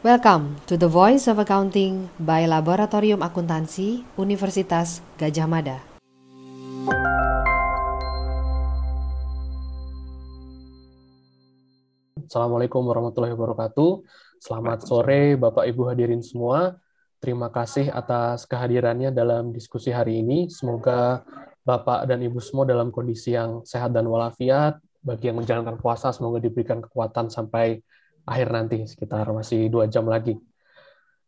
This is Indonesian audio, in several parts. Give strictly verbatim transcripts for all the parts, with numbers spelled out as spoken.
Welcome to the Voice of Accounting by Laboratorium Akuntansi Universitas Gadjah Mada. Assalamualaikum warahmatullahi wabarakatuh. Selamat sore Bapak Ibu hadirin semua. Terima kasih atas kehadirannya dalam diskusi hari ini. Semoga Bapak dan Ibu semua dalam kondisi yang sehat dan walafiat. Bagi yang menjalankan puasa semoga diberikan kekuatan sampai akhir nanti, sekitar masih dua jam lagi.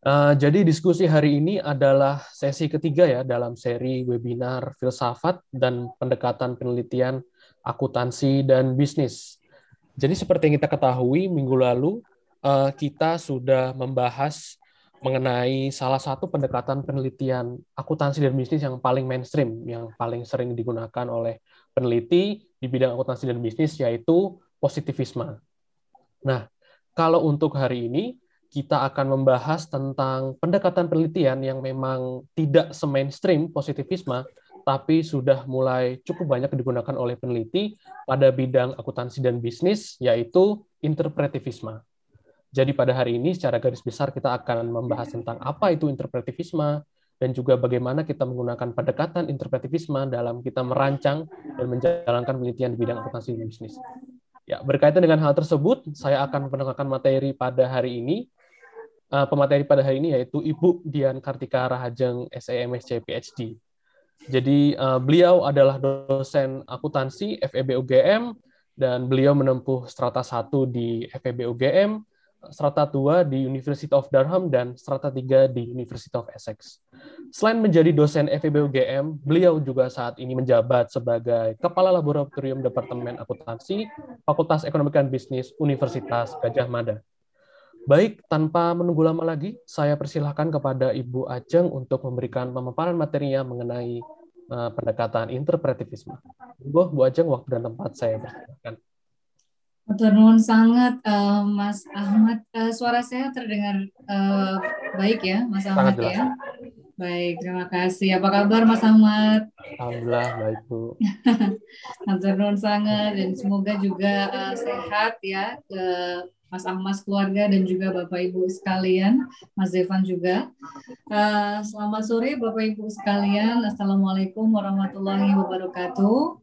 Uh, jadi diskusi hari ini adalah sesi ketiga ya dalam seri webinar Filsafat dan Pendekatan Penelitian Akuntansi dan Bisnis. Jadi seperti yang kita ketahui, minggu lalu uh, kita sudah membahas mengenai salah satu pendekatan penelitian akuntansi dan bisnis yang paling mainstream, yang paling sering digunakan oleh peneliti di bidang akuntansi dan bisnis, yaitu positivisme. Nah, kalau untuk hari ini, kita akan membahas tentang pendekatan penelitian yang memang tidak se-mainstream positivisme, tapi sudah mulai cukup banyak digunakan oleh peneliti pada bidang akuntansi dan bisnis, yaitu interpretivisme. Jadi pada hari ini, secara garis besar kita akan membahas tentang apa itu interpretivisme, dan juga bagaimana kita menggunakan pendekatan interpretivisme dalam kita merancang dan menjalankan penelitian di bidang akuntansi dan bisnis. Ya, berkaitan dengan hal tersebut, saya akan mendengarkan materi pada hari ini. Uh, pemateri pada hari ini yaitu Ibu Dian Kartika Rahajeng, S A M S C P H D. Jadi, uh, beliau adalah dosen akuntansi F E B U G M, dan beliau menempuh strata satu di F E B U G M, strata dua di University of Durham, dan strata tiga di University of Essex. Selain menjadi dosen F E B U G M, beliau juga saat ini menjabat sebagai Kepala Laboratorium Departemen Akuntansi Fakultas Ekonomika dan Bisnis Universitas Gadjah Mada. Baik, tanpa menunggu lama lagi, saya persilahkan kepada Ibu Ajeng untuk memberikan pemaparan materinya mengenai uh, pendekatan interpretivisme. Bu, Bu Ajeng, waktu dan tempat saya persilahkan. Matur nuwun sangat, uh, Mas Ahmad. Uh, suara saya terdengar uh, baik ya, Mas Ahmad ya? Baik, terima kasih. Apa kabar, Mas Ahmad? Alhamdulillah, baik, Bu. Matur nuwun sangat, dan semoga juga uh, sehat ya ke Mas Ahmad, keluarga, dan juga Bapak-Ibu sekalian, Mas Devan juga. Uh, selamat sore, Bapak-Ibu sekalian. Assalamualaikum warahmatullahi wabarakatuh.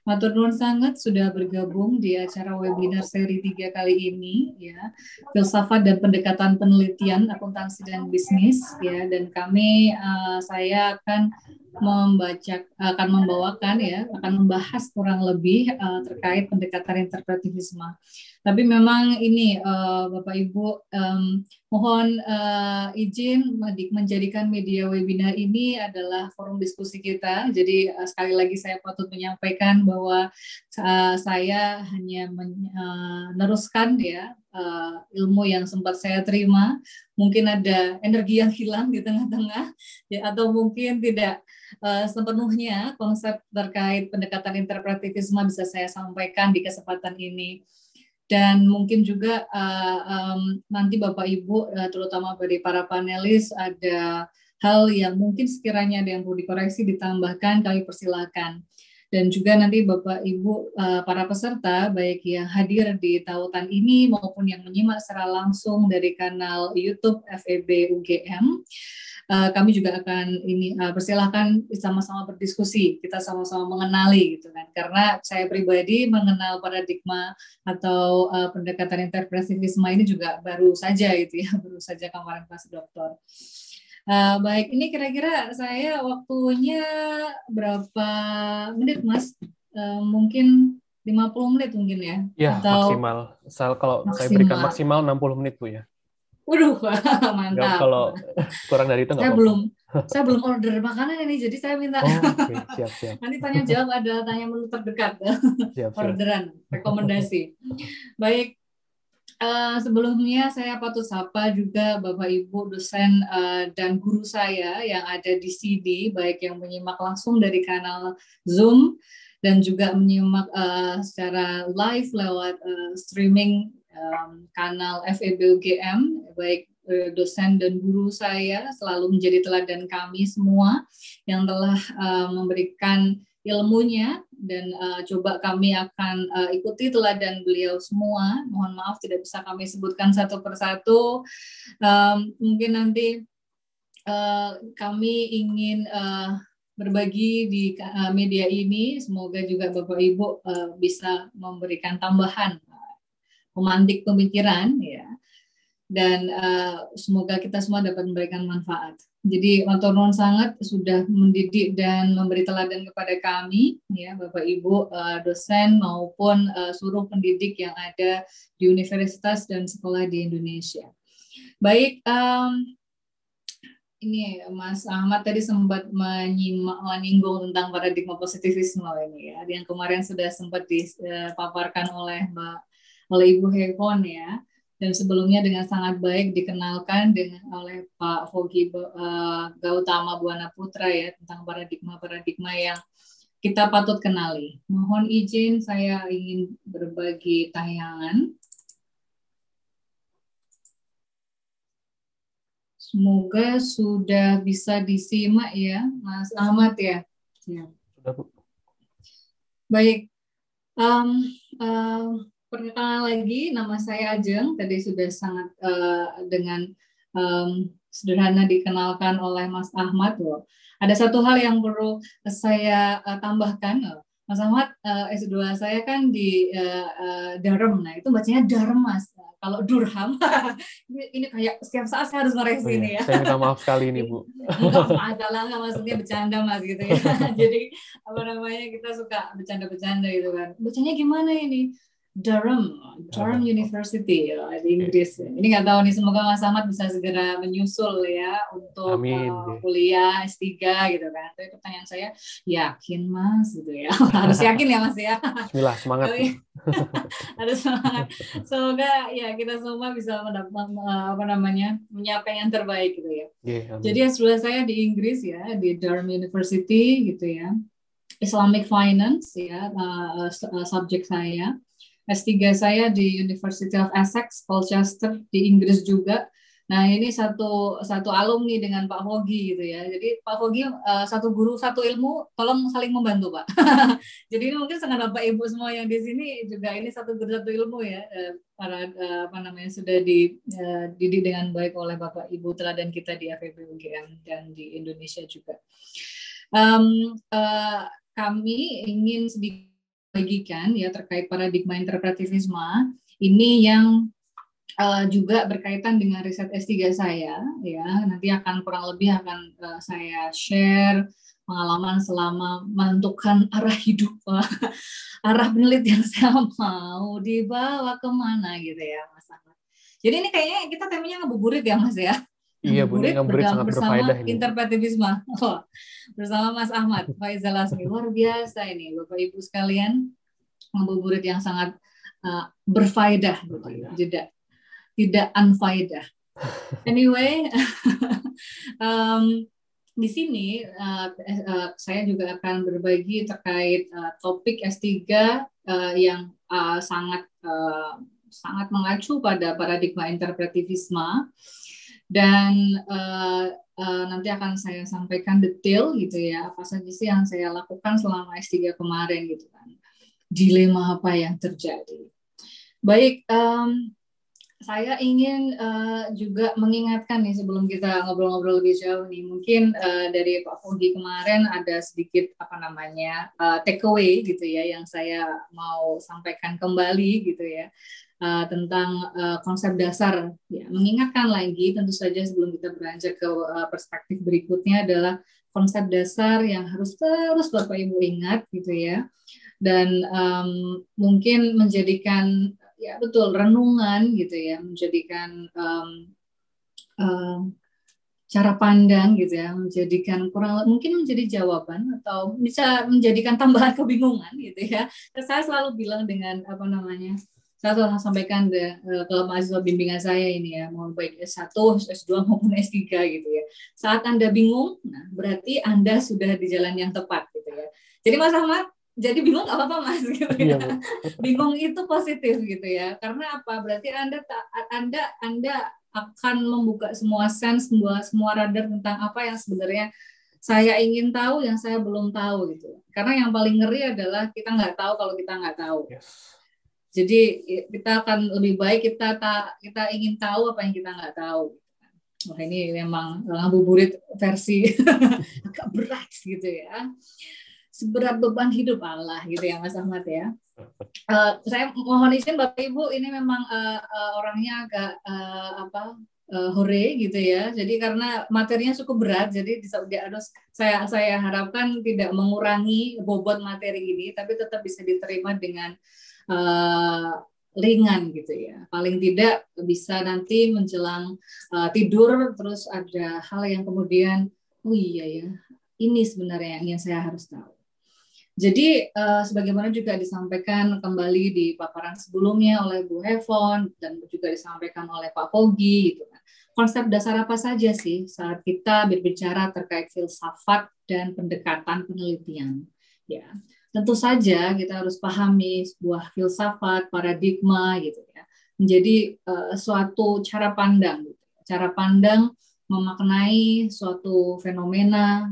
Matur nuwun sangat sudah bergabung di acara webinar seri tiga kali ini ya, filsafat dan pendekatan penelitian akuntansi dan bisnis ya, dan kami uh, saya akan membaca akan membawakan ya akan membahas kurang lebih uh, terkait pendekatan interpretivisme. Tapi memang ini uh, Bapak Ibu um, mohon uh, izin menjadikan media webinar ini adalah forum diskusi kita. Jadi uh, sekali lagi saya patut menyampaikan bahwa uh, saya hanya meneruskan uh, ya uh, ilmu yang sempat saya terima. Mungkin ada energi yang hilang di tengah-tengah ya, atau mungkin tidak uh, sepenuhnya konsep terkait pendekatan interpretivisme bisa saya sampaikan di kesempatan ini. Dan mungkin juga uh, um, nanti Bapak Ibu, uh, terutama dari para panelis, ada hal yang mungkin sekiranya ada yang perlu dikoreksi, ditambahkan, kami persilakan. Dan juga nanti Bapak Ibu, uh, para peserta, baik yang hadir di tautan ini maupun yang menyimak secara langsung dari kanal YouTube F E B U G M, uh, kami juga akan ini uh, persilahkan sama-sama berdiskusi, kita sama-sama mengenali gitu kan. Karena saya pribadi mengenal paradigma atau uh, pendekatan interpretivisme ini juga baru saja gitu ya, baru saja kemarin pas doktor. Uh, baik, ini kira-kira saya waktunya berapa menit, Mas? Uh, mungkin lima puluh menit mungkin ya? Ya, atau maksimal. Saya, kalau maksimal. Saya berikan maksimal enam puluh menit, Bu, ya. Waduh, mantap. Gak, kalau kurang dari itu nggak apa-apa. Belum, saya belum order makanan ini, jadi saya minta. Oh, okay. Siap, siap. Nanti tanya-jawab adalah tanya menu terdekat. Siap, orderan, siap. Rekomendasi. Baik. Uh, sebelumnya saya patut sapa juga Bapak Ibu dosen uh, dan guru saya yang ada di sini, baik yang menyimak langsung dari kanal Zoom dan juga menyimak uh, secara live lewat uh, streaming um, kanal F E B U G M, baik uh, dosen dan guru saya selalu menjadi teladan kami semua yang telah uh, memberikan ilmunya, dan uh, coba kami akan uh, ikuti teladan beliau semua. Mohon maaf tidak bisa kami sebutkan satu persatu. Um, mungkin nanti uh, kami ingin uh, berbagi di uh, media ini. Semoga juga Bapak Ibu uh, bisa memberikan tambahan, uh, memantik pemikiran, ya. Dan uh, semoga kita semua dapat memberikan manfaat. Jadi matur nuwun sangat sudah mendidik dan memberi teladan kepada kami, ya Bapak Ibu uh, dosen maupun uh, seluruh pendidik yang ada di universitas dan sekolah di Indonesia. Baik, um, ini Mas Ahmad tadi sempat menyinggung tentang paradigma positivisme ini, ya, yang kemarin sudah sempat dipaparkan oleh Mbak, oleh Ibu Hevon, ya. Dan sebelumnya dengan sangat baik dikenalkan dengan oleh Pak Fogi uh, Gautama Buana Putra, ya, tentang paradigma-paradigma yang kita patut kenali. Mohon izin saya ingin berbagi tayangan. Semoga sudah bisa disimak, ya Mas Ahmad, ya. Ya. Sudah, Bu. Baik. Um, uh, Perkenalan lagi, nama saya Ajeng, tadi sudah sangat uh, dengan um, sederhana dikenalkan oleh Mas Ahmad. Loh. Ada satu hal yang perlu saya uh, tambahkan. Loh. Mas Ahmad, uh, S dua saya kan di uh, uh, Durham, nah itu bacanya Durham, Mas. Kalau Durham, ini, ini kayak setiap saat saya harus merespon oh, ini, ya. Saya minta maaf sekali ini, Bu. Enggak masalah, enggak, maksudnya bercanda, Mas, gitu ya. Jadi, apa namanya, kita suka bercanda-bercanda gitu kan. Bacanya gimana ini? Durham, Durham University, ya, di Inggris. Ini nggak tahu nih, semoga Mas Ahmad bisa segera menyusul, ya, untuk uh, kuliah S tiga gitu kan. Tapi pertanyaan saya, yakin Mas gitu ya? Harus yakin ya Mas ya. Bismillah, semangat. Harus semangat. Semoga ya kita semua bisa mendapat apa namanya, menyampaikan yang terbaik gitu ya. Yeah, jadi setelah saya di Inggris, ya, di Durham University gitu ya, Islamic Finance, ya, uh, uh, subjek saya. S tiga saya di University of Essex, Colchester, di Inggris juga. Nah, ini satu satu alumni dengan Pak Fogi gitu ya. Jadi Pak Fogi uh, satu guru satu ilmu, tolong saling membantu, Pak. Jadi ini mungkin sengaja Bapak Ibu semua yang di sini juga ini satu guru satu ilmu, ya. Para uh, apa namanya sudah dididik dengan baik oleh Bapak Ibu teladan kita di F E B U G M dan di Indonesia juga. Um, uh, kami ingin sedikit bagikan, ya, terkait paradigma interpretivisme ini yang uh, juga berkaitan dengan riset S tiga saya, ya. Nanti akan kurang lebih akan uh, saya share pengalaman selama menentukan arah hidup, arah penelitian saya mau dibawa kemana gitu ya, Mas Ahmad. Jadi ini kayaknya kita temanya ngebuburit ya, Mas ya. Iya, Bu, ngebuburit sangat berfaedah ini. Interpretivisme. Oh. Bersama Mas Ahmad, Faizal Asmi. Luar biasa ini, Bapak Ibu sekalian, ngabuburit yang sangat uh, berfaedah, berfaedah. Tidak, tidak unfaedah. Anyway, um, di sini uh, uh, saya juga akan berbagi terkait uh, topik S tiga uh, yang uh, sangat uh, sangat mengacu pada paradigma interpretivisme. Dan uh, uh, nanti akan saya sampaikan detail gitu ya, apa saja sih yang saya lakukan selama S tiga kemarin gitu kan. Dilema apa yang terjadi. Baik, um, saya ingin uh, juga mengingatkan nih sebelum kita ngobrol-ngobrol lebih jauh nih, mungkin uh, dari Pak Fogi kemarin ada sedikit apa namanya uh, takeaway gitu ya yang saya mau sampaikan kembali gitu ya. Uh, tentang uh, konsep dasar, ya, mengingatkan lagi tentu saja sebelum kita beranjak ke uh, perspektif berikutnya adalah konsep dasar yang harus terus Bapak Ibu ingat gitu ya, dan um, mungkin menjadikan ya betul renungan gitu ya, menjadikan um, um, cara pandang gitu ya, menjadikan kurang mungkin menjadi jawaban atau bisa menjadikan tambahan kebingungan gitu ya. Terus saya selalu bilang dengan apa namanya, saya telah sampaikan ke, ke mahasiswa bimbingan saya ini ya, mau baik S satu, S dua maupun S tiga gitu ya. Saat Anda bingung, nah berarti Anda sudah di jalan yang tepat gitu ya. Jadi Mas Ahmad, jadi bingung nggak apa-apa Mas gitu ya. Iya, bingung itu positif gitu ya. Karena apa? Berarti Anda Anda Anda akan membuka semua sense, semua semua radar tentang apa yang sebenarnya saya ingin tahu yang saya belum tahu gitu. Karena yang paling ngeri adalah kita nggak tahu kalau kita nggak tahu. Yes. Jadi kita akan lebih baik kita ta, kita ingin tahu apa yang kita nggak tahu. Wah, ini memang ngabuburit versi agak berat gitu ya. Seberat beban hidup Allah gitu ya Mas Ahmad ya. Uh, saya mohon izin Bapak Ibu, ini memang uh, uh, orangnya agak uh, apa uh, hore gitu ya. Jadi karena materinya cukup berat, jadi harus saya saya harapkan tidak mengurangi bobot materi ini, tapi tetap bisa diterima dengan uh, ringan gitu ya. Paling tidak bisa nanti menjelang uh, tidur terus ada hal yang kemudian, oh iya ya, ini sebenarnya yang saya harus tahu. Jadi uh, sebagaimana juga disampaikan kembali di paparan sebelumnya oleh Bu Hevon dan juga disampaikan oleh Pak Pogi, gitu kan. Konsep dasar apa saja sih saat kita berbicara terkait filsafat dan pendekatan penelitian? Ya, tentu saja kita harus pahami sebuah filsafat, paradigma, gitu ya, menjadi uh, suatu cara pandang, gitu. Cara pandang memaknai suatu fenomena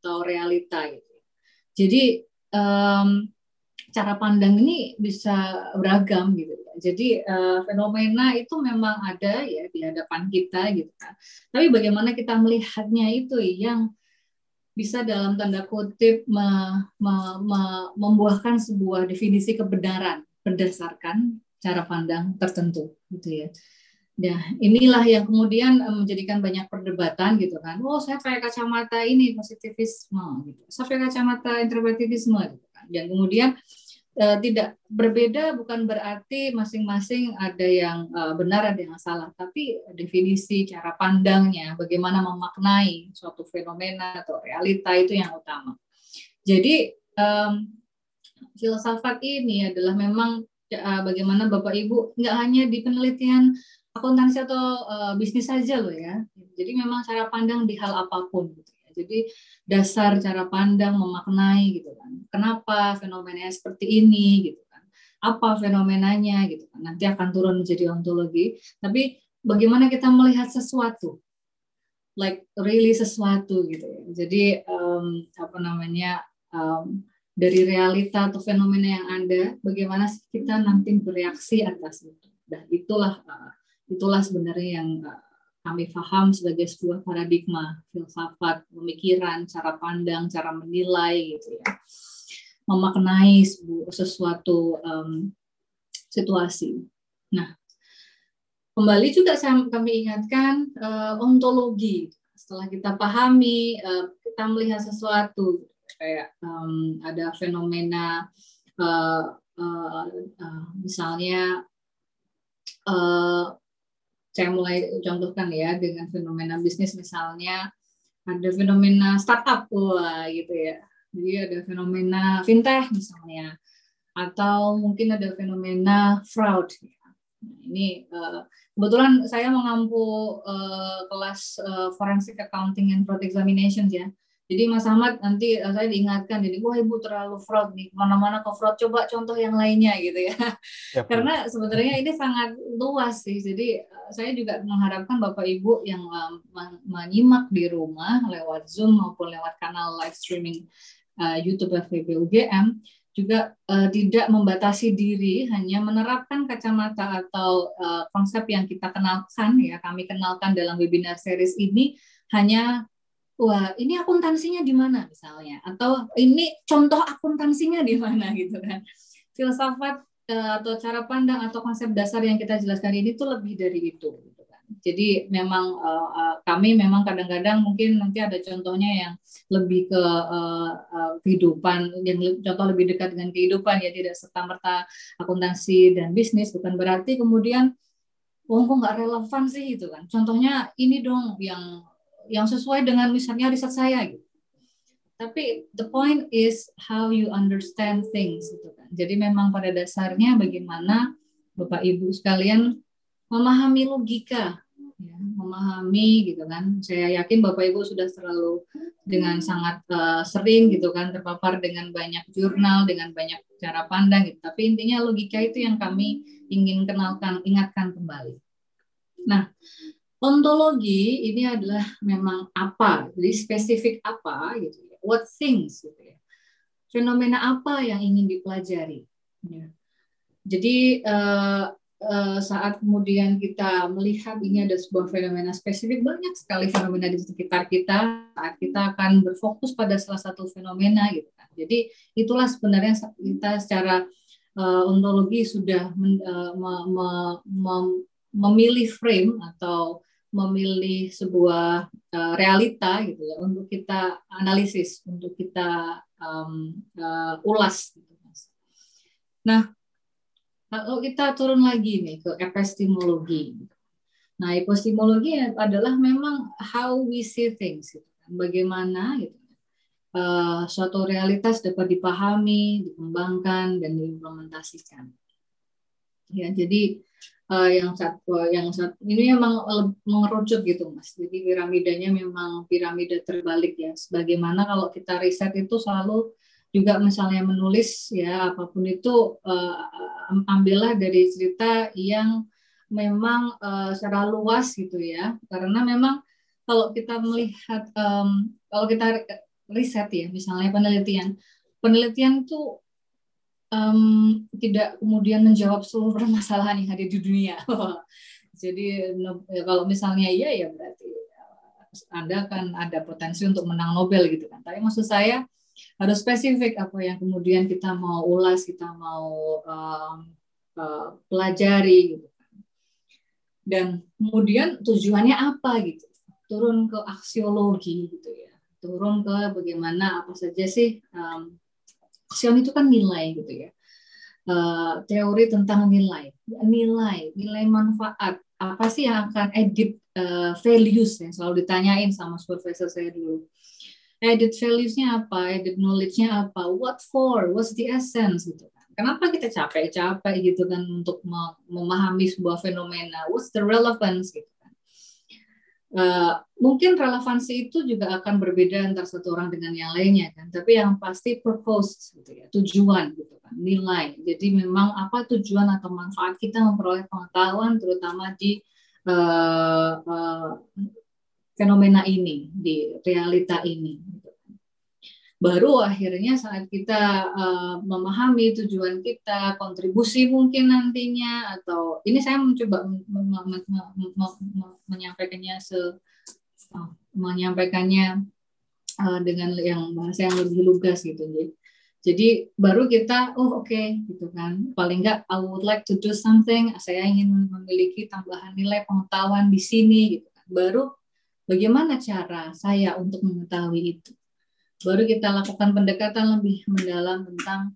atau realita, gitu. Jadi Um, cara pandang ini bisa beragam gitu ya. Jadi uh, fenomena itu memang ada ya di hadapan kita gitu kan. Tapi bagaimana kita melihatnya itu yang bisa dalam tanda kutip me, me, me, membuahkan sebuah definisi kebenaran berdasarkan cara pandang tertentu gitu ya. Nah, inilah yang kemudian menjadikan banyak perdebatan gitu kan. Oh, saya pakai kacamata ini positivisme gitu. Saya pakai kacamata interpretivisme gitu kan. Dan kemudian eh, tidak berbeda bukan berarti masing-masing ada yang eh, benar ada yang salah, tapi definisi cara pandangnya bagaimana memaknai suatu fenomena atau realita itu yang utama. Jadi eh, filsafat ini adalah memang eh, bagaimana Bapak Ibu nggak hanya di penelitian akuntansi atau uh, bisnis saja loh ya. Jadi memang cara pandang di hal apapun gitu ya. Jadi dasar cara pandang memaknai gitu kan. Kenapa fenomenanya seperti ini gitu kan. Apa fenomenanya gitu kan. Nanti akan turun menjadi ontologi. Tapi bagaimana kita melihat sesuatu. Like really sesuatu gitu ya. Jadi um, apa namanya um, dari realita atau fenomena yang ada. Bagaimana kita nanti bereaksi atas itu. Dan itulah uh, Itulah sebenarnya yang kami paham sebagai sebuah paradigma, filsafat, pemikiran, cara pandang, cara menilai, gitu ya, memaknai sebu- sesuatu um, situasi. Nah, kembali juga saya, kami ingatkan uh, ontologi. Setelah kita pahami, uh, kita melihat sesuatu, kayak um, ada fenomena, uh, uh, uh, misalnya. Uh, Saya mulai contohkan ya dengan fenomena bisnis misalnya ada fenomena startup wah gitu ya. Jadi ada fenomena fintech misalnya atau mungkin ada fenomena fraud. Nah, ini uh, kebetulan saya mengampu uh, kelas uh, forensic accounting and fraud examinations ya. Jadi Mas Ahmad nanti uh, saya diingatkan jadi wah Ibu terlalu fraud nih mana-mana ke fraud coba contoh yang lainnya gitu ya. Yep. Karena sebenarnya ini sangat luas sih. Jadi saya juga mengharapkan Bapak Ibu yang menyimak di rumah lewat Zoom maupun lewat kanal live streaming uh, YouTube F E B U G M juga uh, tidak membatasi diri hanya menerapkan kacamata atau uh, konsep yang kita kenalkan ya kami kenalkan dalam webinar series ini hanya wah ini akuntansinya di mana misalnya atau ini contoh akuntansinya di mana gitu kan filsafat atau cara pandang atau konsep dasar yang kita jelaskan ini tuh lebih dari itu gitu kan. Jadi memang uh, kami memang kadang-kadang mungkin nanti ada contohnya yang lebih ke uh, uh, kehidupan yang contoh lebih dekat dengan kehidupan ya tidak serta-merta akuntansi dan bisnis bukan berarti kemudian oh kok nggak relevan sih gitu kan. Contohnya ini dong yang yang sesuai dengan misalnya riset saya gitu. Tapi the point is how you understand things gitu kan. Jadi memang pada dasarnya bagaimana Bapak Ibu sekalian memahami logika, ya, memahami gitu kan. Saya yakin Bapak Ibu sudah selalu dengan sangat uh, sering gitu kan terpapar dengan banyak jurnal, dengan banyak cara pandang gitu. Tapi intinya logika itu yang kami ingin kenalkan, ingatkan kembali. Nah, Ontologi ini adalah memang apa, jadi spesifik apa gitu ya. What things gitu ya. Fenomena apa yang ingin dipelajari. Ya. Jadi eh, eh, saat kemudian kita melihat ini ada sebuah fenomena spesifik, banyak sekali fenomena di sekitar kita. Saat kita akan berfokus pada salah satu fenomena gitu kan. Jadi itulah sebenarnya kita secara Uh, ontologi sudah men, uh, me, me, me, memilih frame atau memilih sebuah uh, realita gitu ya untuk kita analisis, untuk kita um, uh, ulas. Gitu. Nah, kalau kita turun lagi nih ke epistemologi. Nah, epistemologi adalah memang how we see things, gitu. Bagaimana gitu. Uh, suatu realitas dapat dipahami, dikembangkan, dan diimplementasikan. Ya, jadi uh, yang satu, yang satu ini memang mengerucut gitu, Mas. Jadi piramidanya memang piramida terbalik ya. Sebagaimana kalau kita riset itu selalu juga misalnya menulis ya apapun itu uh, ambillah dari cerita yang memang uh, secara luas gitu ya. Karena memang kalau kita melihat um, kalau kita riset ya, misalnya penelitian. Penelitian itu um, tidak kemudian menjawab seluruh permasalahan yang ada di dunia. Jadi kalau misalnya iya ya berarti Anda kan ada potensi untuk menang Nobel gitu kan. Tapi maksud saya harus spesifik apa yang kemudian kita mau ulas, kita mau um, uh, pelajari gitu kan. Dan kemudian tujuannya apa gitu. Turun ke aksiologi gitu ya. Turun ke bagaimana apa saja sih um, aksion itu kan nilai gitu ya, uh, teori tentang nilai nilai nilai manfaat apa sih yang akan added uh, values yang selalu ditanyain sama supervisor saya dulu. Added values-nya apa, added knowledge-nya apa, what for, what's the essence gitu kan. Kenapa kita capek-capek gitu kan untuk memahami sebuah fenomena, what's the relevance gitu. Uh, mungkin relevansi itu juga akan berbeda antara satu orang dengan yang lainnya kan, tapi yang pasti purpose gitu ya, tujuan gitu kan, nilai. Jadi memang apa tujuan atau manfaat kita memperoleh pengetahuan terutama di uh, uh, fenomena ini, di realita ini gitu. Baru akhirnya saat kita uh, memahami tujuan kita, kontribusi mungkin nantinya, atau ini saya mencoba menyampaikannya se uh, menyampaikannya uh, dengan yang bahasa yang lebih lugas gitu. Jadi baru kita oh oke okay, gitu kan, paling nggak I would like to do something, saya ingin memiliki tambahan nilai pengetahuan di sini gitu kan. Baru bagaimana cara saya untuk mengetahui itu, baru kita lakukan pendekatan lebih mendalam tentang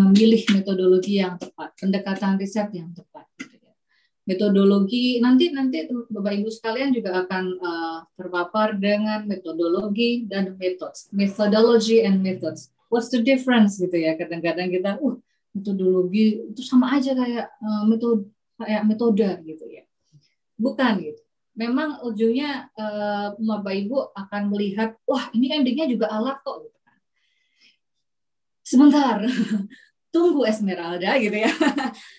memilih metodologi yang tepat, pendekatan riset yang tepat. Metodologi nanti nanti Bapak Ibu sekalian juga akan uh, terpapar dengan metodologi dan methods, methodology and methods. What's the difference gitu ya? Kadang-kadang kita, uh, metodologi itu sama aja kayak uh, metode kayak metode gitu ya. Bukan gitu. Memang ujungnya eh, Bapak Ibu akan melihat, wah ini endingnya juga alat kok. Gitu kan. Sebentar, tunggu Esmeralda gitu ya.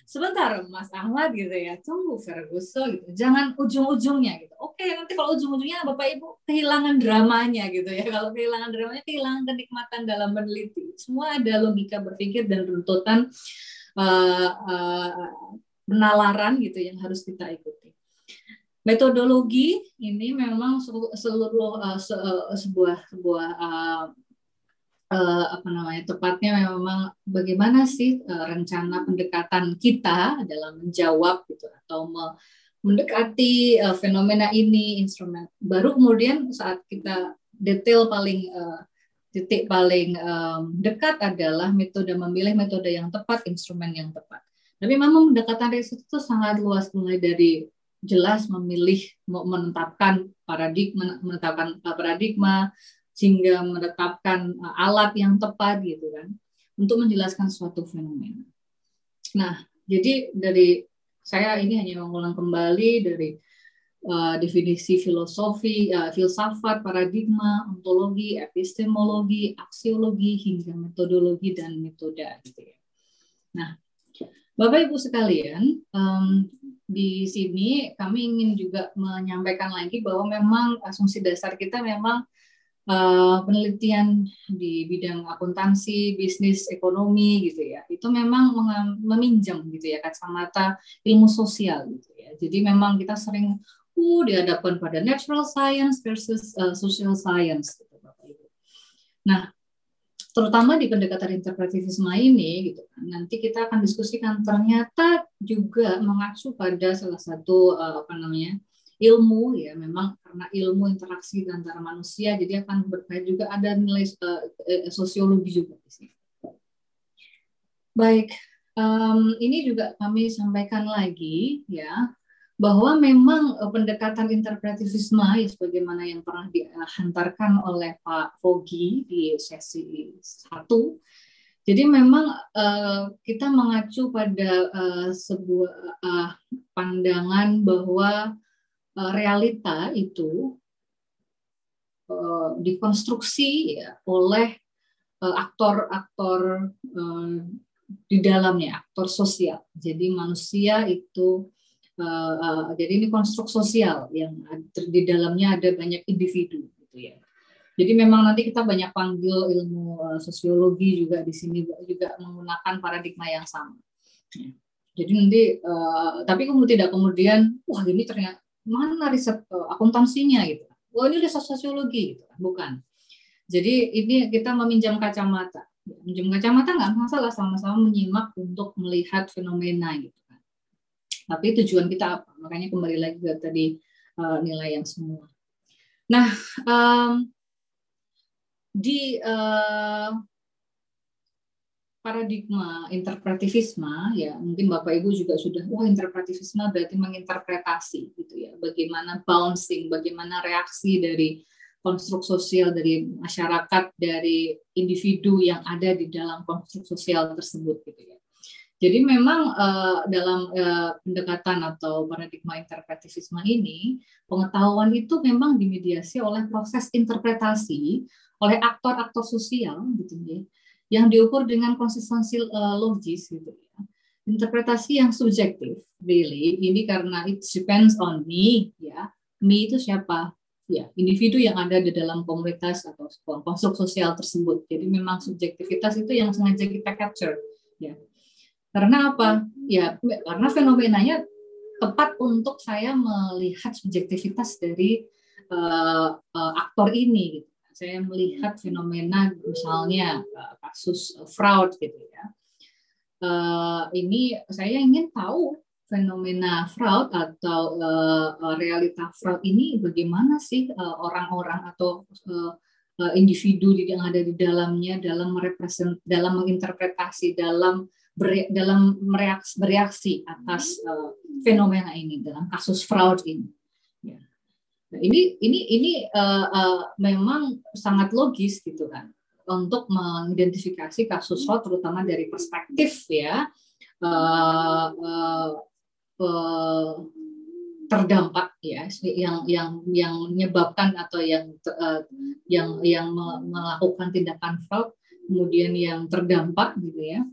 Sebentar Mas Ahmad gitu ya, tunggu Ferguso gitu. Jangan ujung-ujungnya gitu. Oke nanti kalau ujung-ujungnya Bapak Ibu kehilangan dramanya gitu ya. Kalau kehilangan dramanya, kehilangan kenikmatan dalam meneliti. Semua ada logika berpikir dan runtutan eh, eh, penalaran gitu yang harus kita ikuti. Metodologi ini memang seluruh uh, se, uh, sebuah sebuah uh, uh, apa namanya tepatnya memang bagaimana sih uh, rencana pendekatan kita dalam menjawab gitu atau me, mendekati uh, fenomena ini instrumen. Baru kemudian saat kita detail paling uh, titik paling um, dekat adalah metode, memilih metode yang tepat, instrumen yang tepat. Tapi memang pendekatan riset itu sangat luas, mulai dari jelas memilih, menetapkan paradigma, menetapkan paradigma, sehingga menetapkan alat yang tepat gitu kan, untuk menjelaskan suatu fenomena. Nah, jadi dari saya ini hanya mengulang kembali dari uh, definisi filosofi, uh, filsafat, paradigma, ontologi, epistemologi, aksiologi, hingga metodologi dan metode gitu ya. Nah, Bapak Ibu sekalian, um, di sini kami ingin juga menyampaikan lagi bahwa memang asumsi dasar kita memang uh, penelitian di bidang akuntansi, bisnis, ekonomi gitu ya, itu memang meminjam gitu ya kacamata ilmu sosial gitu ya. Jadi memang kita sering uh, dihadapkan pada natural science versus uh, social science gitu Bapak Ibu. Nah, terutama di pendekatan interpretivisme ini, gitu kan. Nanti kita akan diskusikan ternyata juga mengacu pada salah satu uh, apa namanya ilmu ya, memang karena ilmu interaksi antara manusia, jadi akan berkait juga ada nilai uh, sosiologi juga di sini. Baik, um, ini juga kami sampaikan lagi ya, bahwa memang pendekatan interpretivisme ya, sebagaimana yang pernah dihantarkan oleh Pak Fogi di sesi satu, jadi memang uh, kita mengacu pada uh, sebuah uh, pandangan bahwa uh, realita itu uh, dikonstruksi ya, oleh aktor-aktor uh, uh, di dalamnya, aktor sosial. Jadi manusia itu Uh, uh, jadi ini konstruk sosial yang di dalamnya ada banyak individu gitu ya. Jadi memang nanti kita banyak panggil ilmu uh, sosiologi juga di sini juga menggunakan paradigma yang sama. Ya. Jadi nanti uh, tapi kemudian tidak kemudian wah ini ternyata mana riset uh, akuntansinya gitu. Wah ini riset sosiologi gitu, bukan. Jadi ini kita meminjam kacamata. Meminjam kacamata nggak masalah, sama-sama menyimak untuk melihat fenomena gitu. Tapi tujuan kita apa? Makanya kembali lagi ke tadi uh, nilai yang semua. Nah, um, di uh, paradigma interpretivisme, ya mungkin Bapak Ibu juga sudah, wah interpretivisme berarti menginterpretasi gitu ya. Bagaimana bouncing, bagaimana reaksi dari konstruk sosial, dari masyarakat, dari individu yang ada di dalam konstruk sosial tersebut gitu ya. Jadi memang uh, dalam uh, pendekatan atau paradigma interpretivisme ini, pengetahuan itu memang dimediasi oleh proses interpretasi oleh aktor-aktor sosial gitu ya, yang diukur dengan konsistensi uh, logis gitu ya. Interpretasi yang subjektif, really, ini karena it depends on me ya. Me itu siapa? Ya, individu yang ada di dalam komunitas atau konstruk sosial tersebut. Jadi memang subjektivitas itu yang sengaja kita capture ya. Karena apa? Ya, karena fenomenanya tepat untuk saya melihat subjektivitas dari uh, uh, aktor ini. Gitu. Saya melihat fenomena misalnya uh, kasus uh, fraud gitu ya. Uh, ini saya ingin tahu fenomena fraud atau uh, realita fraud ini bagaimana sih orang-orang uh, atau uh, uh, individu yang ada di dalamnya dalam merepresent, dalam menginterpretasi, dalam dalam mereaksi, bereaksi atas uh, fenomena ini dalam kasus fraud ini. Ya. Nah, ini ini ini uh, uh, memang sangat logis gitu kan untuk mengidentifikasi kasus fraud terutama dari perspektif ya uh, uh, uh, terdampak ya yang yang yang menyebabkan atau yang uh, yang yang melakukan tindakan fraud kemudian yang terdampak gitu ya.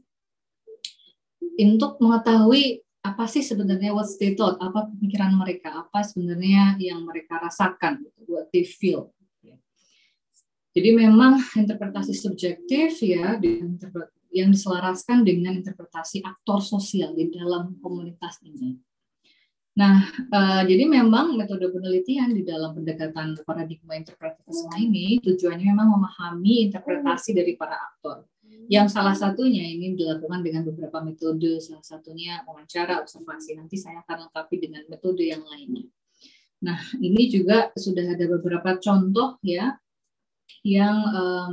Untuk mengetahui apa sih sebenarnya what's the thought, apa pemikiran mereka, apa sebenarnya yang mereka rasakan, what they feel. Jadi memang interpretasi subjektif ya yang diselaraskan dengan interpretasi aktor sosial di dalam komunitas ini. Nah, eh, jadi memang metode penelitian di dalam pendekatan paradigma interpretivisme ini tujuannya memang memahami interpretasi dari para aktor. Yang salah satunya ini dilakukan dengan beberapa metode, salah satunya wawancara, observasi. Nanti saya akan lengkapi dengan metode yang lainnya. Nah, ini juga sudah ada beberapa contoh ya yang eh,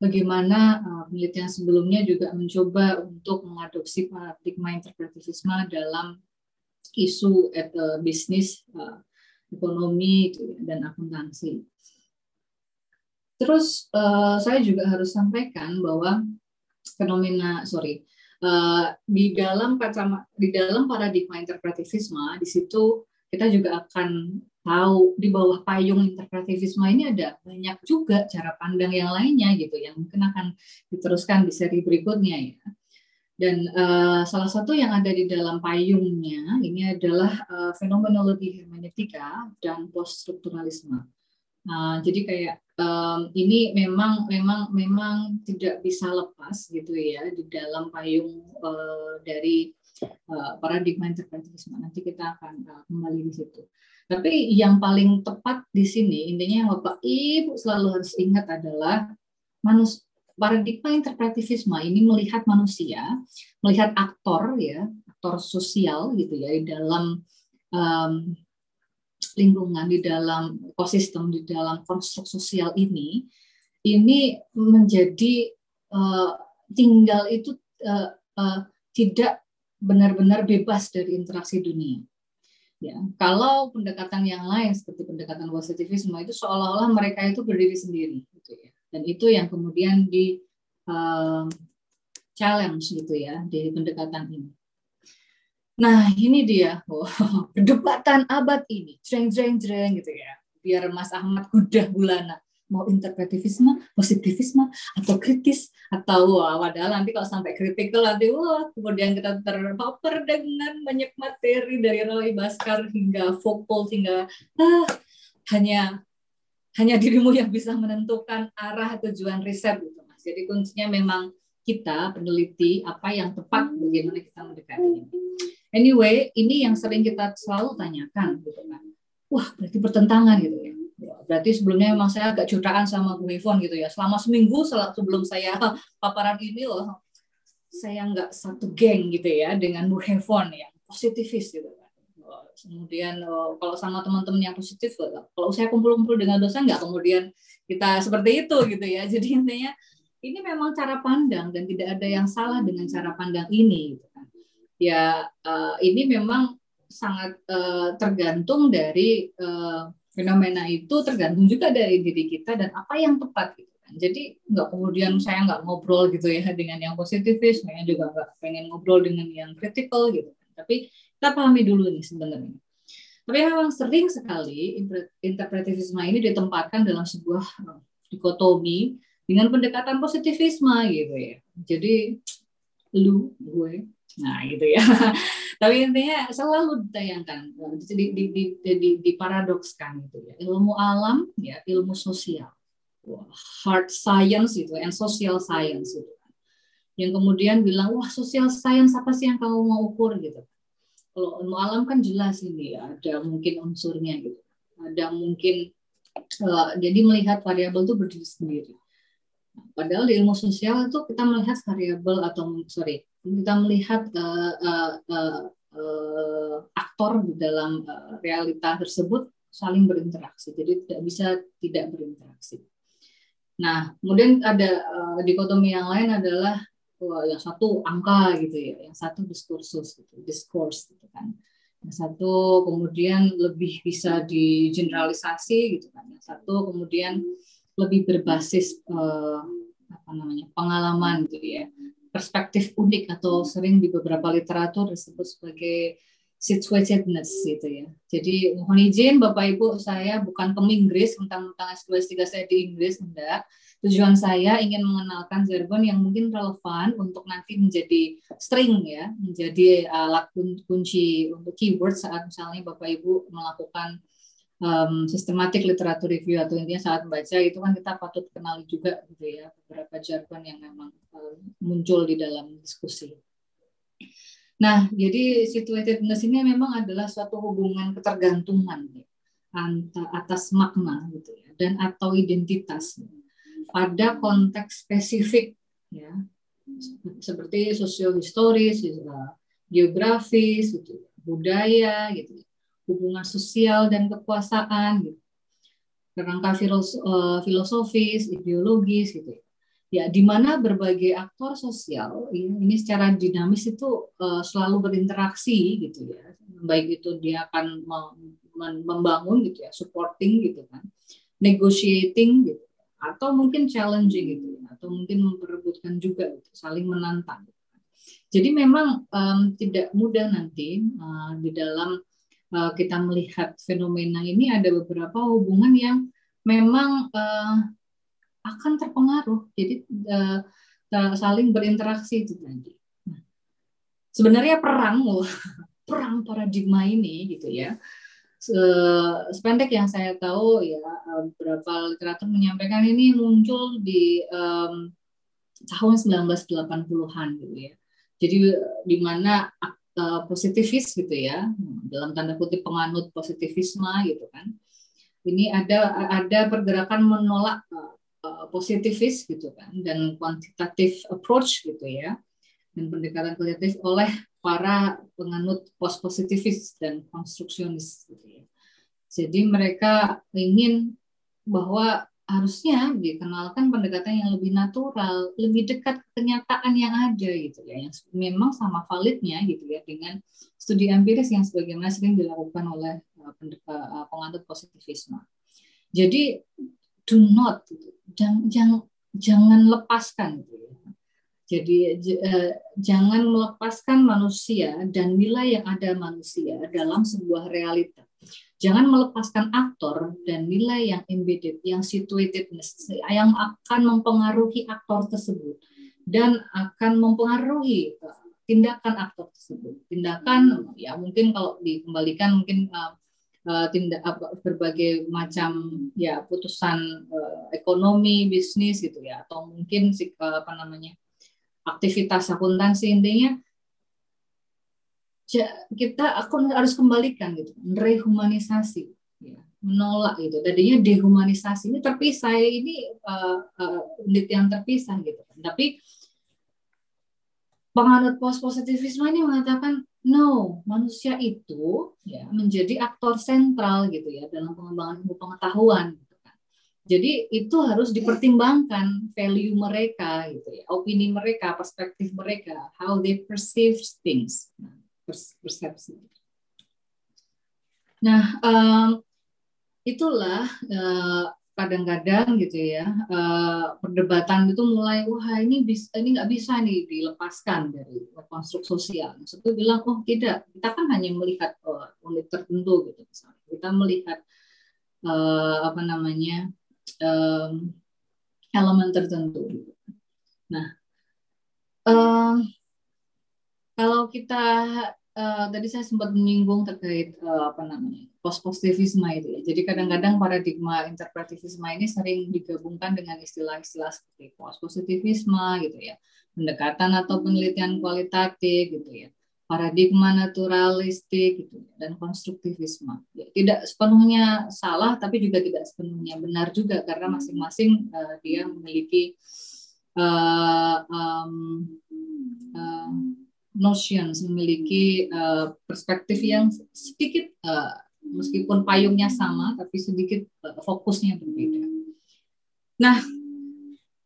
bagaimana penelitian sebelumnya juga mencoba untuk mengadopsi paradigma interpretivisme dalam isu at, uh, bisnis, uh, ekonomi, dan akuntansi. Terus uh, saya juga harus sampaikan bahwa fenomena, sorry, uh, di dalam kacamata, di dalam paradigma interpretivisme, di situ kita juga akan tahu di bawah payung interpretivisme ini ada banyak juga cara pandang yang lainnya gitu, yang mungkin akan diteruskan di seri berikutnya ya. Dan uh, salah satu yang ada di dalam payungnya ini adalah uh, fenomenologi hermeneutika dan poststrukturalisme. Uh, jadi kayak um, ini memang memang memang tidak bisa lepas gitu ya di dalam payung uh, dari uh, paradigma interpretivisme. Nanti kita akan uh, kembali di situ. Tapi yang paling tepat di sini intinya yang Bapak Ibu selalu harus ingat adalah manus paradigma interpretivisme ini melihat manusia, melihat aktor ya, aktor sosial gitu ya di dalam um, lingkungan, di dalam ekosistem, di dalam konstruk sosial ini, ini menjadi uh, tinggal itu uh, uh, tidak benar-benar bebas dari interaksi dunia. Ya, kalau pendekatan yang lain seperti pendekatan positivisme itu seolah-olah mereka itu berdiri sendiri gitu ya. Dan itu yang kemudian di uh, challenge gitu ya di pendekatan ini. Nah ini dia oh, perdebatan abad ini, jreng jreng jreng gitu ya. Biar Mas Ahmad kuda bulana mau interpretivisme, positivisme, atau kritis, atau wah, padahal nanti kalau sampai kritikal nanti wah kemudian kita terpaper dengan banyak materi dari Roy Bhaskar hingga Foucault hingga ah, hanya Hanya dirimu yang bisa menentukan arah tujuan riset gitu Mas. Jadi kuncinya memang kita peneliti apa yang tepat bagaimana kita mendekati. Anyway, ini yang sering kita selalu tanyakan gitu kan. Wah, berarti bertentangan gitu ya. Berarti sebelumnya memang saya agak curahkan sama Bu Yvonne gitu ya. Selama seminggu sebelum saya paparan ini loh, saya nggak satu geng gitu ya dengan Bu Yvonne yang positivis gitu. Kemudian kalau sama teman-teman yang positif, kalau saya kumpul-kumpul dengan dosen nggak kemudian kita seperti itu gitu ya. Jadi intinya ini memang cara pandang dan tidak ada yang salah dengan cara pandang ini. Gitu kan. Ya ini memang sangat tergantung dari fenomena itu, tergantung juga dari diri kita dan apa yang tepat. Gitu kan. Jadi nggak kemudian saya nggak ngobrol gitu ya dengan yang positivis, saya juga nggak pengen ngobrol dengan yang kritikal gitu. Kan. Tapi kita pahami dulu nih sebenarnya. Tapi memang sering sekali interpretivisme ini ditempatkan dalam sebuah dikotomi dengan pendekatan positivisme gitu ya. Jadi lu, gue, nah gitu ya. Tapi intinya selalu ditayangkan, diparadokskan gitu ya. Ilmu alam, ya ilmu sosial, hard science gitu, and social science gitu. Yang kemudian bilang wah social science apa sih yang kamu mau ukur gitu. Kalau ilmu alam kan jelas ini ya, ada mungkin unsurnya gitu, ada mungkin uh, jadi melihat variabel itu berdiri sendiri. Padahal di ilmu sosial itu kita melihat variabel atau sorry kita melihat uh, uh, uh, uh, aktor di dalam uh, realita tersebut saling berinteraksi. Jadi tidak bisa tidak berinteraksi. Nah kemudian ada uh, dikotomi yang lain adalah yang satu angka gitu ya, yang satu diskursus gitu, diskurs gitu kan. Yang satu kemudian lebih bisa digeneralisasi gitu kan. Yang satu kemudian lebih berbasis eh, apa namanya pengalaman gitu ya, perspektif unik atau sering di beberapa literatur disebut sebagai situatedness gitu ya. Jadi mohon izin Bapak Ibu, saya bukan penginggris tentang-tentang S dua S tiga saya di Inggris, enggak. Tujuan saya ingin mengenalkan jargon yang mungkin relevan untuk nanti menjadi string ya, menjadi alat kunci untuk keyword saat misalnya Bapak Ibu melakukan um, systematic literature review atau intinya saat membaca itu kan kita patut kenali juga gitu ya beberapa jargon yang memang um, muncul di dalam diskusi. Nah, jadi situatedness ini memang adalah suatu hubungan ketergantungan ya, atas makna gitu ya dan atau identitas. Ya. Pada konteks spesifik ya seperti sosiohistoris, geografis, gitu, budaya, gitu, hubungan sosial dan kekuasaan, gitu, kerangka filosofis, ideologis, gitu ya, di mana berbagai aktor sosial ini secara dinamis itu uh, selalu berinteraksi gitu ya, baik itu dia akan membangun gitu ya, supporting gitu kan, negotiating gitu. Atau mungkin challenging gitu, atau mungkin memperebutkan juga, gitu, saling menantang. Jadi memang um, tidak mudah nanti uh, di dalam uh, kita melihat fenomena ini ada beberapa hubungan yang memang uh, akan terpengaruh, jadi uh, saling berinteraksi itu tadi. Nah, sebenarnya perang perang paradigma ini gitu ya. Sependek yang saya tahu ya, beberapa literatur menyampaikan ini muncul di um, tahun sembilan belas delapan puluhan gitu ya. Jadi di mana uh, positivis gitu ya, dalam tanda kutip penganut positivisme gitu kan. Ini ada ada pergerakan menolak uh, positivis gitu kan, dan quantitative approach gitu ya. Dan pendekatan kualitatif oleh para penganut post-positivis dan konstruksionis gitu ya. Jadi mereka ingin bahwa harusnya dikenalkan pendekatan yang lebih natural, lebih dekat ke kenyataan yang ada gitu ya, yang memang sama validnya gitu ya dengan studi empiris yang sebagaimana sering dilakukan oleh uh, penganut positivisme. Jadi do not, jangan jangan jangan lepaskan gitu ya. Jadi jangan melepaskan manusia dan nilai yang ada manusia dalam sebuah realita. Jangan melepaskan aktor dan nilai yang embedded, yang situatedness, yang akan mempengaruhi aktor tersebut dan akan mempengaruhi tindakan aktor tersebut. Tindakan ya mungkin kalau dikembalikan mungkin uh, uh, tindak uh, berbagai macam ya putusan uh, ekonomi, bisnis gitu ya, atau mungkin uh, apa namanya? aktivitas akuntansi. Intinya kita akun harus kembalikan gitu, rehumanisasi ya, menolak gitu. Tadinya dehumanisasi ini terpisah, ini uh, uh, unit yang terpisah gitu. Tapi penganut post-positivisme ini mengatakan no, manusia itu ya menjadi aktor sentral gitu ya dalam pengembangan ilmu pengetahuan. Jadi itu harus dipertimbangkan value mereka gitu ya, opini mereka, perspektif mereka, how they perceive things, persepsi. Nah, um, itulah uh, kadang-kadang gitu ya uh, perdebatan itu mulai wah ini bisa, ini nggak bisa nih dilepaskan dari konstruk sosial. Maksudnya bilang oh tidak, kita kan hanya melihat uh, unit tertentu gitu misalnya, kita melihat uh, apa namanya Um, elemen tertentu. Nah, um, kalau kita uh, tadi saya sempat menyinggung terkait uh, apa namanya post-positivisme itu ya. Jadi kadang-kadang paradigma interpretivisme ini sering digabungkan dengan istilah-istilah seperti post-positivisme gitu ya, pendekatan atau penelitian kualitatif gitu ya, paradigma naturalistik gitu, dan konstruktivisme. Ya, tidak sepenuhnya salah, tapi juga tidak sepenuhnya benar juga, karena masing-masing uh, dia memiliki uh, um, uh, notions, memiliki uh, perspektif yang sedikit, uh, meskipun payungnya sama, tapi sedikit uh, fokusnya berbeda. Nah,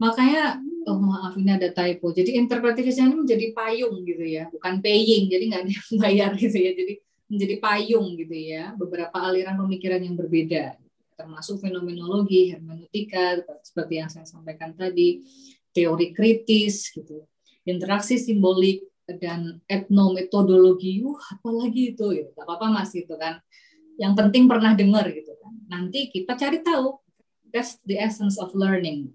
makanya oh maaf ini ada typo. Jadi interpretivisme ini menjadi payung gitu ya, bukan paying. Jadi nggak ada yang bayar gitu ya. Jadi menjadi payung gitu ya. Beberapa aliran pemikiran yang berbeda, termasuk fenomenologi, hermeneutika seperti yang saya sampaikan tadi, teori kritis gitu, interaksi simbolik dan etnometodologi. Uh, apalagi itu ya. Gak apa-apa mas itu kan. Yang penting pernah dengar gitu kan. Nanti kita cari tahu. That's the essence of learning.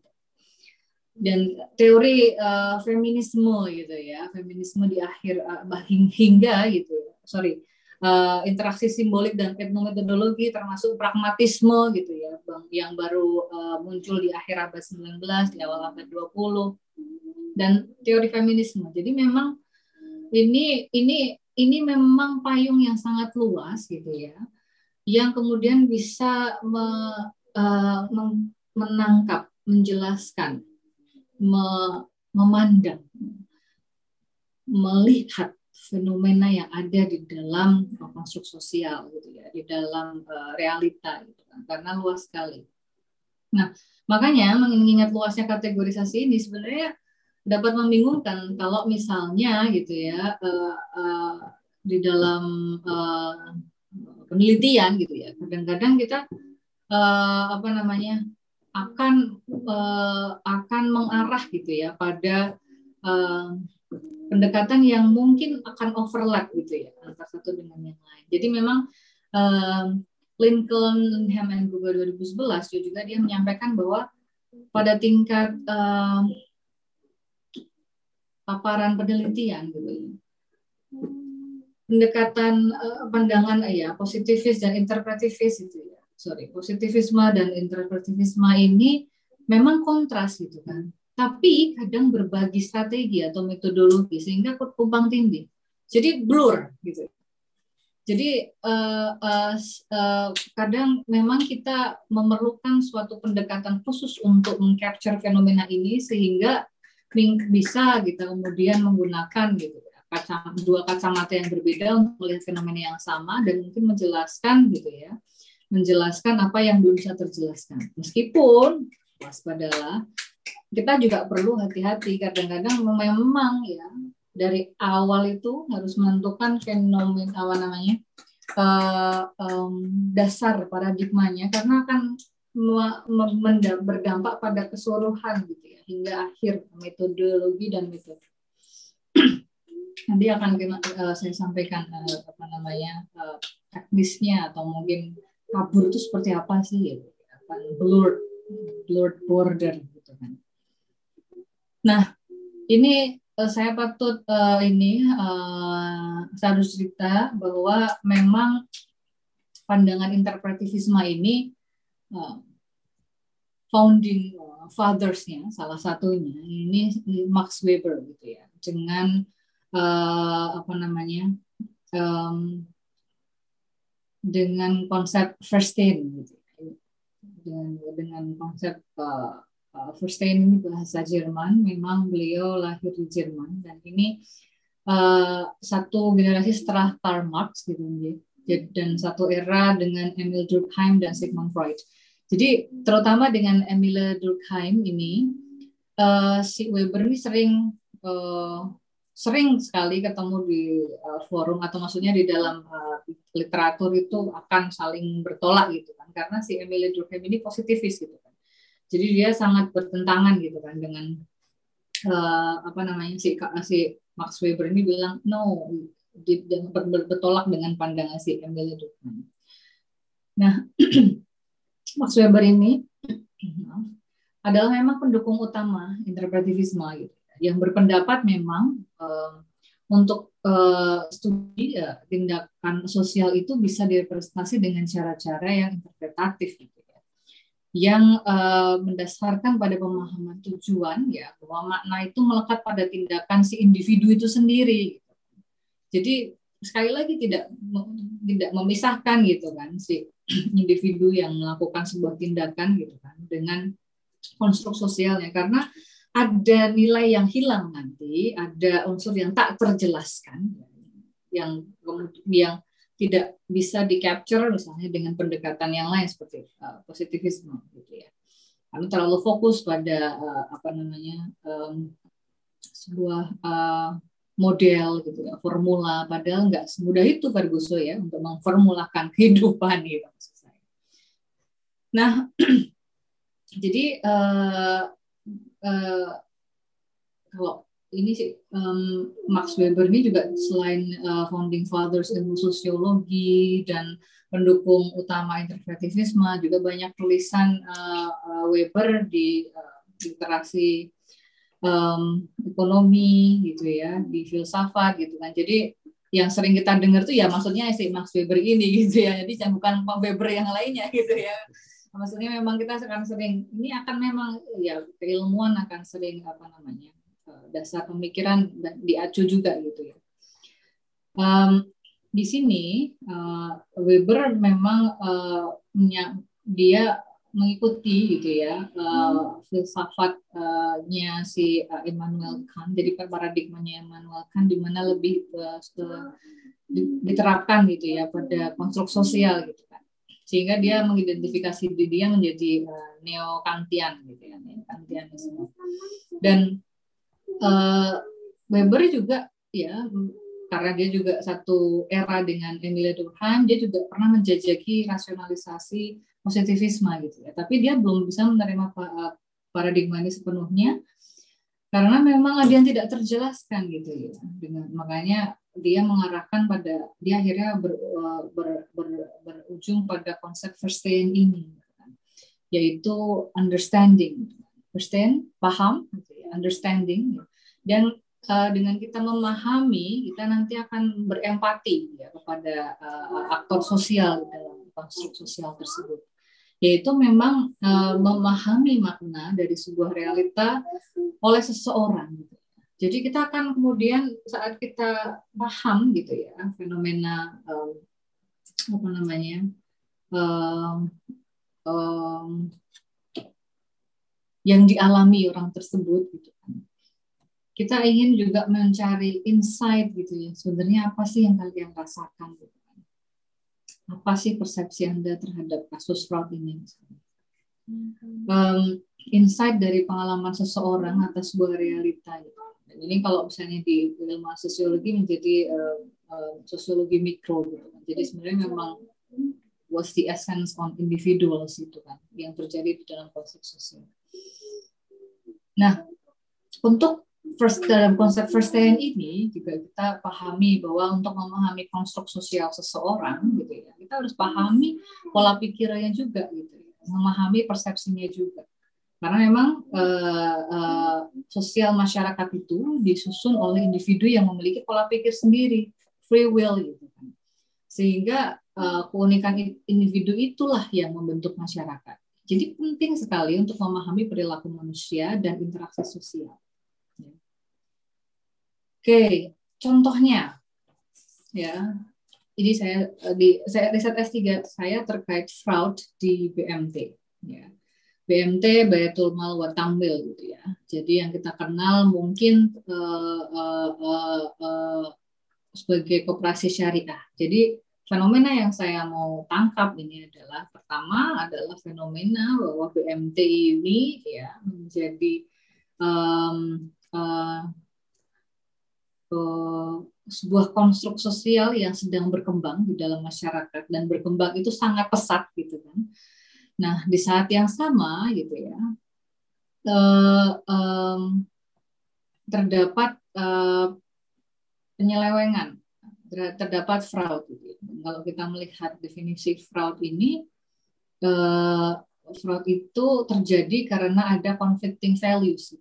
Dan teori uh, feminisme gitu ya, feminisme di akhir uh, hingga gitu, sorry, uh, interaksi simbolik dan etnometodologi termasuk pragmatisme gitu ya, yang baru uh, muncul di akhir abad sembilan belas, di awal abad dua puluh, dan teori feminisme. Jadi memang ini ini ini memang payung yang sangat luas gitu ya, yang kemudian bisa me, uh, menangkap, menjelaskan, memandang, melihat fenomena yang ada di dalam konstruk sosial gitu ya, di dalam uh, realita gitu kan, karena luas sekali. Nah, makanya mengingat luasnya kategorisasi ini sebenarnya dapat membingungkan kalau misalnya gitu ya uh, uh, di dalam uh, penelitian gitu ya, kadang-kadang kita uh, apa namanya akan uh, akan mengarah gitu ya pada uh, pendekatan yang mungkin akan overlap gitu ya antara satu dengan yang lain. Jadi memang uh, Lincoln, Hemen dua ribu sebelas juga dia menyampaikan bahwa pada tingkat uh, paparan penelitian gitu ya, pendekatan uh, pandangan uh, ya positivis dan interpretivis itu ya. Sorry, positivisme dan interpretivisme ini memang kontras gitu kan. Tapi kadang berbagi strategi atau metodologi sehingga tumpang tindih. Jadi blur gitu. Jadi uh, uh, uh, kadang memang kita memerlukan suatu pendekatan khusus untuk mengcapture fenomena ini sehingga bisa kita kemudian menggunakan gitu kaca, dua kacamata yang berbeda untuk melihat fenomena yang sama dan mungkin menjelaskan gitu ya, menjelaskan apa yang belum bisa terjelaskan. Meskipun waspadalah, kita juga perlu hati-hati kadang-kadang memang ya. Dari awal itu harus menentukan fenomen apa namanya uh, um, dasar paradigmanya karena akan berdampak pada keseluruhan gitu ya hingga akhir metodologi dan metode. Nanti akan uh, saya sampaikan uh, apa namanya uh, teknisnya atau mungkin kabur itu seperti apa sih? Gitu. Blurred, blurred border gitu kan. Nah ini. Saya patut uh, ini uh, saya harus cerita bahwa memang pandangan interpretivisme ini uh, founding fathersnya salah satunya ini Max Weber gitu ya dengan uh, apa namanya um, dengan konsep Verstehen gitu dengan, dengan konsep uh, Verstehen ini bahasa Jerman, memang beliau lahir di Jerman dan ini uh, satu generasi setelah Karl Marx gitu dan satu era dengan Emile Durkheim dan Sigmund Freud. Jadi terutama dengan Emile Durkheim ini uh, si Weber ini sering uh, sering sekali ketemu di uh, forum atau maksudnya di dalam uh, literatur itu akan saling bertolak gitu kan karena si Emile Durkheim ini positivis gitu kan. Jadi dia sangat bertentangan gitu kan dengan uh, apa namanya si, si Max Weber ini bilang no, dia bertolak dengan pandangan si Emile Durkheim. Nah, Max Weber ini adalah memang pendukung utama interpretivisme gitu, yang berpendapat memang uh, untuk uh, studi uh, tindakan sosial itu bisa direpresentasi dengan cara-cara yang interpretatif gitu. Yang uh, mendasarkan pada pemahaman tujuan ya bahwa makna itu melekat pada tindakan si individu itu sendiri. Jadi sekali lagi tidak tidak memisahkan gitu kan si individu yang melakukan sebuah tindakan gitu kan dengan konstruk sosialnya karena ada nilai yang hilang nanti, ada unsur yang tak terjelaskan yang yang tidak bisa di-capture misalnya dengan pendekatan yang lain seperti uh, positivisme gitu ya. Karena terlalu fokus pada uh, apa namanya um, sebuah uh, model gitu ya, formula padahal nggak semudah itu Ferguson ya untuk memformulakan kehidupan gitu maksud saya. Nah, jadi uh, uh, kalau ini sih um, Max Weber ini juga selain uh, founding fathers ilmu sosiologi dan pendukung utama interpretivisme juga banyak tulisan uh, uh, Weber di uh, literasi um, ekonomi gitu ya di filsafat gitu kan jadi yang sering kita dengar tuh ya maksudnya si Max Weber ini gitu ya jadi bukan Pak Weber yang lainnya gitu ya. Maksudnya memang kita akan sering ini akan memang ya keilmuan akan sering apa namanya dasar pemikiran diacu juga gitu ya. Um, di sini uh, Weber memang uh, dia mengikuti gitu ya uh, filsafatnya si uh, Immanuel Kant. Jadi paradigmanya Immanuel Kant di mana lebih uh, diterapkan gitu ya pada konstruk sosial gitu kan. Sehingga dia mengidentifikasi dia menjadi uh, neo-kantian gitu ya, neo-kantianisme. Dan Uh, Weber juga ya karena dia juga satu era dengan Emile Durkheim dia juga pernah menjajaki rasionalisasi positivisme gitu ya tapi dia belum bisa menerima paradigma ini sepenuhnya karena memang ada yang tidak terjelaskan gitu ya dengan makanya dia mengarahkan pada dia akhirnya ber, ber, ber, berujung pada konsep Verstehen ini yaitu understanding understand paham gitu ya, understanding dan uh, dengan kita memahami, kita nanti akan berempati ya, kepada uh, aktor sosial dalam konstruk sosial tersebut. Yaitu memang uh, memahami makna dari sebuah realita oleh seseorang. Gitu. Jadi kita akan kemudian saat kita paham gitu ya fenomena um, apa namanya um, um, yang dialami orang tersebut, gitu. Kita ingin juga mencari insight gitu ya. Sebenarnya apa sih yang kalian rasakan? Gitu. Apa sih persepsi Anda terhadap kasus fraud ini? Um, insight dari pengalaman seseorang atas sebuah realita. Gitu. Dan ini kalau misalnya di ilmu sosiologi menjadi uh, uh, sosiologi mikro. Gitu. Jadi sebenarnya memang what's the essence on individuals itu kan yang terjadi di dalam konsep sosial. Nah, untuk First, dalam konsep first aid ini juga kita pahami bahwa untuk memahami konstruk sosial seseorang gitu ya, kita harus pahami pola pikirannya juga gitu, memahami persepsinya juga, karena memang eh, eh, sosial masyarakat itu disusun oleh individu yang memiliki pola pikir sendiri, free will gitu kan, sehingga eh, keunikan individu itulah yang membentuk masyarakat. Jadi penting sekali untuk memahami perilaku manusia dan interaksi sosial. Oke, contohnya ya, ini saya di saya riset S tiga saya terkait fraud di B M T ya. B M T Baitul Mal wat Tamwil gitu ya. Jadi yang kita kenal mungkin uh, uh, uh, uh, sebagai koperasi syariah. Jadi fenomena yang saya mau tangkap ini adalah pertama adalah fenomena bahwa B M T ini ya menjadi um, uh, sebuah konstruk sosial yang sedang berkembang di dalam masyarakat dan berkembang itu sangat pesat gitu kan. Nah di saat yang sama gitu ya eh, eh, terdapat eh, penyelewengan, terdapat fraud. Gitu. Kalau kita melihat definisi fraud ini, eh, fraud itu terjadi karena ada conflicting values.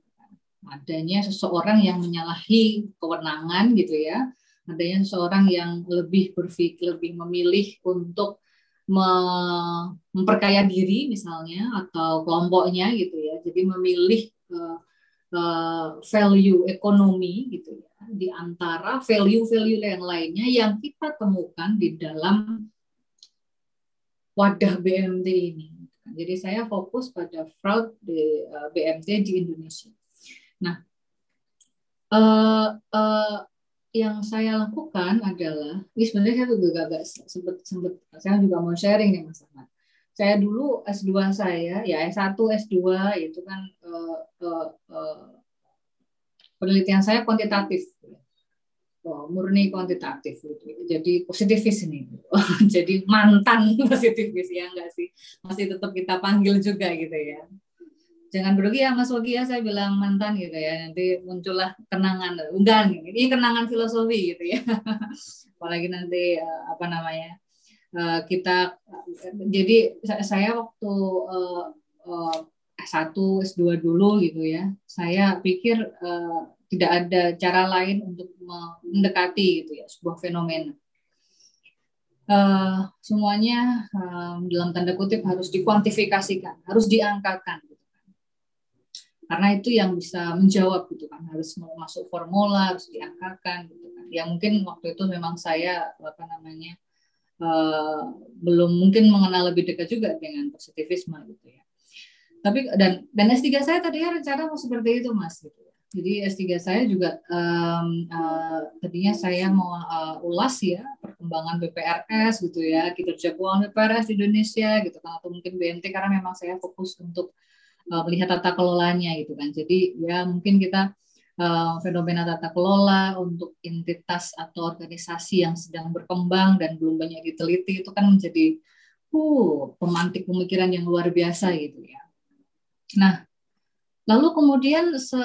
Adanya seseorang yang menyalahi kewenangan gitu ya, adanya seseorang yang lebih berpikir, lebih memilih untuk memperkaya diri misalnya atau kelompoknya gitu ya, jadi memilih uh, uh, value ekonomi gitu ya, di antara value-value yang lainnya yang kita temukan di dalam wadah B M T ini. Jadi saya fokus pada fraud di uh, B M T di Indonesia. Nah, uh, uh, yang saya lakukan adalah, ini sebenarnya saya juga agak sempet, sempet, saya juga mau sharing nih Mas Ahmad. Saya dulu S dua saya, ya S satu, S dua itu kan uh, uh, uh, penelitian saya kuantitatif, oh, murni kuantitatif, gitu. Jadi positivis ini, jadi mantan positivis ya enggak sih, masih tetap kita panggil juga gitu ya. Jangan grogi ya Mas Wogi ya, saya bilang mantan gitu ya, nanti muncullah kenangan, unggahan, ini kenangan filosofi gitu ya. Apalagi nanti apa namanya, kita, jadi saya waktu S satu, S dua dulu gitu ya, saya pikir tidak ada cara lain untuk mendekati gitu ya, sebuah fenomena. Semuanya dalam tanda kutip harus dikuantifikasikan, harus diangkakan. Karena itu yang bisa menjawab gitu kan, harus masuk formula, harus diangkakan gitu kan. Ya mungkin waktu itu memang saya apa namanya uh, belum mungkin mengenal lebih dekat juga dengan positivisme gitu ya. Tapi dan dan S tiga saya tadinya rencana mau seperti itu Mas gitu ya. Jadi S tiga saya juga um, uh, tadinya saya mau uh, ulas ya perkembangan B P R S gitu ya, kinerja keuangan B P R S di Indonesia gitu kan, atau mungkin B M T karena memang saya fokus untuk melihat tata kelolanya gitu kan. Jadi ya mungkin kita uh, fenomena tata kelola untuk entitas atau organisasi yang sedang berkembang dan belum banyak diteliti itu kan menjadi uh, pemantik pemikiran yang luar biasa gitu ya. Nah, lalu kemudian se,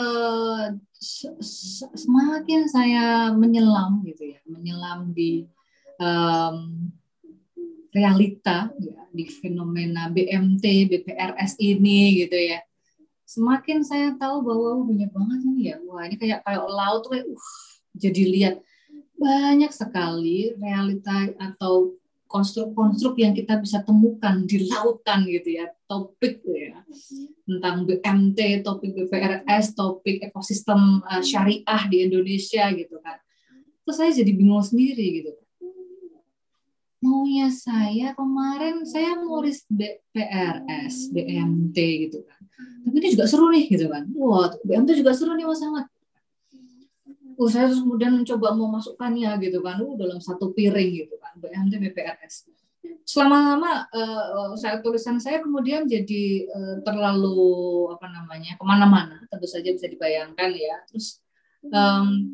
se, se, semakin saya menyelam gitu ya, menyelam di um, realita ya, di fenomena B M T, B P R S ini gitu ya. semakin saya tahu bahwa banyak banget ini ya, wah ini kayak kayak laut tuh, uh, jadi lihat banyak sekali realita atau konstruk-konstruk yang kita bisa temukan di lautan gitu ya, topik ya tentang B M T, topik B P R S, topik ekosistem uh, syariah di Indonesia gitu kan. Terus saya jadi bingung sendiri gitu. Maunya saya kemarin saya mau riset B P R S, B M T gitu kan. Tapi ini juga seru nih gitu kan. Wah, B M T juga seru nih Mas Ahmad. Oh, saya terus kemudian mencoba mau masukkannya gitu kan, uh, dalam satu piring gitu kan, B M T, B P R S. Selama-lama uh, saya tulisan saya kemudian jadi uh, terlalu apa namanya kemana-mana, tentu saja bisa dibayangkan ya. Terus um,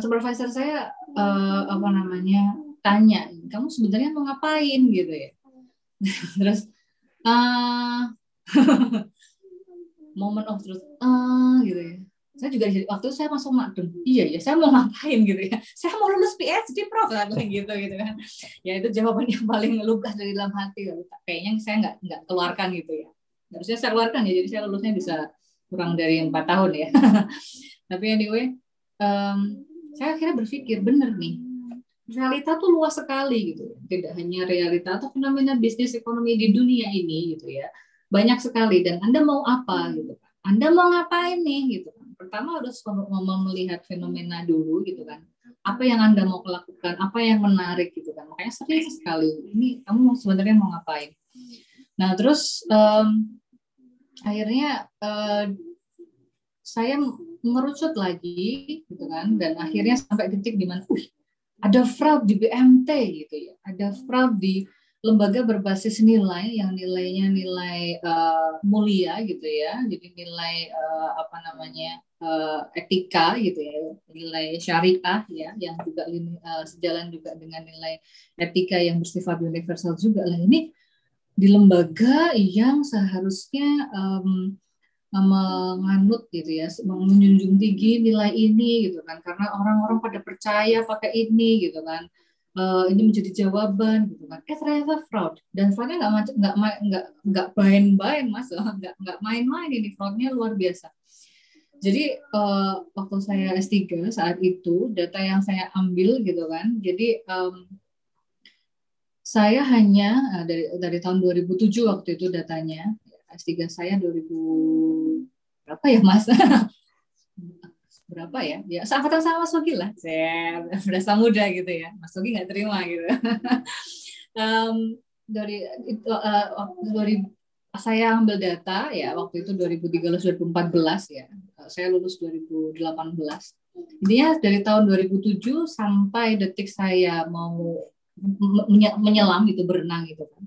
supervisor saya uh, apa namanya tanya, kamu sebenarnya mau ngapain gitu ya? Terus uh, moment of truth, uh, gitu ya. Saya juga jadi waktu saya masuk Madem, iya ya saya mau ngapain gitu ya, saya mau lulus P H D Prof kan gitu gitu kan, ya itu jawaban yang paling lugas dari dalam hati, kayaknya saya nggak nggak keluarkan gitu ya, harusnya saya keluarkan ya, jadi saya lulusnya bisa kurang dari empat tahun ya, tapi anyway, um, saya akhirnya berpikir bener nih, realita tuh luas sekali gitu, tidak hanya realita atau fenomena bisnis ekonomi di dunia ini gitu ya, banyak sekali dan Anda mau apa gitu, Anda mau ngapain nih gitu. Pertama harus melihat fenomena dulu gitu kan, apa yang Anda mau lakukan, apa yang menarik gitu kan, makanya sering sekali ini kamu sebenarnya mau ngapain. Nah terus um, akhirnya uh, saya merucut lagi gitu kan, dan akhirnya sampai titik di mana uh, ada fraud di B M T gitu ya, ada fraud di lembaga berbasis nilai yang nilainya nilai uh, mulia gitu ya, jadi nilai uh, apa namanya uh, etika gitu ya, nilai syariah ya, yang juga uh, sejalan juga dengan nilai etika yang bersifat universal juga lah, ini di lembaga yang seharusnya um, menganut gitu ya, menjunjung tinggi nilai ini gitu kan, karena orang-orang pada percaya pakai ini gitu kan. Uh, ini menjadi jawaban gitu kan, eh ternyata fraud, dan fraudnya nggak nggak nggak nggak main-main Mas, nggak nggak main-main ini fraudnya luar biasa. Jadi uh, waktu saya S tiga saat itu data yang saya ambil gitu kan, jadi um, saya hanya uh, dari dari tahun dua ribu tujuh waktu itu datanya, S tiga saya dua ribu berapa ya Mas? Berapa ya? Ya seangkatan sama Mas Sogi lah, saya berasa muda gitu ya. Mas Sogi nggak terima gitu. um, dari itu uh, waktu dua ribu, saya ambil data ya waktu itu dua ribu tiga belas dua ribu empat belas ya. Saya lulus dua ribu delapan belas. Intinya dari tahun dua ribu tujuh sampai detik saya mau menyelam gitu, berenang gitu kan.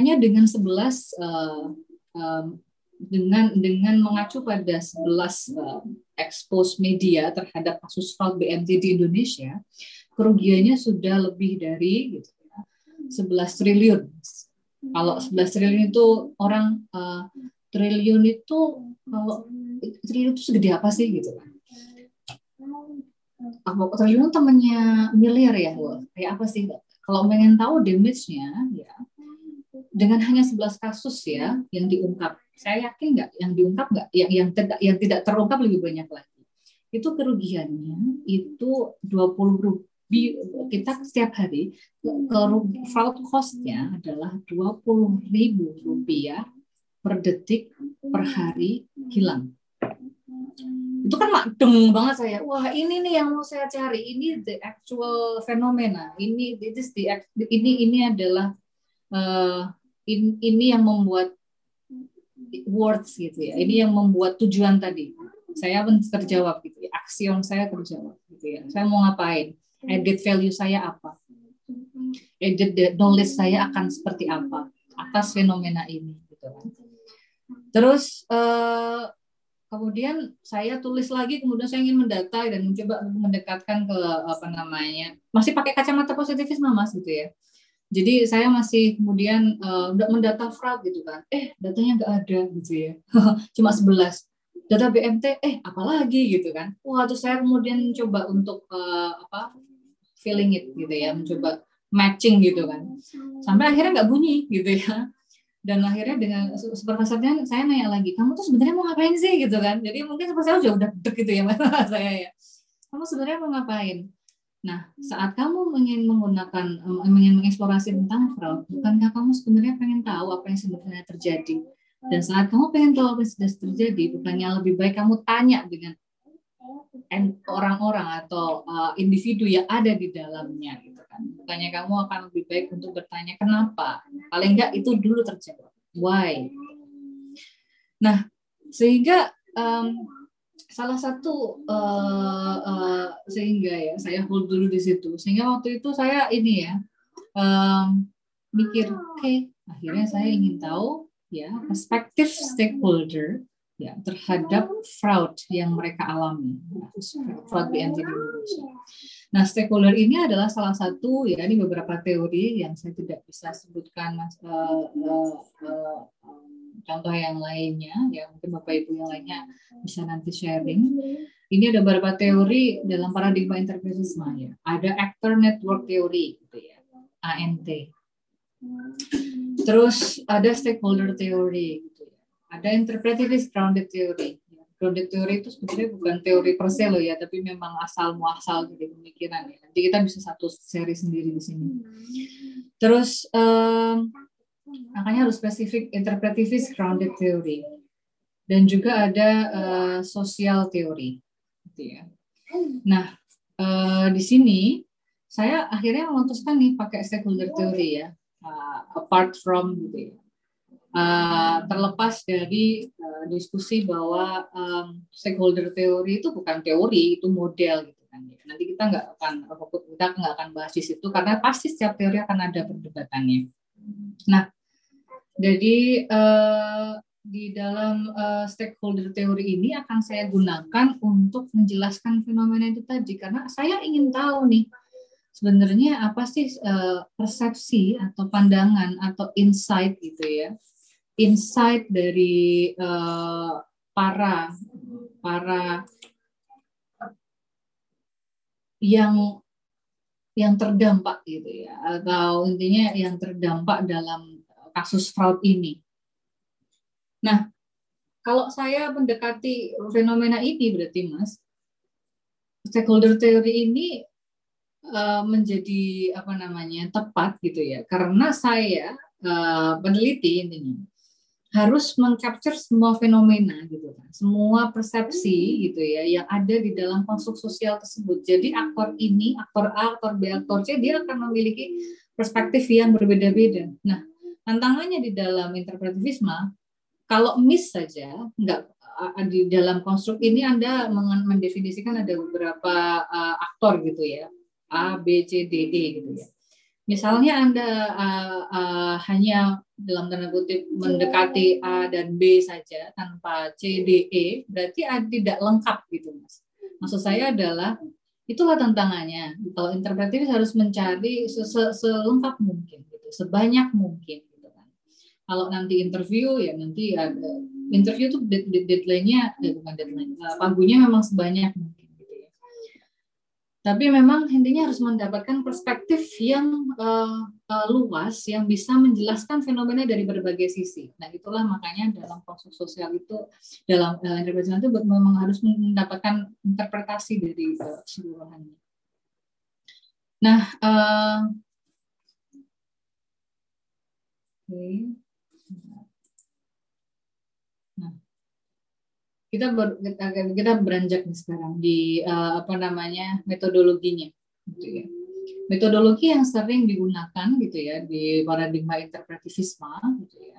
Hanya dengan sebelas uh, um, dengan dengan mengacu pada sebelas uh, expose media terhadap kasus fraud B M T di Indonesia, kerugiannya sudah lebih dari gitu ya, sebelas triliun. Kalau sebelas triliun itu orang uh, triliun itu kalau triliun itu segede apa sih gitu kan? Apa triliun temannya miliar ya? Loh, kayak apa sih? Kalau pengen tahu damage-nya ya, dengan hanya sebelas kasus ya yang diungkap, saya yakin nggak yang diungkap nggak yang yang tidak yang tidak terungkap lebih banyak lagi. Itu kerugiannya itu dua puluh ribu, kita setiap hari kerugian fraud cost-nya adalah dua puluh ribu rupiah per detik per hari hilang. Itu kan madeng banget saya, wah ini nih yang mau saya cari, ini the actual fenomena, ini this the ini ini adalah Uh, in, ini yang membuat words gitu ya, ini yang membuat tujuan tadi saya pun terjawab gitu ya, aksion saya terjawab gitu ya, saya mau ngapain, added value saya apa, added knowledge saya akan seperti apa atas fenomena ini gitu kan. Terus uh, kemudian saya tulis lagi, kemudian saya ingin mendata dan mencoba mendekatkan ke apa namanya, masih pakai kacamata positivisme Mas gitu ya. Jadi saya masih kemudian uh, mendata fraud gitu kan. Eh, datanya nggak ada gitu ya. Cuma sebelas. Data B M T, eh apalagi gitu kan. Wah, terus saya kemudian coba untuk uh, apa? Filling it gitu ya, mencoba matching gitu kan. Sampai akhirnya nggak bunyi gitu ya. Dan akhirnya dengan supervisornya saya nanya lagi, kamu tuh sebenarnya mau ngapain sih gitu kan? Jadi mungkin supervisor juga udah deg gitu ya masalah saya ya. Kamu sebenarnya mau ngapain? Nah, saat kamu ingin menggunakan, ingin mengeksplorasi tentang fraud, bukankah kamu sebenarnya pengen tahu apa yang sebenarnya terjadi? Dan saat kamu pengen tahu apa yang sudah terjadi, bukannya lebih baik kamu tanya dengan orang-orang atau uh, individu yang ada di dalamnya gitu kan. Bukannya kamu akan lebih baik untuk bertanya kenapa, paling enggak itu dulu terjawab, why. Nah, sehingga um, salah satu uh, uh, sehingga ya saya hold dulu di situ, sehingga waktu itu saya ini ya um, mikir oke, okay, akhirnya saya ingin tahu ya perspektif stakeholder ya terhadap fraud yang mereka alami, fraud B L T di Indonesia. Nah, stakeholder ini adalah salah satu ya ini beberapa teori yang saya tidak bisa sebutkan mas, uh, uh, uh, contoh yang lainnya ya mungkin Bapak Ibu yang lainnya bisa nanti sharing. Ini ada beberapa teori dalam paradigma interpretivisma ya. Ada actor network theory gitu ya, A N T. Terus ada stakeholder theory. Ada interpretivist grounded theory. Grounded theory itu sebenarnya bukan teori per se loh ya, tapi memang asal muasal dari pemikiran ya. Nanti kita bisa satu seri sendiri di sini. Terus um, makanya harus spesifik interpretivist grounded theory. Dan juga ada uh, social theory, gitu ya. Nah uh, di sini saya akhirnya memutuskan nih pakai stakeholder theory ya, uh, apart from gitu ya. Uh, terlepas dari uh, diskusi bahwa um, stakeholder teori itu bukan teori, itu model gitu kan. Nanti kita nggak akan kita nggak akan bahas di situ karena pasti setiap teori akan ada perdebatannya. Nah, jadi uh, di dalam uh, stakeholder teori ini akan saya gunakan untuk menjelaskan fenomena itu tadi karena saya ingin tahu nih sebenarnya apa sih uh, persepsi atau pandangan atau insight gitu ya. Insight dari uh, para para yang yang terdampak gitu ya, atau intinya yang terdampak dalam kasus fraud ini. Nah, kalau saya mendekati fenomena ini berarti Mas, stakeholder theory ini uh, menjadi apa namanya tepat gitu ya, karena saya uh, peneliti intinya harus mengcapture semua fenomena gitu kan, semua persepsi gitu ya yang ada di dalam konstruk sosial tersebut. Jadi aktor ini, aktor A, aktor B, aktor C, dia akan memiliki perspektif yang berbeda-beda. Nah, tantangannya di dalam interpretivisme, kalau miss saja, nggak di dalam konstruk ini Anda mendefinisikan ada beberapa uh, aktor gitu ya, A, B, C, D, D gitu ya. Misalnya Anda uh, uh, hanya dalam tanda kutip mendekati A dan B saja tanpa C, D, E, berarti A tidak lengkap gitu Mas. Maksud saya adalah itulah tantangannya. Kalau interpretivis harus mencari selengkap mungkin, gitu, sebanyak mungkin. Gitu kan. Kalau nanti interview ya nanti ada interview tuh deadline-nya eh, bukan deadline, pagunya memang sebanyak mungkin. Tapi memang intinya harus mendapatkan perspektif yang uh, uh, luas yang bisa menjelaskan fenomena dari berbagai sisi. Nah, itulah makanya dalam konstruk sosial itu dalam uh, interpretasi itu memang harus mendapatkan interpretasi dari keseluruhannya. Uh, nah, uh, okay. Nah, kita ber, kita beranjak nih sekarang di uh, apa namanya metodologinya gitu ya. Metodologi yang sering digunakan gitu ya di paradigma interpretivisme gitu ya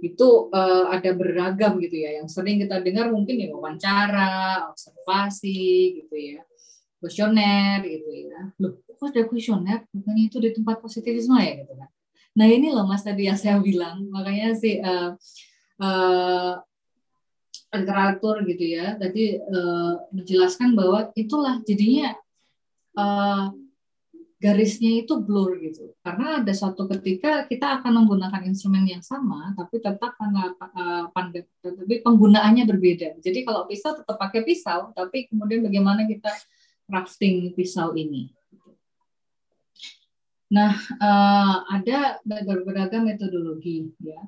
itu uh, ada beragam gitu ya, yang sering kita dengar mungkin ya wawancara, observasi gitu ya, kuesioner gitu ya. Loh, kok ada kuesioner? Bukannya itu di tempat positivisme ya gitu kan. Nah, ini loh Mas tadi yang saya bilang, makanya sih uh, uh, literatur gitu ya tadi uh, menjelaskan bahwa itulah jadinya uh, garisnya itu blur gitu karena ada suatu ketika kita akan menggunakan instrumen yang sama tapi tetap karena uh, pandai tapi penggunaannya berbeda. Jadi kalau pisau tetap pakai pisau tapi kemudian bagaimana kita crafting pisau ini. Nah uh, ada berbagai metodologi ya.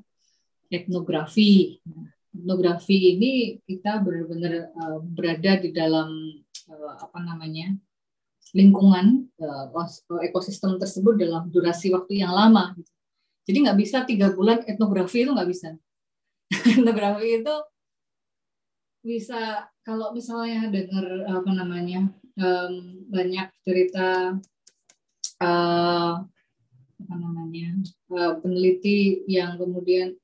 etnografi. Etnografi ini kita benar-benar uh, berada di dalam uh, apa namanya lingkungan uh, ekosistem tersebut dalam durasi waktu yang lama. Jadi nggak bisa tiga bulan etnografi, itu nggak bisa. Etnografi itu bisa kalau misalnya dengar apa namanya um, banyak cerita uh, apa namanya uh, peneliti yang kemudian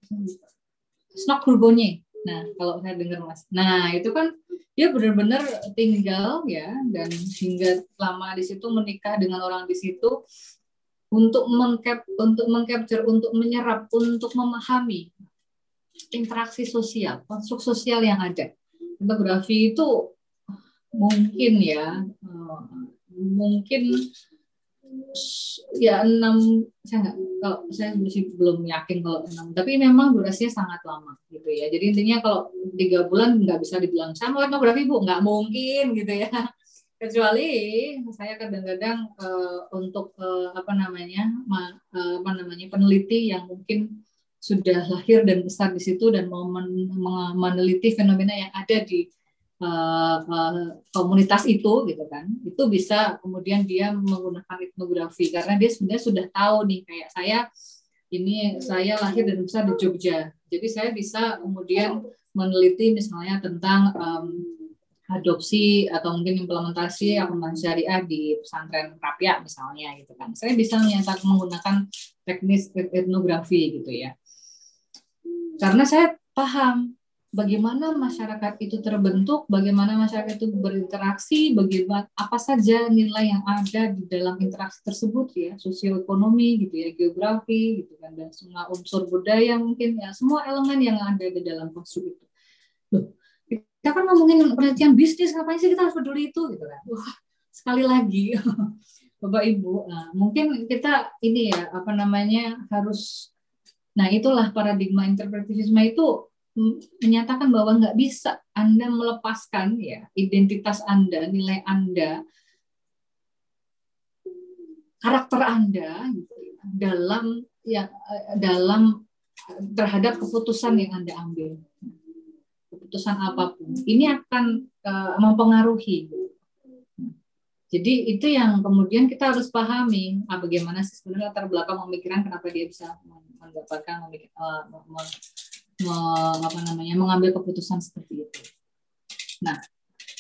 Snok Hurgonye. Nah, kalau saya dengar Mas. Nah, itu kan dia benar-benar tinggal ya dan hingga lama di situ, menikah dengan orang di situ untuk mengcap untuk mengcapture, untuk menyerap, untuk memahami interaksi sosial, konstruk sosial yang ada. Etnografi itu mungkin ya mungkin ya enam, saya nggak, kalau saya masih belum yakin kalau enam, tapi memang durasinya sangat lama gitu ya. Jadi intinya kalau tiga bulan nggak bisa dibilang sama etnografi Bu, nggak mungkin gitu ya. Kecuali saya kadang-kadang uh, untuk uh, apa namanya ma, uh, apa namanya peneliti yang mungkin sudah lahir dan besar di situ dan mau men meneliti fenomena yang ada di Uh, uh, komunitas itu gitu kan, itu bisa kemudian dia menggunakan etnografi karena dia sebenarnya sudah tahu nih, kayak saya ini saya lahir dan besar di Jogja, jadi saya bisa kemudian meneliti misalnya tentang um, adopsi atau mungkin implementasi akuntansi syariah di pesantren Rapia misalnya gitu kan, saya bisa menyatakan menggunakan teknis etnografi gitu ya karena saya paham bagaimana masyarakat itu terbentuk, bagaimana masyarakat itu berinteraksi, bagaimana apa saja nilai yang ada di dalam interaksi tersebut ya, sosioekonomi gitu ya, geografi gitu kan, dan semua unsur budaya mungkin ya, semua elemen yang ada di dalam konstruk itu. Loh, kita kan ngomongin penelitian bisnis, ngapain sih kita harus peduli itu gitu kan? Wah, sekali lagi Bapak Ibu, nah, mungkin kita ini ya apa namanya harus, nah itulah paradigma interpretivisme itu menyatakan bahwa nggak bisa Anda melepaskan ya identitas Anda, nilai Anda, karakter Anda gitu, dalam ya dalam terhadap keputusan yang Anda ambil, keputusan apapun ini akan uh, mempengaruhi. Jadi itu yang kemudian kita harus pahami, ah, bagaimana sih sebenarnya latar belakang pemikiran kenapa dia bisa mendapatkan memikir, uh, apa namanya mengambil keputusan seperti itu. Nah,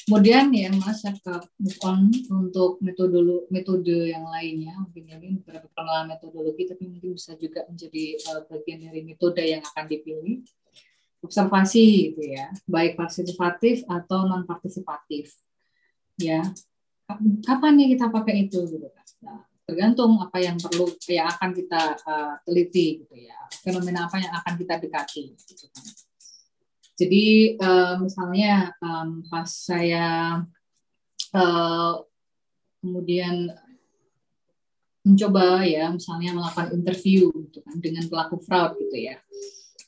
kemudian ya Mas, saya move on untuk metode metode yang lainnya. Mungkin ini beberapa pengenalan metodologi, tapi mungkin bisa juga menjadi bagian dari metode yang akan dipilih. Observasi gitu ya, baik partisipatif atau non partisipatif. Ya, kapan nih kita pakai itu gitu kan? Nah, tergantung apa yang perlu ya akan kita uh, teliti gitu ya, fenomena apa yang akan kita dekati gitu kan. Jadi uh, misalnya um, pas saya uh, kemudian mencoba ya misalnya melakukan interview gitu kan dengan pelaku fraud gitu ya.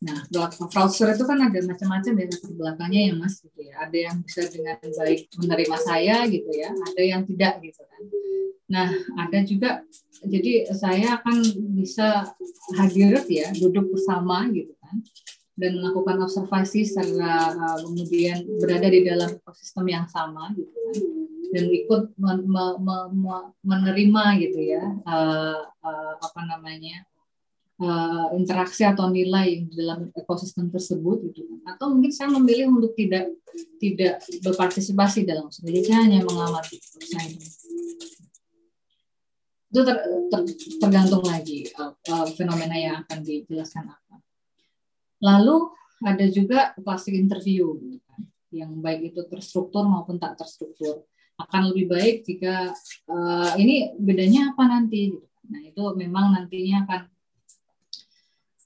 Nah, pelaku fraudster itu kan ada macam-macam ya latar belakangnya ya Mas gitu ya. Ada yang bisa dengan baik menerima saya gitu ya, ada yang tidak gitu kan. Nah, ada juga, jadi saya akan bisa hadir ya, duduk bersama gitu kan, dan melakukan observasi secara uh, kemudian berada di dalam ekosistem yang sama gitu kan, dan ikut men men men menerima gitu ya, uh, uh, apa namanya, uh, interaksi atau nilai yang di dalam ekosistem tersebut gitu kan, atau mungkin saya memilih untuk tidak tidak berpartisipasi dalam, sebenarnya hanya mengamati saya. Itu ter, ter, tergantung lagi uh, uh, fenomena yang akan dijelaskan apa. Lalu ada juga klasik interview gitu kan, yang baik itu terstruktur maupun tak terstruktur. Akan lebih baik jika uh, ini bedanya apa nanti. Gitu. Nah itu memang nantinya akan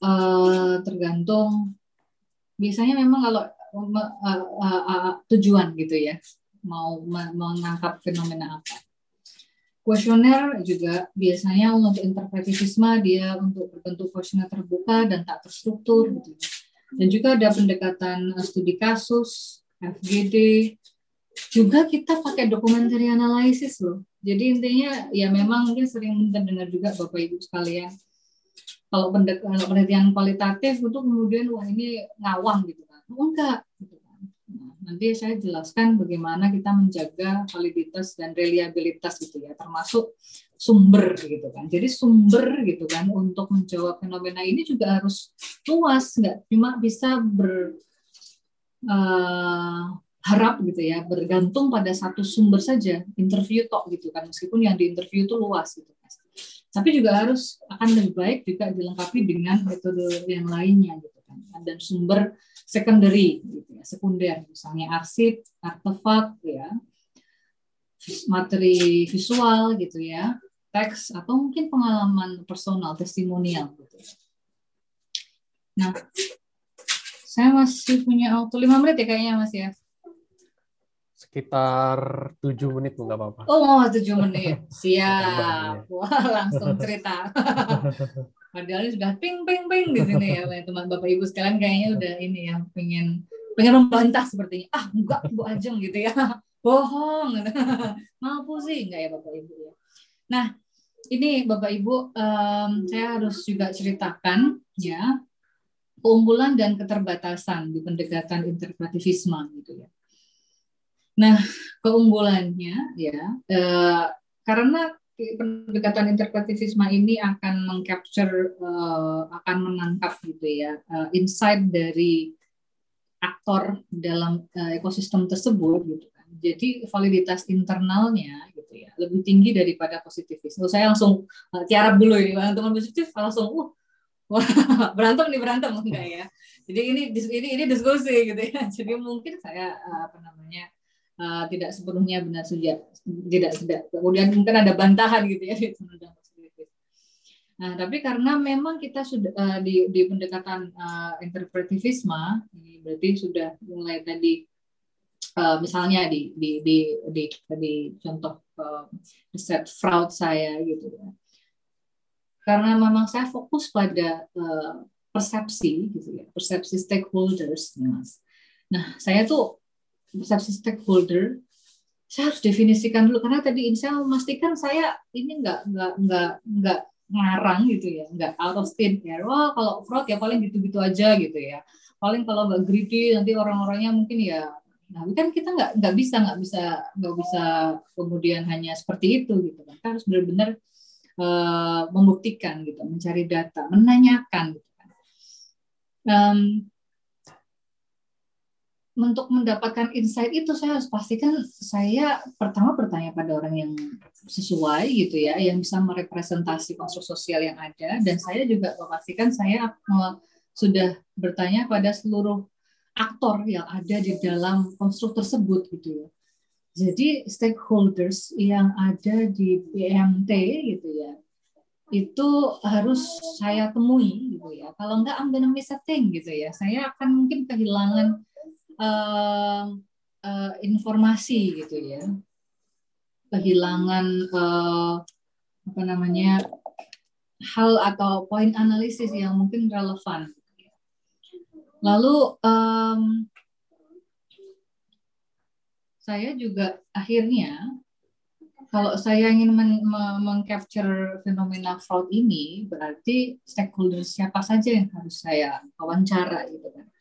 uh, tergantung. Biasanya memang kalau uh, uh, uh, uh, tujuan gitu ya mau menangkap fenomena apa. Kuesioner juga biasanya untuk interpretivisme dia untuk berbentuk kuesioner terbuka dan tak terstruktur gitu. Dan juga ada pendekatan studi kasus, F G D. Juga kita pakai documentary analysis loh. Jadi intinya ya memang mungkin sering mendengar juga Bapak Ibu sekalian kalau penelitian kualitatif itu kemudian wah ini ngawang gitu kan, oh, enggak gitu kan. Nah, nanti saya jelaskan bagaimana kita menjaga validitas dan reliabilitas gitu ya, termasuk sumber gitu kan. Jadi sumber gitu kan untuk menjawab fenomena ini juga harus luas, nggak cuma bisa ber uh, harap gitu ya, bergantung pada satu sumber saja, interview tok gitu kan, meskipun yang diinterview itu luas gitu kan. Tapi juga harus akan lebih baik juga dilengkapi dengan metode yang lainnya gitu kan, dan sumber secondary gitu ya, sekunder, misalnya arsip, artefak ya, materi visual gitu ya, teks atau mungkin pengalaman personal, testimonial gitu ya. Nah, saya masih punya waktu lima menit ya kayaknya Mas ya. Sekitar tujuh menit nggak apa-apa. Oh, tujuh menit. Siap. Wah, langsung cerita. Padahal sudah ping-ping-ping di sini ya, teman Bapak Ibu sekalian kayaknya udah ini ya, pengen pengen membantah sepertinya. Ah, enggak, Bu Ajeng gitu ya. Bohong. Mampu sih enggak ya Bapak Ibu ya. Nah, ini Bapak Ibu um, saya harus juga ceritakan ya keunggulan dan keterbatasan di pendekatan interpretivisme gitu ya. Nah, keunggulannya ya eh, karena pendekatan interpretivisme ini akan mengcapture eh, akan menangkap gitu ya eh, insight dari aktor dalam eh, ekosistem tersebut gitu kan. Jadi validitas internalnya gitu ya lebih tinggi daripada positivis. So, saya langsung eh, tiarap dulu ini teman positif langsung uh wah, berantem nih berantem enggak ya. Jadi ini ini ini diskusi gitu ya. Jadi mungkin saya apa namanya Uh, tidak sepenuhnya benar saja, tidak tidak. Kemudian mungkin ada bantahan gitu ya. Nah, tapi karena memang kita sudah uh, di, di pendekatan uh, interpretivisme, ini berarti sudah mulai tadi, uh, misalnya di di di di, di contoh uh, riset Freud saya gitu ya. Karena memang saya fokus pada uh, persepsi gitu ya, persepsi stakeholders, Mas. Nah, saya tuh persepsi stakeholder, saya harus definisikan dulu karena tadi saya memastikan saya ini nggak nggak nggak nggak ngarang gitu ya, nggak out of state ya. Wah kalau fraud ya paling gitu-gitu aja gitu ya. Paling kalau nggak greedy nanti orang-orangnya mungkin ya. Nah kan kita nggak nggak bisa nggak bisa nggak bisa kemudian hanya seperti itu gitu kan. Kita harus benar-benar uh, membuktikan gitu, mencari data, menanyakan. Gitu kan. Um, Untuk mendapatkan insight itu saya harus pastikan saya pertama bertanya pada orang yang sesuai gitu ya, yang bisa merepresentasi konstruk sosial yang ada, dan saya juga memastikan saya sudah bertanya pada seluruh aktor yang ada di dalam konstruk tersebut gitu ya. Jadi stakeholders yang ada di B M T gitu ya, itu harus saya temui gitu ya. Kalau enggak I'm gonna miss a thing gitu ya. Saya akan mungkin kehilangan Uh, uh, informasi gitu ya, kehilangan uh, apa namanya hal atau poin analisis yang mungkin relevan. Lalu um, saya juga akhirnya kalau saya ingin meng-capture fenomena fraud ini berarti stakeholder siapa saja yang harus saya wawancara gitu kan.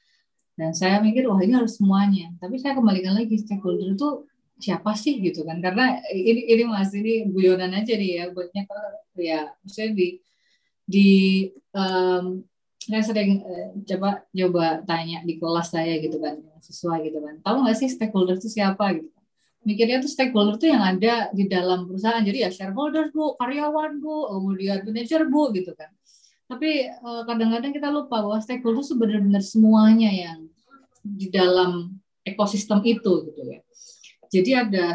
Dan saya mikir, wah ini harus semuanya. Tapi saya kembalikan lagi, stakeholder itu siapa sih gitu kan. Karena ini, ini masih ini guyonan aja nih ya. Buatnya kalau ya, misalnya di, di um, saya sering uh, coba, coba tanya di kelas saya gitu kan, siswa gitu kan. Tahu nggak sih stakeholder itu siapa gitu kan. Mikirnya tuh stakeholder itu yang ada di dalam perusahaan. Jadi ya shareholder bu, karyawan bu, kemudian manajer bu gitu kan. Tapi kadang-kadang kita lupa bahwa stakeholder itu benar-benar semuanya yang di dalam ekosistem itu gitu ya. Jadi ada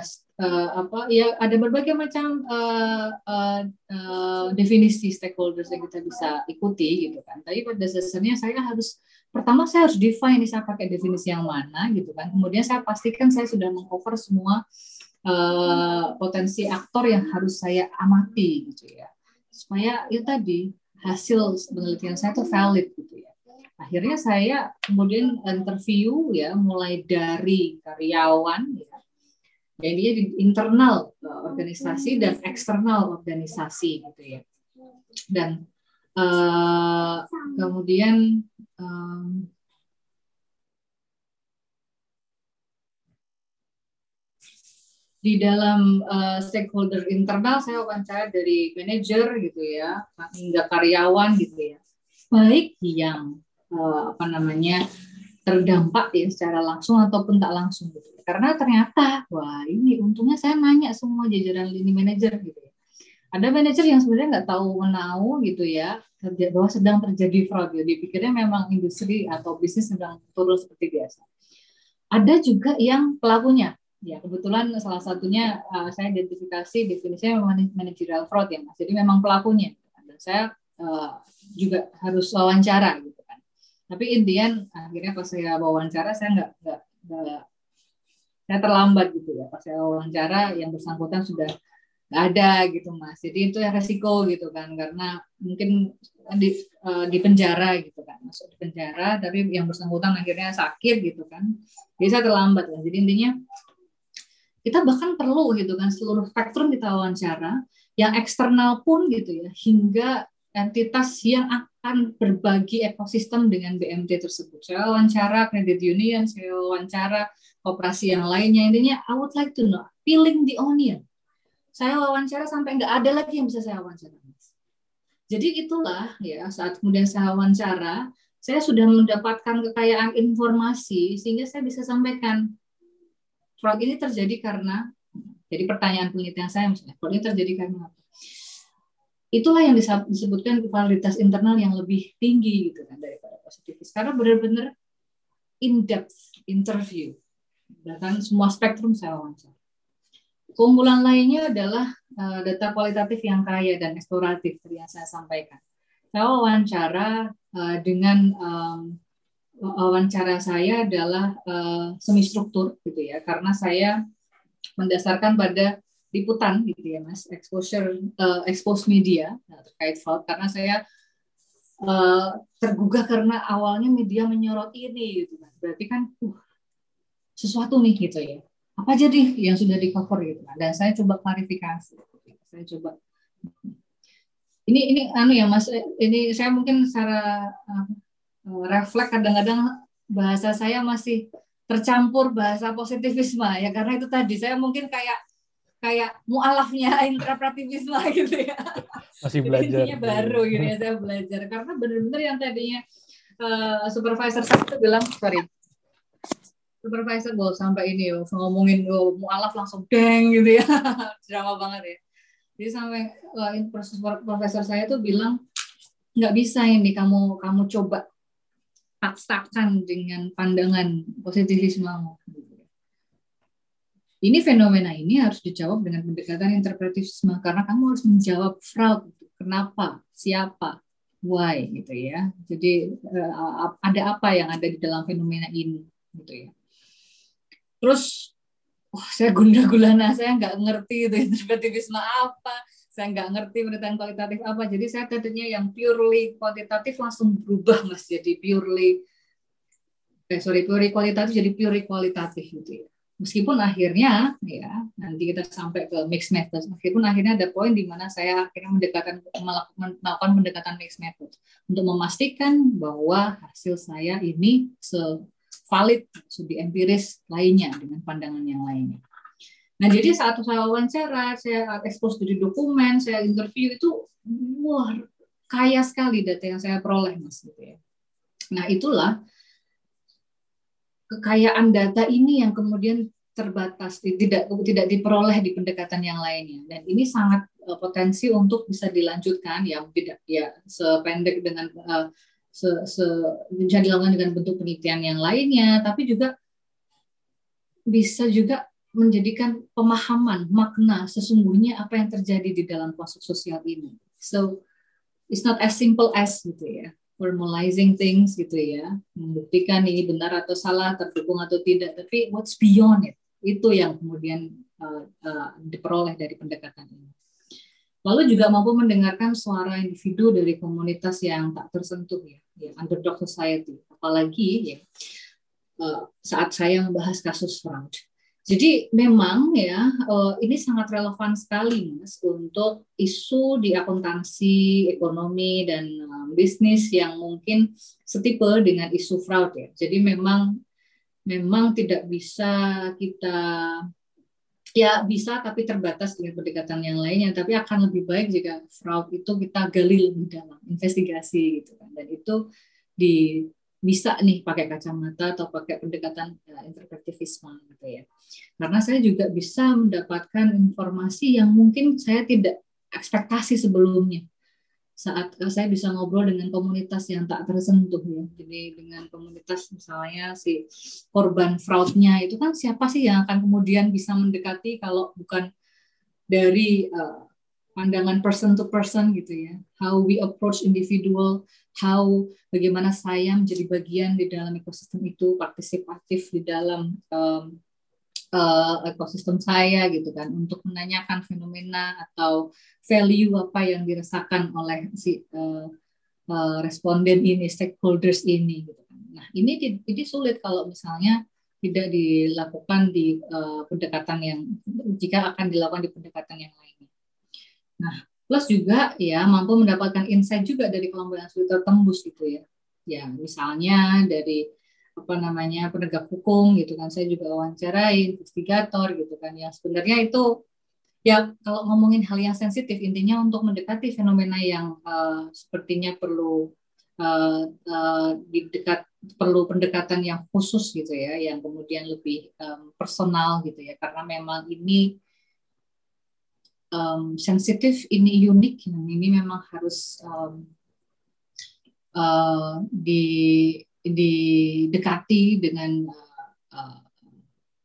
uh, apa ya ada berbagai macam uh, uh, uh, definisi stakeholder yang kita bisa ikuti gitu kan. Tapi pada dasarnya saya harus pertama saya harus define saya pakai definisi yang mana gitu kan. Kemudian saya pastikan saya sudah meng-cover semua uh, potensi aktor yang harus saya amati gitu ya. Supaya itu ya tadi hasil penelitian saya itu valid gitu ya. Akhirnya saya kemudian interview ya, mulai dari karyawan ya. Jadi di internal organisasi dan eksternal organisasi gitu ya. Dan Uh, kemudian um, di dalam uh, stakeholder internal saya wawancara dari manajer gitu ya, hingga karyawan gitu ya, baik yang uh, apa namanya terdampak ya secara langsung ataupun tak langsung gitu ya. Karena ternyata wah ini untungnya saya nanya semua jajaran lini manajer gitu ya. Ada manajer yang sebenarnya nggak tahu menau gitu ya bahwa sedang terjadi fraud ya, dipikirnya memang industri atau bisnis sedang turun seperti biasa. Ada juga yang pelakunya. Ya, kebetulan salah satunya uh, saya identifikasi definisinya managerial fraud ya, Mas. Jadi memang pelakunya. Dan saya uh, juga harus wawancara gitu kan. Tapi intian akhirnya pas saya wawancara saya nggak nggak saya terlambat gitu ya. Pas saya wawancara yang bersangkutan sudah nggak ada gitu, Mas. Jadi itu resiko gitu kan, karena mungkin di uh, di penjara gitu kan, masuk di penjara. Tapi yang bersangkutan akhirnya sakit gitu kan. Jadi saya terlambat lah. Jadi intinya kita bahkan perlu gitu kan seluruh spektrum kita wawancara, yang eksternal pun gitu ya, hingga entitas yang akan berbagi ekosistem dengan B M T tersebut. Saya wawancara credit union, saya wawancara koperasi yang lainnya. Intinya I would like to know, peeling the onion. Saya wawancara sampai nggak ada lagi yang bisa saya wawancara. Jadi itulah ya, saat kemudian saya wawancara, saya sudah mendapatkan kekayaan informasi sehingga saya bisa sampaikan fraud ini terjadi karena, jadi pertanyaan penelitian saya misalnya, fraud ini terjadi karena apa? Itulah yang disebutkan kualitas internal yang lebih tinggi gitu kan daripada positivis. Karena benar-benar in-depth interview, bahkan semua spektrum saya wawancara. Keunggulan lainnya adalah uh, data kualitatif yang kaya dan eksploratif tadi yang saya sampaikan. Saya wawancara uh, dengan um, wawancara saya adalah uh, semi-struktur gitu ya, karena saya mendasarkan pada liputan gitu ya, Mas, exposure uh, expose media nah, terkait fraud, karena saya uh, tergugah karena awalnya media menyorot ini gitu kan, berarti kan uh, sesuatu nih gitu ya, apa jadi yang sudah di cover gitu kan, dan saya coba klarifikasi gitu. saya coba ini ini anu ya Mas, ini saya mungkin secara uh, refleks kadang-kadang bahasa saya masih tercampur bahasa positivisme ya, karena itu tadi saya mungkin kayak kayak mualafnya interpretivisme gitu ya, masih belajar intinya baru gitu ya, saya belajar karena benar-benar yang tadinya uh, supervisor saya itu bilang sorry supervisor gue sampai ini yo, ngomongin gue mualaf langsung deng gitu ya, drama banget ya. Jadi sampai uh, profesor saya tuh bilang nggak bisa ini kamu kamu coba paksakan dengan pandangan positivismemu. Ini fenomena ini harus dijawab dengan pendekatan interpretivisme karena kamu harus menjawab fraud, kenapa, siapa, why gitu ya. Jadi ada apa yang ada di dalam fenomena ini gitu ya. Terus oh, saya gundah-gulana, saya nggak ngerti itu interpretivisme apa. Saya nggak ngerti penelitian kualitatif apa, jadi saya tadinya yang purely kuantitatif langsung berubah Mas, jadi purely eh, sorry purely kualitatif jadi purely kualitatif gitu ya. Meskipun akhirnya ya nanti kita sampai ke mixed methods, meskipun akhirnya ada poin di mana saya akhirnya mendekatkan melakukan pendekatan mixed method untuk memastikan bahwa hasil saya ini valid studi empiris lainnya dengan pandangan yang lainnya. Nah, jadi saat saya wawancara, saya expose dari dokumen, saya interview itu, wah, kaya sekali data yang saya peroleh, Mas. Gitu ya. Nah, itulah kekayaan data ini yang kemudian terbatas, tidak tidak diperoleh di pendekatan yang lainnya. Dan ini sangat potensi untuk bisa dilanjutkan, ya tidak ya sependek dengan uh, se, se, bisa dilakukan dengan bentuk penelitian yang lainnya, tapi juga bisa juga menjadikan pemahaman makna sesungguhnya apa yang terjadi di dalam konstruk sosial ini. So it's not as simple as gitu ya, formalizing things gitu ya, membuktikan ini benar atau salah, terdukung atau tidak. Tapi what's beyond it, itu yang kemudian uh, uh, diperoleh dari pendekatan ini. Lalu juga mampu mendengarkan suara individu dari komunitas yang tak tersentuh ya, ya underdog society. Apalagi ya uh, saat saya membahas kasus fraud. Jadi memang ya ini sangat relevan sekali Mas untuk isu di akuntansi, ekonomi, dan bisnis yang mungkin setipe dengan isu fraud ya. Jadi memang memang tidak bisa kita, ya bisa tapi terbatas dengan pendekatan yang lainnya, tapi akan lebih baik jika fraud itu kita gali lebih dalam, investigasi gitu kan. Dan itu di bisa nih pakai kacamata atau pakai pendekatan ya, interpretivisme gitu ya. Karena saya juga bisa mendapatkan informasi yang mungkin saya tidak ekspektasi sebelumnya. Saat saya bisa ngobrol dengan komunitas yang tak tersentuh ya. Jadi dengan komunitas misalnya si korban fraudnya itu kan siapa sih yang akan kemudian bisa mendekati kalau bukan dari uh, pandangan person to person gitu ya, how we approach individual, how bagaimana saya menjadi bagian di dalam ekosistem itu, partisipatif di dalam um, uh, ekosistem saya gitu kan, untuk menanyakan fenomena atau value apa yang dirasakan oleh si uh, uh, responden ini, stakeholders ini gitu kan. Nah ini jadi sulit kalau misalnya tidak dilakukan di uh, pendekatan yang, jika akan dilakukan di pendekatan yang lainnya. Nah, plus juga ya mampu mendapatkan insight juga dari kelompok yang sulit tertembus gitu ya. Ya, misalnya dari apa namanya penegak hukum gitu kan, saya juga wawancarai investigator gitu kan, yang sebenarnya itu ya kalau ngomongin hal yang sensitif intinya untuk mendekati fenomena yang uh, sepertinya perlu uh, uh, didekat perlu pendekatan yang khusus gitu ya, yang kemudian lebih um, personal gitu ya, karena memang ini Um, sensitif, ini unik, ini memang harus um, uh, di didekati dengan uh, uh,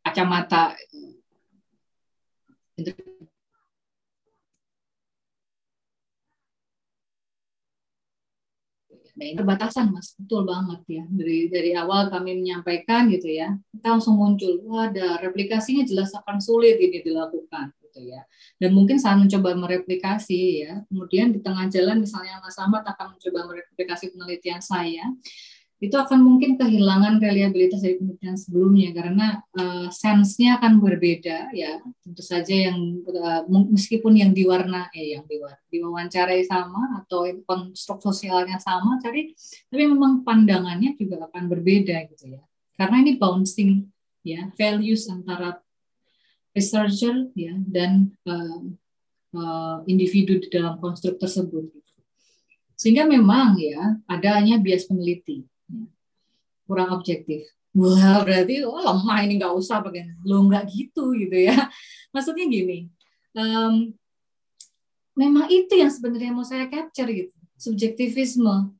kacamata terbatasan Mas, betul banget ya, dari dari awal kami menyampaikan gitu ya, kita langsung muncul, wah ada replikasinya jelas akan sulit ini dilakukan. Ya. Dan mungkin saat mencoba mereplikasi ya, kemudian di tengah jalan misalnya Mas Ahmad akan mencoba mereplikasi penelitian saya, itu akan mungkin kehilangan reliabilitas dari penelitian sebelumnya karena uh, sense-nya akan berbeda ya, tentu saja yang uh, meskipun yang diwarna eh, yang diwarna, diwawancarai sama atau konstruk sosialnya sama, cari tapi memang pandangannya juga akan berbeda gitu ya, karena ini bouncing ya, values antara researcher ya dan uh, uh, individu di dalam konstruk tersebut, sehingga memang ya adanya bias peneliti ya, kurang objektif. Wah berarti oh lemah ini, nggak usah pakai lo, nggak gitu gitu ya, maksudnya gini, um, memang itu yang sebenarnya mau saya capture gitu, subjektivisme.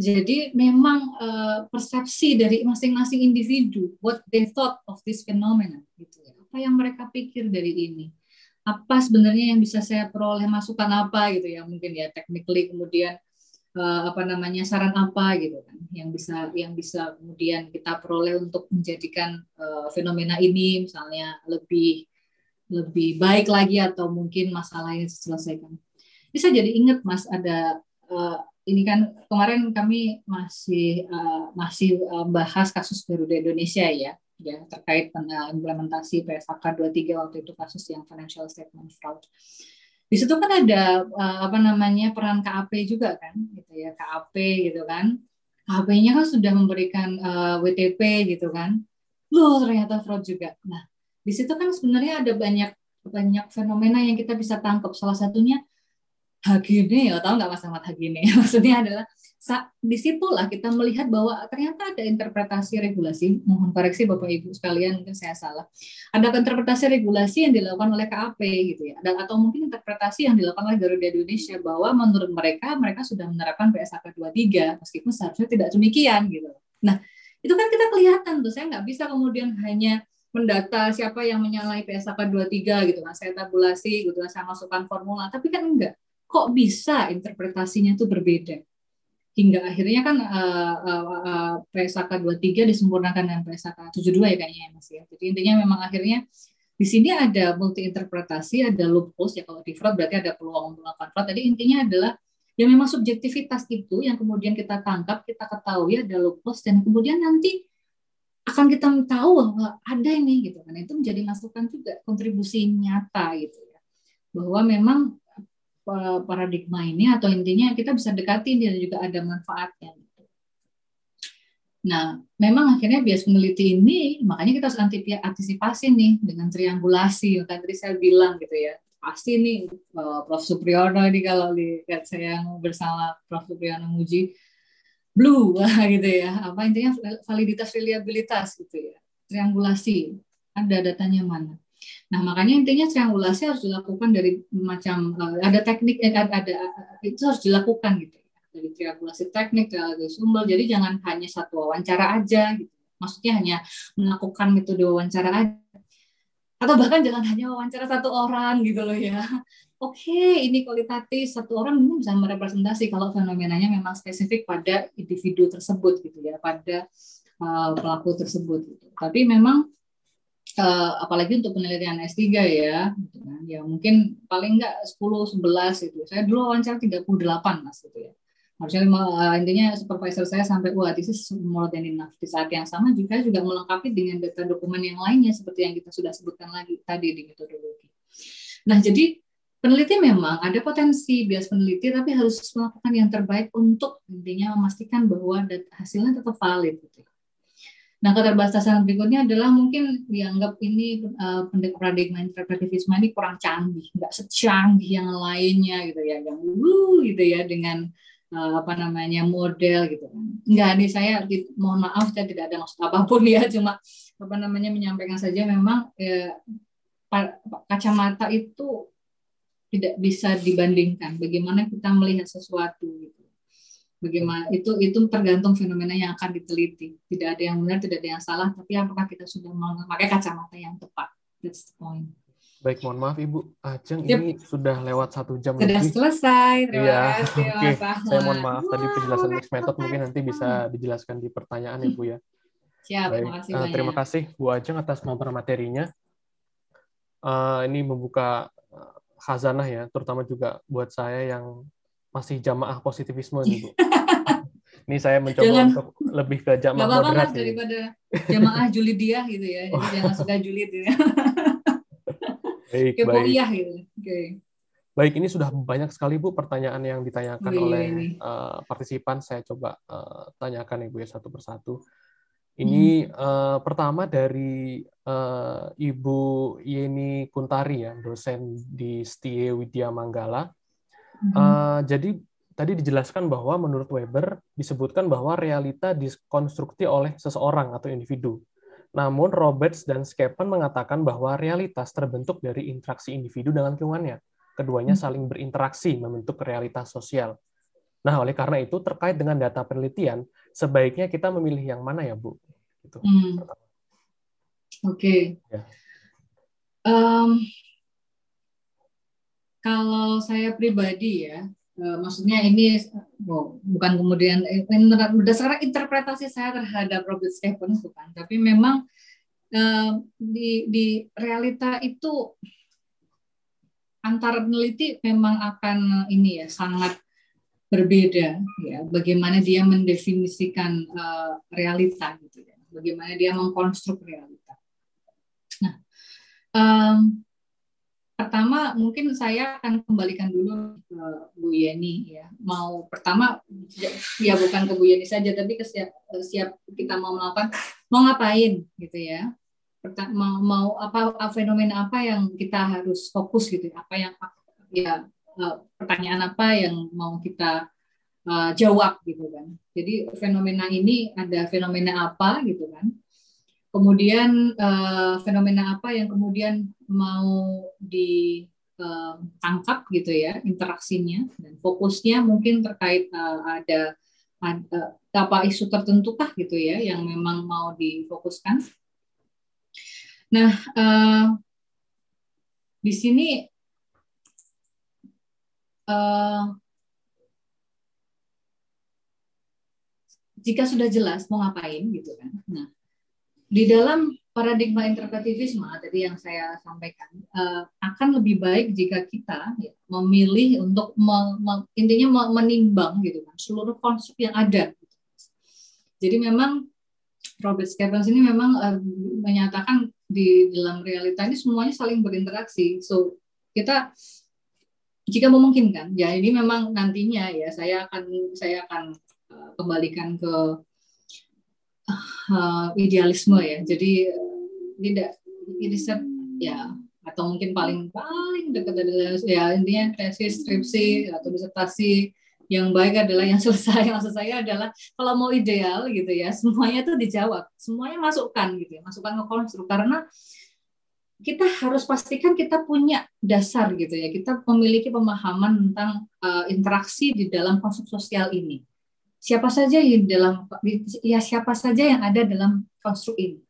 Jadi memang uh, persepsi dari masing-masing individu, what they thought of this phenomena gitu ya. Apa yang mereka pikir dari ini, apa sebenarnya yang bisa saya peroleh, masukan apa gitu ya, mungkin ya technically, kemudian uh, apa namanya saran apa gitu kan yang bisa yang bisa kemudian kita peroleh untuk menjadikan uh, fenomena ini misalnya lebih lebih baik lagi atau mungkin masalahnya diselesaikan. Bisa jadi ingat Mas ada uh, ini kan kemarin kami masih uh, masih uh, bahas kasus Garuda Indonesia ya. Ya, terkait implementasi P S A K dua puluh tiga waktu itu, kasus yang financial statement fraud. Di situ kan ada apa namanya peran K A P juga kan gitu ya, K A P gitu kan. K A P-nya kan sudah memberikan uh, W T P gitu kan. Loh, ternyata fraud juga. Nah, di situ kan sebenarnya ada banyak banyak fenomena yang kita bisa tangkap. Salah satunya Hagine, ya tahu nggak Mas Ahmad Hagine? Maksudnya adalah disitulah kita melihat bahwa ternyata ada interpretasi regulasi, mohon koreksi Bapak Ibu sekalian mungkin saya salah, ada interpretasi regulasi yang dilakukan oleh K A P gitu ya, dan atau mungkin interpretasi yang dilakukan oleh Garuda Indonesia bahwa menurut mereka mereka sudah menerapkan P S A K dua puluh tiga meskipun seharusnya tidak demikian gitu. Nah itu kan kita kelihatan tuh, saya nggak bisa kemudian hanya mendata siapa yang menyalahi P S A K dua puluh tiga gitu kan, saya tabulasi gitu kan, saya masukkan formula, tapi kan enggak, kok bisa interpretasinya tuh berbeda. Hingga akhirnya kan uh, uh, uh, P S A K dua puluh tiga disempurnakan dengan P S A K tujuh puluh dua ya kayaknya Mas ya. Jadi intinya memang akhirnya di sini ada multi interpretasi, ada loopholes ya, kalau di fraud berarti ada peluang melakukan fraud. Jadi intinya adalah ya memang subjektivitas itu yang kemudian kita tangkap, kita ketahui ada loopholes, dan kemudian nanti akan kita tahu bahwa ada ini gitu kan. Itu menjadi masukan juga, kontribusi nyata gitu ya. Bahwa memang paradigma ini atau intinya kita bisa dekati dan juga ada manfaatnya gitu. Nah, memang akhirnya bias peneliti ini makanya kita harus antisipasi nih dengan triangulasi. Tadi saya bilang gitu ya. Pasti nih Profesor Supriyono ini kalau lihat saya bersama Profesor Supriyono Muji blue gitu ya, apa intinya validitas reliabilitas gitu ya, triangulasi ada datanya mana. Nah makanya intinya triangulasi harus dilakukan dari macam ada teknik eh, ada, ada itu harus dilakukan gitu ya, dari triangulasi teknik, triangulasi sumber. Jadi jangan hanya satu wawancara aja gitu, maksudnya hanya melakukan metode wawancara aja, atau bahkan jangan hanya wawancara satu orang gitu loh ya. Oke, ini kualitatif, satu orang mungkin bisa merepresentasi kalau fenomenanya memang spesifik pada individu tersebut gitu ya, pada uh, pelaku tersebut gitu. Tapi memang uh, apalagi untuk penelitian S tiga ya, gitu kan, ya mungkin paling enggak sepuluh sebelas gitu. Saya dulu wawancara tiga puluh delapan Mas gitu ya. Harusnya uh, intinya supervisor saya sampai wah this is more than enough. Di saat yang sama juga juga melengkapi dengan data dokumen yang lainnya seperti yang kita sudah sebutkan lagi tadi di metodologi. Nah, jadi peneliti memang ada potensi bias peneliti, tapi harus melakukan yang terbaik untuk intinya memastikan bahwa hasilnya tetap valid. Gitu. Nah, keterbatasan berikutnya adalah mungkin dianggap ini uh, paradigma interpretivisme ini kurang canggih, nggak secanggih yang lainnya gitu ya, yang wuh gitu ya dengan uh, apa namanya model gitu. Nggak, nih saya mohon maaf saya tidak ada maksud apapun ya, cuma apa namanya menyampaikan saja memang eh, kacamata itu tidak bisa dibandingkan. Bagaimana kita melihat sesuatu gitu. Bagaimana itu itu tergantung fenomena yang akan diteliti. Tidak ada yang benar, tidak ada yang salah, tapi apakah kita sudah memakai kacamata yang tepat? That's the point. Baik, mohon maaf Ibu Ajeng, yep. Ini sudah lewat satu jam sudah lebih. Sudah selesai. Terima ya. Kasih. Okay. Saya mohon maaf wow, tadi penjelasan mixed method mungkin nanti bisa dijelaskan di pertanyaan hmm. Ibu ya. Siap, baik. Terima kasih. Uh, terima kasih Bu Ajeng atas paparan materinya. Uh, ini membuka uh, khazanah ya, terutama juga buat saya yang masih jamaah positivisme nih Bu. Ini saya mencoba jangan, untuk lebih ke jamaah moderat. Mas, daripada jamaah julidiah gitu ya, jadi jangan suka julid gitu ya. Baik, baik. Gitu. Okay. Baik, ini sudah banyak sekali Bu pertanyaan yang ditanyakan Wih. oleh uh, partisipan. Saya coba uh, tanyakan Ibu ya satu persatu. Ini hmm. uh, pertama dari uh, Ibu Yeni Kuntari ya, dosen di S T I E Widya Manggala. Hmm. Uh, jadi tadi dijelaskan bahwa menurut Weber disebutkan bahwa realita dikonstruksi oleh seseorang atau individu. Namun Roberts dan Schopenhauer mengatakan bahwa realitas terbentuk dari interaksi individu dengan lingkungannya. Keduanya hmm. saling berinteraksi membentuk realitas sosial. Nah, oleh karena itu terkait dengan data penelitian, sebaiknya kita memilih yang mana ya, Bu? Gitu. Hmm. Oke. Okay. Ya. Um, kalau saya pribadi ya, uh, maksudnya ini oh, bukan kemudian berdasarkan interpretasi saya terhadap Robert Schopenhauer, bukan, tapi memang uh, di, di realita itu antar peneliti memang akan ini ya sangat berbeda ya, bagaimana dia mendefinisikan uh, realita gitu ya, bagaimana dia mengkonstruk realita. Nah, um, pertama mungkin saya akan kembalikan dulu ke Bu Yeni ya. Mau pertama ya bukan ke Bu Yeni saja, tapi ke siap, siap kita mau melakukan mau ngapain gitu ya. Pertama, mau mau apa fenomena apa yang kita harus fokus gitu, apa yang ya pertanyaan apa yang mau kita uh, jawab gitu kan. Jadi fenomena ini ada fenomena apa gitu kan. Kemudian uh, fenomena apa yang kemudian mau ditangkap uh, gitu ya interaksinya, dan fokusnya mungkin terkait uh, ada, ada apa isu tertentu kah gitu ya yang memang mau difokuskan. Nah uh, di sini Uh, jika sudah jelas mau ngapain gitu kan. Nah, di dalam paradigma interpretivisme tadi yang saya sampaikan uh, akan lebih baik jika kita ya, memilih untuk me, me, intinya menimbang gitu kan seluruh konsep yang ada. Jadi memang Robert Schopenhauer ini memang uh, menyatakan di dalam realita ini semuanya saling berinteraksi. So kita jika memungkinkan, ya ini memang nantinya ya saya akan saya akan uh, kembalikan ke uh, idealisme ya. Jadi uh, tidak riset ya atau mungkin paling paling dekat adalah ya intinya tesis, skripsi atau disertasi. Yang baik adalah yang selesai, maksud saya adalah kalau mau ideal gitu ya, semuanya tuh dijawab, semuanya masukkan gitu ya, masukkan ke konstruk, karena kita harus pastikan kita punya dasar gitu ya, kita memiliki pemahaman tentang uh, interaksi di dalam konstruk sosial ini. Siapa saja yang dalam, ya siapa saja yang ada dalam konstruk ini.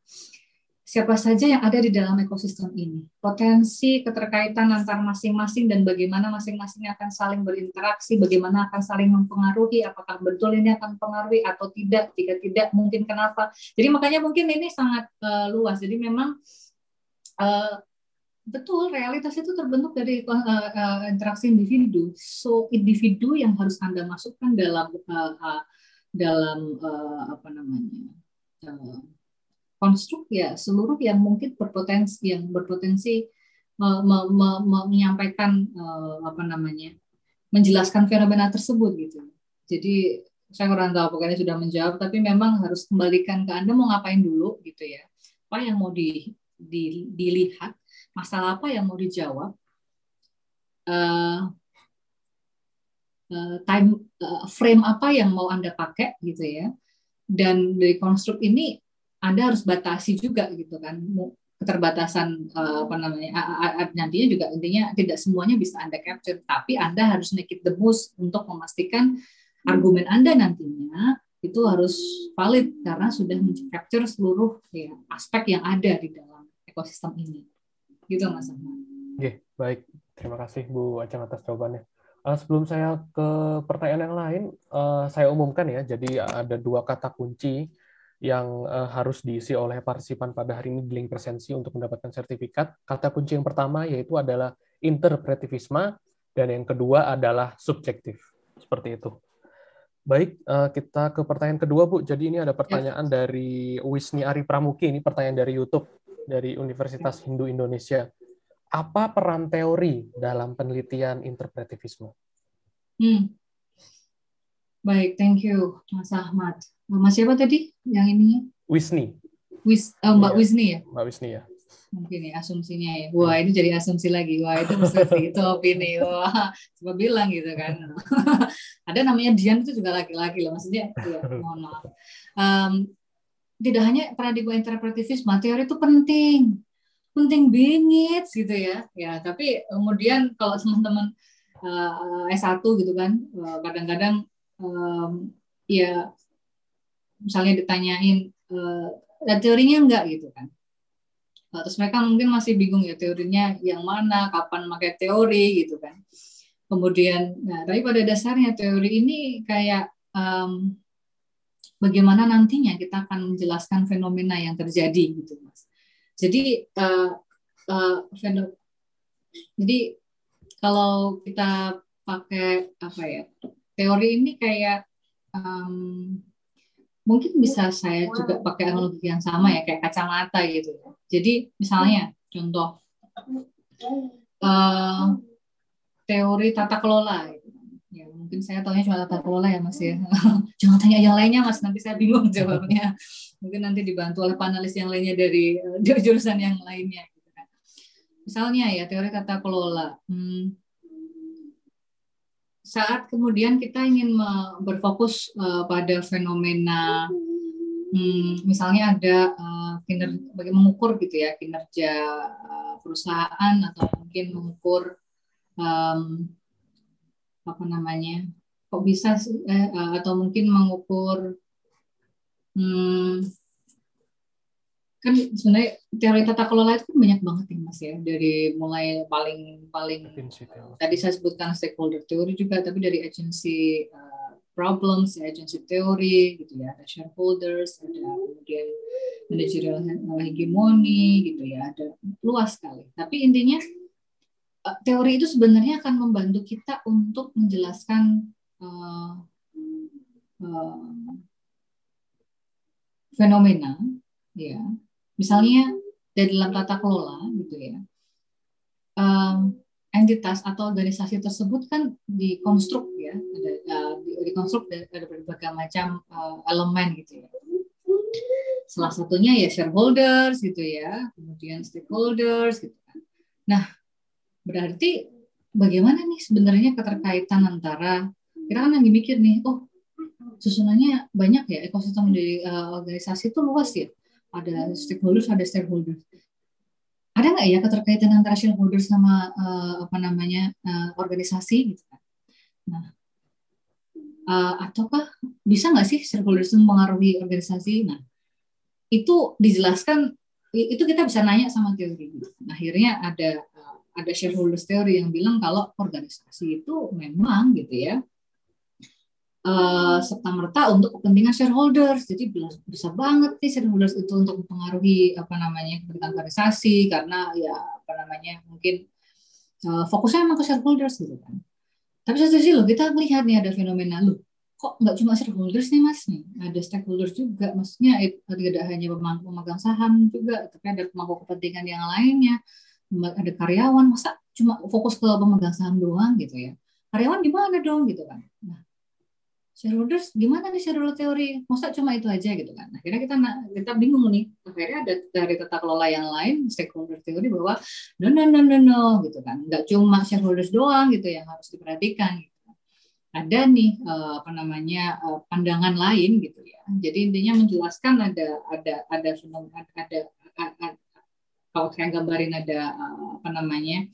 Siapa saja yang ada di dalam ekosistem ini, potensi keterkaitan antar masing-masing dan bagaimana masing-masing akan saling berinteraksi, bagaimana akan saling mempengaruhi, apakah betul ini akan mempengaruhi atau tidak, jika tidak mungkin kenapa. Jadi makanya mungkin ini sangat uh, luas, jadi memang uh, betul realitas itu terbentuk dari uh, uh, interaksi individu, so individu yang harus Anda masukkan dalam, uh, uh, dalam uh, apa namanya, uh, konstruk ya seluruh yang mungkin berpotensi yang berpotensi me, me, me, menyampaikan uh, apa namanya menjelaskan fenomena tersebut gitu. Jadi saya kurang tahu pokoknya sudah menjawab, tapi memang harus kembalikan ke Anda mau ngapain dulu gitu ya. Apa yang mau di, di, dilihat, masalah apa yang mau dijawab, uh, uh, time uh, frame apa yang mau Anda pakai gitu ya. Dan dari konstruk ini Anda harus batasi juga gitu kan, keterbatasan uh, apa namanya nantinya juga intinya tidak semuanya bisa Anda capture, tapi Anda harus make it the most untuk memastikan argumen Anda nantinya itu harus valid karena sudah capture seluruh ya, aspek yang ada di dalam ekosistem ini, gitu Mas Ahmad. Oke, baik, terima kasih Bu Aceng atas jawabannya. Uh, sebelum saya ke pertanyaan yang lain, uh, saya umumkan ya, jadi ada dua kata kunci yang uh, harus diisi oleh partisipan pada hari ini di link presensi untuk mendapatkan sertifikat. Kata kunci yang pertama yaitu adalah interpretivisme, dan yang kedua adalah subjektif. Seperti itu. Baik, uh, kita ke pertanyaan kedua, Bu. Jadi ini ada pertanyaan ya. Dari Wisni Ari Pramuki, ini pertanyaan dari YouTube, dari Universitas ya. Hindu Indonesia. Apa peran teori dalam penelitian interpretivisme? Hmm. Baik, thank you, Mas Ahmad. Mas siapa tadi yang ini? Wisni. Wis, oh, Mbak ya. Wisni ya? Mbak Wisni ya. Mungkin ya, asumsinya ya. Wah, ini jadi asumsi lagi. Wah, itu persepsi, itu opini. Wah, coba bilang gitu kan. Ada namanya Dian itu juga laki-laki loh. Maksudnya, ya, mohon maaf. Um, tidak hanya paradigma interpretivisme, teori itu penting. Penting banget gitu ya. Ya, tapi kemudian kalau teman-teman uh, S satu gitu kan, kadang-kadang Um, ya misalnya ditanyain uh, teorinya enggak gitu kan, terus mereka mungkin masih bingung ya teorinya yang mana, kapan pakai teori gitu kan. Kemudian nah, tapi pada dasarnya teori ini kayak um, bagaimana nantinya kita akan menjelaskan fenomena yang terjadi gitu Mas. Jadi uh, uh, fenomena, jadi kalau kita pakai apa ya teori ini kayak um, mungkin bisa saya juga pakai analogi yang sama ya, kayak kacamata gitu. Jadi misalnya contoh uh, teori tata kelola gitu. Ya mungkin saya tahunya cuma tata kelola ya Mas ya. Jangan tanya yang lainnya Mas, nanti saya bingung jawabnya. Mungkin nanti dibantu oleh panelis yang lainnya dari, dari jurusan yang lainnya gitu kan. Misalnya ya teori tata kelola. Hmm, saat kemudian kita ingin berfokus uh, pada fenomena, hmm, misalnya ada uh, kinerja, bagi mengukur gitu ya kinerja uh, perusahaan, atau mungkin mengukur um, apa namanya kok bisa eh, uh, atau mungkin mengukur hmm, kan sebenarnya teori tata kelola itu banyak banget nih Mas ya, dari mulai paling paling tadi saya sebutkan stakeholder theory juga, tapi dari agency uh, problems, agency theory gitu ya, ada shareholders, ada kemudian managerial hegemoni gitu ya, ada luas sekali. Tapi intinya uh, teori itu sebenarnya akan membantu kita untuk menjelaskan uh, uh, fenomena, ya, misalnya dari dalam tata kelola gitu ya, um, entitas atau organisasi tersebut kan dikonstruk ya, ada, uh, dikonstruk dari berbagai macam uh, elemen gitu ya. Salah satunya ya shareholders gitu ya, kemudian stakeholders gitu kan. Nah, berarti bagaimana nih sebenarnya keterkaitan antara, kita kan lagi mikir nih, oh susunannya banyak ya, ekosistem dari uh, organisasi itu luas ya, ada stakeholders, ada stakeholders. Ada nggak ya keterkaitan antara shareholders sama uh, apa namanya uh, organisasi gitu kan? Nah, uh, ataukah bisa nggak sih shareholders mempengaruhi organisasi? Nah, itu dijelaskan, itu kita bisa nanya sama teori. Nah, akhirnya ada uh, ada shareholders teori yang bilang kalau organisasi itu memang gitu ya uh, serta merta untuk kepentingan shareholders, jadi bisa banget nih shareholders itu untuk mempengaruhi apa namanya kepentingan organisasi karena ya apa namanya mungkin uh, fokusnya emang ke shareholders gitu kan. Tapi satu sisi loh kita melihat nih ada fenomena loh kok nggak cuma shareholders nih mas nih, ada stakeholders juga, maksudnya tidak hanya pemegang saham juga, tapi ada pemangku kepentingan yang lainnya. Ada karyawan, masa cuma fokus ke pemegang saham doang gitu ya. Karyawan gimana dong gitu kan. Nah, shareholders gimana nih shareholder teori? Masa cuma itu aja gitu kan. Akhirnya kita kita bingung nih. Akhirnya ada dari tata kelola yang lain, stakeholder teori bahwa no no no no no gitu kan. Enggak cuma shareholders doang gitu yang harus diperhatikan gitu. Ada nih apa namanya pandangan lain gitu ya. Jadi intinya menjelaskan ada ada ada fenomena ada, ada kalau saya gambarin ada apa namanya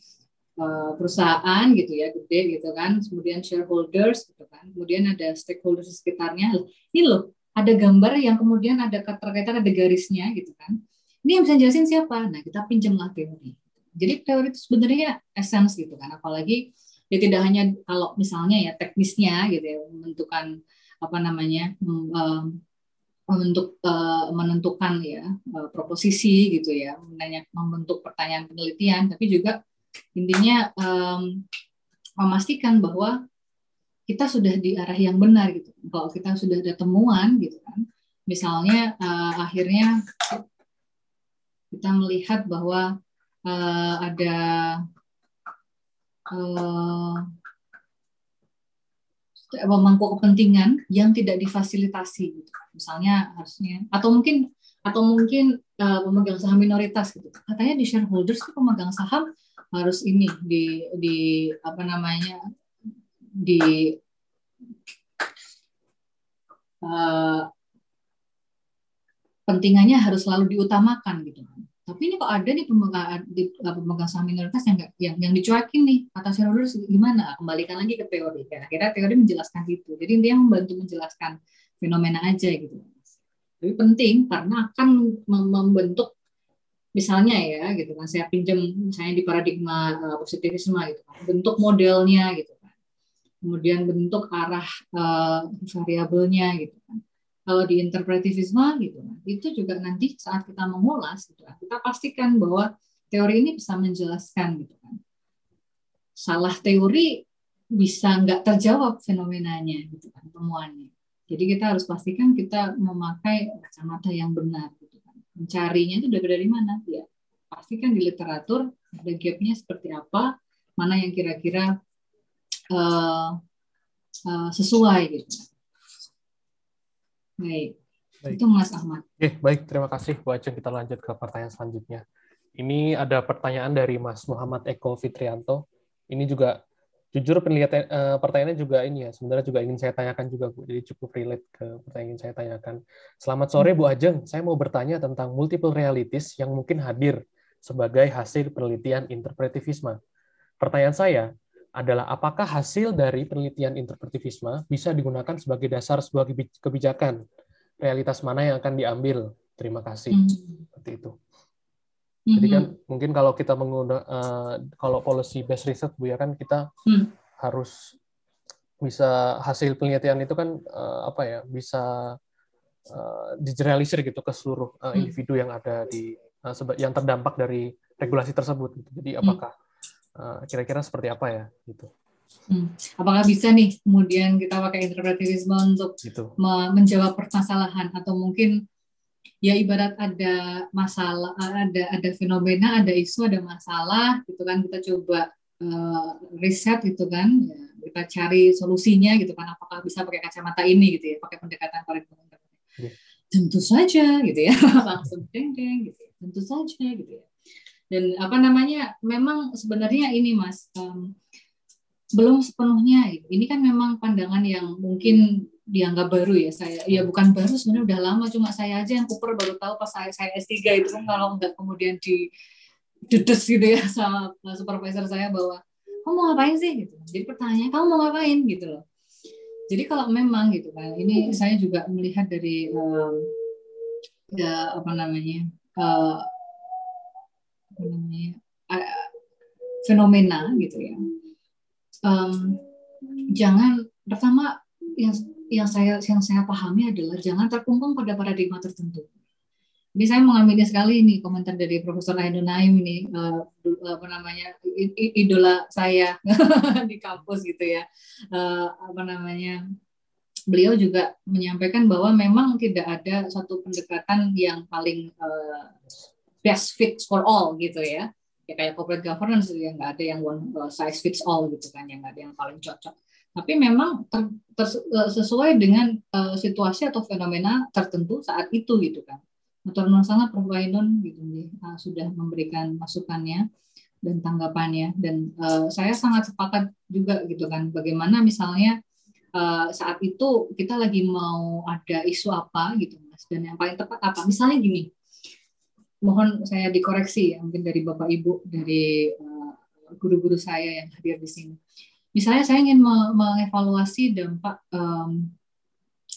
perusahaan gitu ya gede gitu kan, kemudian shareholders gitu kan, kemudian ada stakeholders di sekitarnya, ini loh ada gambar yang kemudian ada keterkaitan, ada garisnya gitu kan, ini yang bisa jelasin siapa? Nah kita pinjamlah teori. Jadi teori itu sebenarnya essence gitu kan, apalagi ya tidak hanya kalau misalnya ya teknisnya gitu ya, menentukan apa namanya um, Membentuk, uh, menentukan ya uh, proposisi gitu ya, menanya, membentuk pertanyaan penelitian, tapi juga intinya um, memastikan bahwa kita sudah di arah yang benar gitu. Kalau kita sudah ada temuan gitu kan, misalnya uh, akhirnya kita melihat bahwa uh, ada uh, pemangku kepentingan yang tidak difasilitasi gitu. Misalnya harusnya atau mungkin atau mungkin uh, pemegang saham minoritas gitu. Katanya di shareholders tuh pemegang saham harus ini di di apa namanya di uh, pentingannya harus selalu diutamakan gitu. Tapi ini kok ada nih pemegang di, pemegang saham minoritas yang gak, yang yang dicuekin nih kata shareholders gimana? Kembalikan lagi ke teori kan. Akhirnya teori menjelaskan itu. Jadi dia membantu menjelaskan fenomena aja gitu. Tapi penting karena akan membentuk misalnya ya gitu kan. Saya pinjam misalnya di paradigma uh, positivisme gitu kan. Bentuk modelnya gitu kan. Kemudian bentuk arah uh, variabelnya gitu kan. Kalau di interpretivisme gitu, itu juga nanti saat kita mengulas gitu, kita pastikan bahwa teori ini bisa menjelaskan gitu kan. Salah teori bisa nggak terjawab fenomenanya gitu kan, temuannya. Jadi kita harus pastikan kita memakai kacamata yang benar gitu kan. Mencarinya itu dari dari mana? Ya, pastikan di literatur ada gapnya seperti apa, mana yang kira-kira uh, uh, sesuai gitu. Baik. Baik, itu Mas Ahmad. Eh, baik, terima kasih Bu Aceh. Kita lanjut ke pertanyaan selanjutnya. Ini ada pertanyaan dari Mas Muhammad Eko Fitrianto. Ini juga, jujur penelitian eh, pertanyaannya juga ini ya, sebenarnya juga ingin saya tanyakan juga Bu, jadi cukup relate ke pertanyaan yang ingin saya tanyakan. Selamat sore Bu Ajeng, saya mau bertanya tentang multiple realities yang mungkin hadir sebagai hasil penelitian interpretivisme. Pertanyaan saya adalah apakah hasil dari penelitian interpretivisme bisa digunakan sebagai dasar sebuah kebijakan? Realitas mana yang akan diambil? Terima kasih. Mm-hmm. Seperti itu. Mm-hmm. Jadi kan mungkin kalau kita menggunakan uh, kalau policy based research Bu ya kan kita mm. harus bisa hasil penelitian itu kan uh, apa ya bisa uh, digeneralisir gitu ke seluruh uh, individu yang ada di uh, yang terdampak dari regulasi tersebut. Jadi apakah mm. kira-kira seperti apa ya gitu. Hmm. Apakah bisa nih kemudian kita pakai interpretivisme untuk gitu. Menjawab permasalahan atau mungkin ya ibarat ada masalah, ada ada fenomena, ada isu, ada masalah gitu kan, kita coba uh, riset gitu kan, ya, kita cari solusinya gitu kan, apakah bisa pakai kacamata ini gitu ya, pakai pendekatan korektif. Ya. Tentu saja gitu ya, langsung deng deng gitu, tentu saja gitu ya. Dan apa namanya, memang sebenarnya ini Mas, um, belum sepenuhnya, ini kan memang pandangan yang mungkin dianggap baru ya, saya ya bukan baru sebenarnya, udah lama, cuma saya aja yang kuper baru tahu pas saya, saya S tiga itu kan, kalau nggak kemudian didudes gitu ya sama supervisor saya bahwa kamu mau ngapain sih gitu, jadi pertanyaan kamu mau ngapain gitu loh. Jadi kalau memang gitu kan, ini saya juga melihat dari um, ya, apa namanya uh, apa namanya uh, fenomena gitu ya, um, jangan, pertama yang yang saya yang saya pahami adalah jangan terkungkung pada paradigma tertentu. Ini saya mengambilnya sekali ini komentar dari Profesor Ainun Naim ini, uh, apa namanya idola saya di kampus gitu ya, uh, apa namanya, beliau juga menyampaikan bahwa memang tidak ada satu pendekatan yang paling uh, best fits for all gitu ya, ya kayak corporate governance yang nggak ada yang one size fits all gitu kan, yang nggak ada yang paling cocok. Tapi memang ter, ter, sesuai dengan uh, situasi atau fenomena tertentu saat itu gitu kan. Menurut sangat Prof Ainun gitu nih, uh, sudah memberikan masukannya dan tanggapannya, dan uh, saya sangat sepakat juga gitu kan. Bagaimana misalnya uh, saat itu kita lagi mau ada isu apa gitu Mas, dan yang paling tepat apa? Misalnya gini, mohon saya dikoreksi ya mungkin dari Bapak Ibu, dari uh, guru-guru saya yang hadir di sini. Misalnya saya ingin me- mengevaluasi dampak um,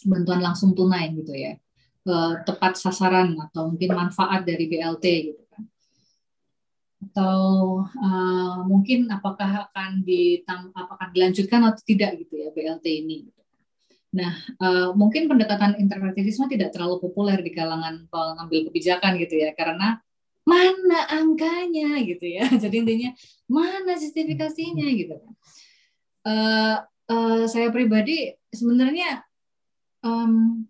bantuan langsung tunai gitu ya, ke tepat sasaran atau mungkin manfaat dari B L T gitu kan, atau uh, mungkin apakah akan ditam- apakah dilanjutkan atau tidak gitu ya B L T ini. Gitu. Nah uh, mungkin pendekatan interpretivisme tidak terlalu populer di kalangan pengambil kebijakan gitu ya, karena mana angkanya gitu ya, jadi intinya mana justifikasinya gitu kan. Uh, uh, saya pribadi sebenarnya um,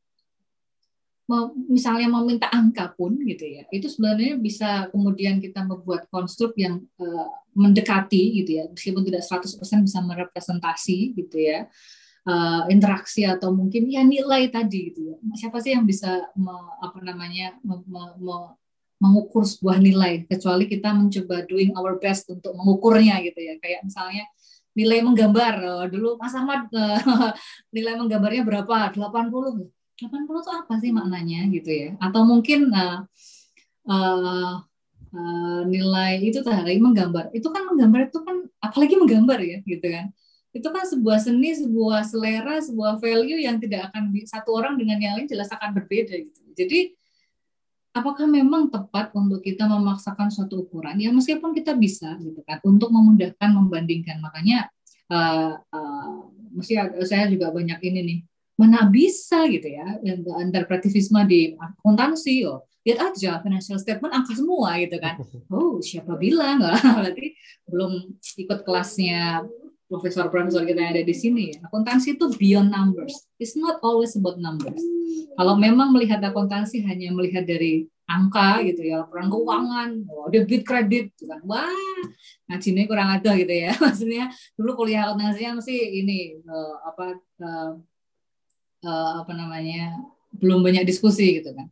mau, misalnya mau minta angka pun gitu ya, itu sebenarnya bisa kemudian kita membuat konstruk yang uh, mendekati gitu ya, meskipun tidak seratus persen bisa merepresentasi gitu ya, uh, interaksi atau mungkin ya nilai tadi gitu ya. Siapa sih yang bisa me, apa namanya me, me, me, mengukur sebuah nilai kecuali kita mencoba doing our best untuk mengukurnya gitu ya, kayak misalnya nilai menggambar, dulu Mas Ahmad nilai menggambarnya berapa? delapan puluh. delapan puluh itu apa sih maknanya gitu ya? Atau mungkin uh, uh, uh, nilai itu tadi menggambar. Itu kan menggambar itu kan apalagi menggambar ya gitu kan. Itu kan sebuah seni, sebuah selera, sebuah value yang tidak akan satu orang dengan yang lain jelas akan berbeda gitu. Jadi apakah memang tepat untuk kita memaksakan suatu ukuran? Ya meskipun kita bisa gitu kan, untuk memudahkan membandingkan. Makanya uh, uh, mesti saya juga banyak ini nih, mana bisa gitu ya, interpretivisme di akuntansi, oh lihat aja financial statement angka semua gitu kan. Oh siapa bilang? Berarti belum ikut kelasnya profesor-profesor kita yang ada di sini ya. Akuntansi itu beyond numbers. It's not always about numbers. Kalau memang melihat akuntansi hanya melihat dari angka gitu ya, laporan keuangan, oh, debit kredit gitu kan. Wah, ngajinya kurang ada gitu ya. Maksudnya dulu kuliah akuntansinya mesti ini uh, apa uh, uh, apa namanya? belum banyak diskusi gitu kan.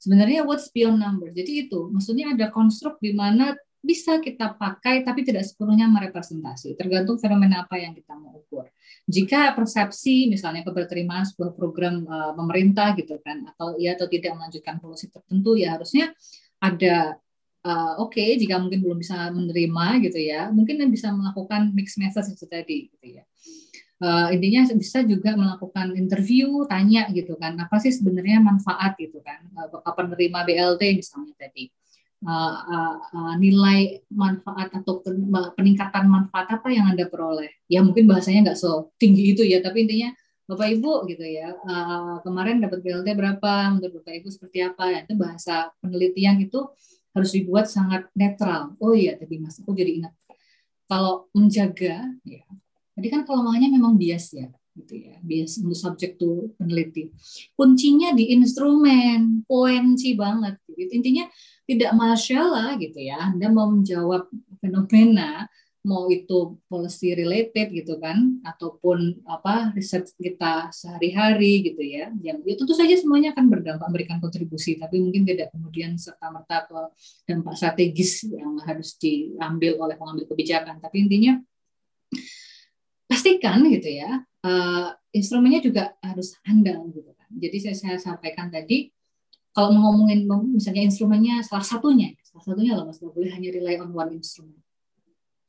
Sebenarnya what's beyond numbers. Jadi itu, maksudnya ada konstruk di mana bisa kita pakai tapi tidak sepenuhnya merepresentasi, tergantung fenomena apa yang kita mau ukur. Jika persepsi misalnya keberterimaan sebuah program uh, pemerintah gitu kan, atau ya atau tidak melanjutkan polisi tertentu, ya harusnya ada uh, oke okay, jika mungkin belum bisa menerima gitu ya, mungkin bisa melakukan mixed message itu tadi gitu ya. Uh, intinya bisa juga melakukan interview, tanya gitu kan, apa sih sebenarnya manfaat gitu kan, uh, penerima B L T misalnya tadi. Uh, uh, uh, nilai manfaat atau peningkatan manfaat apa yang Anda peroleh. Ya mungkin bahasanya nggak setinggi itu ya, tapi intinya Bapak Ibu gitu ya, uh, kemarin dapat B L T berapa, menurut Bapak Ibu seperti apa, ya, itu bahasa penelitian itu harus dibuat sangat netral. Oh iya, tadi Mas, aku jadi ingat. Kalau menjaga, ya, tadi kan kelemahannya memang bias ya, gitu ya, bias subject to peneliti. Kuncinya di instrumen, poensi banget. Gitu. Intinya tidak masalah gitu ya. Anda mau menjawab fenomena, mau itu policy related gitu kan, ataupun apa riset kita sehari-hari gitu ya. Yang ya tentu saja semuanya akan berdampak, memberikan kontribusi, tapi mungkin tidak kemudian serta-merta ke dampak strategis yang harus diambil oleh pengambil kebijakan. Tapi intinya pastikan gitu ya. Uh, instrumennya juga harus handal gitu kan. Jadi saya, saya sampaikan tadi, kalau ngomongin misalnya instrumennya salah satunya, salah satunya loh, mas, nggak boleh hanya rely on one instrument.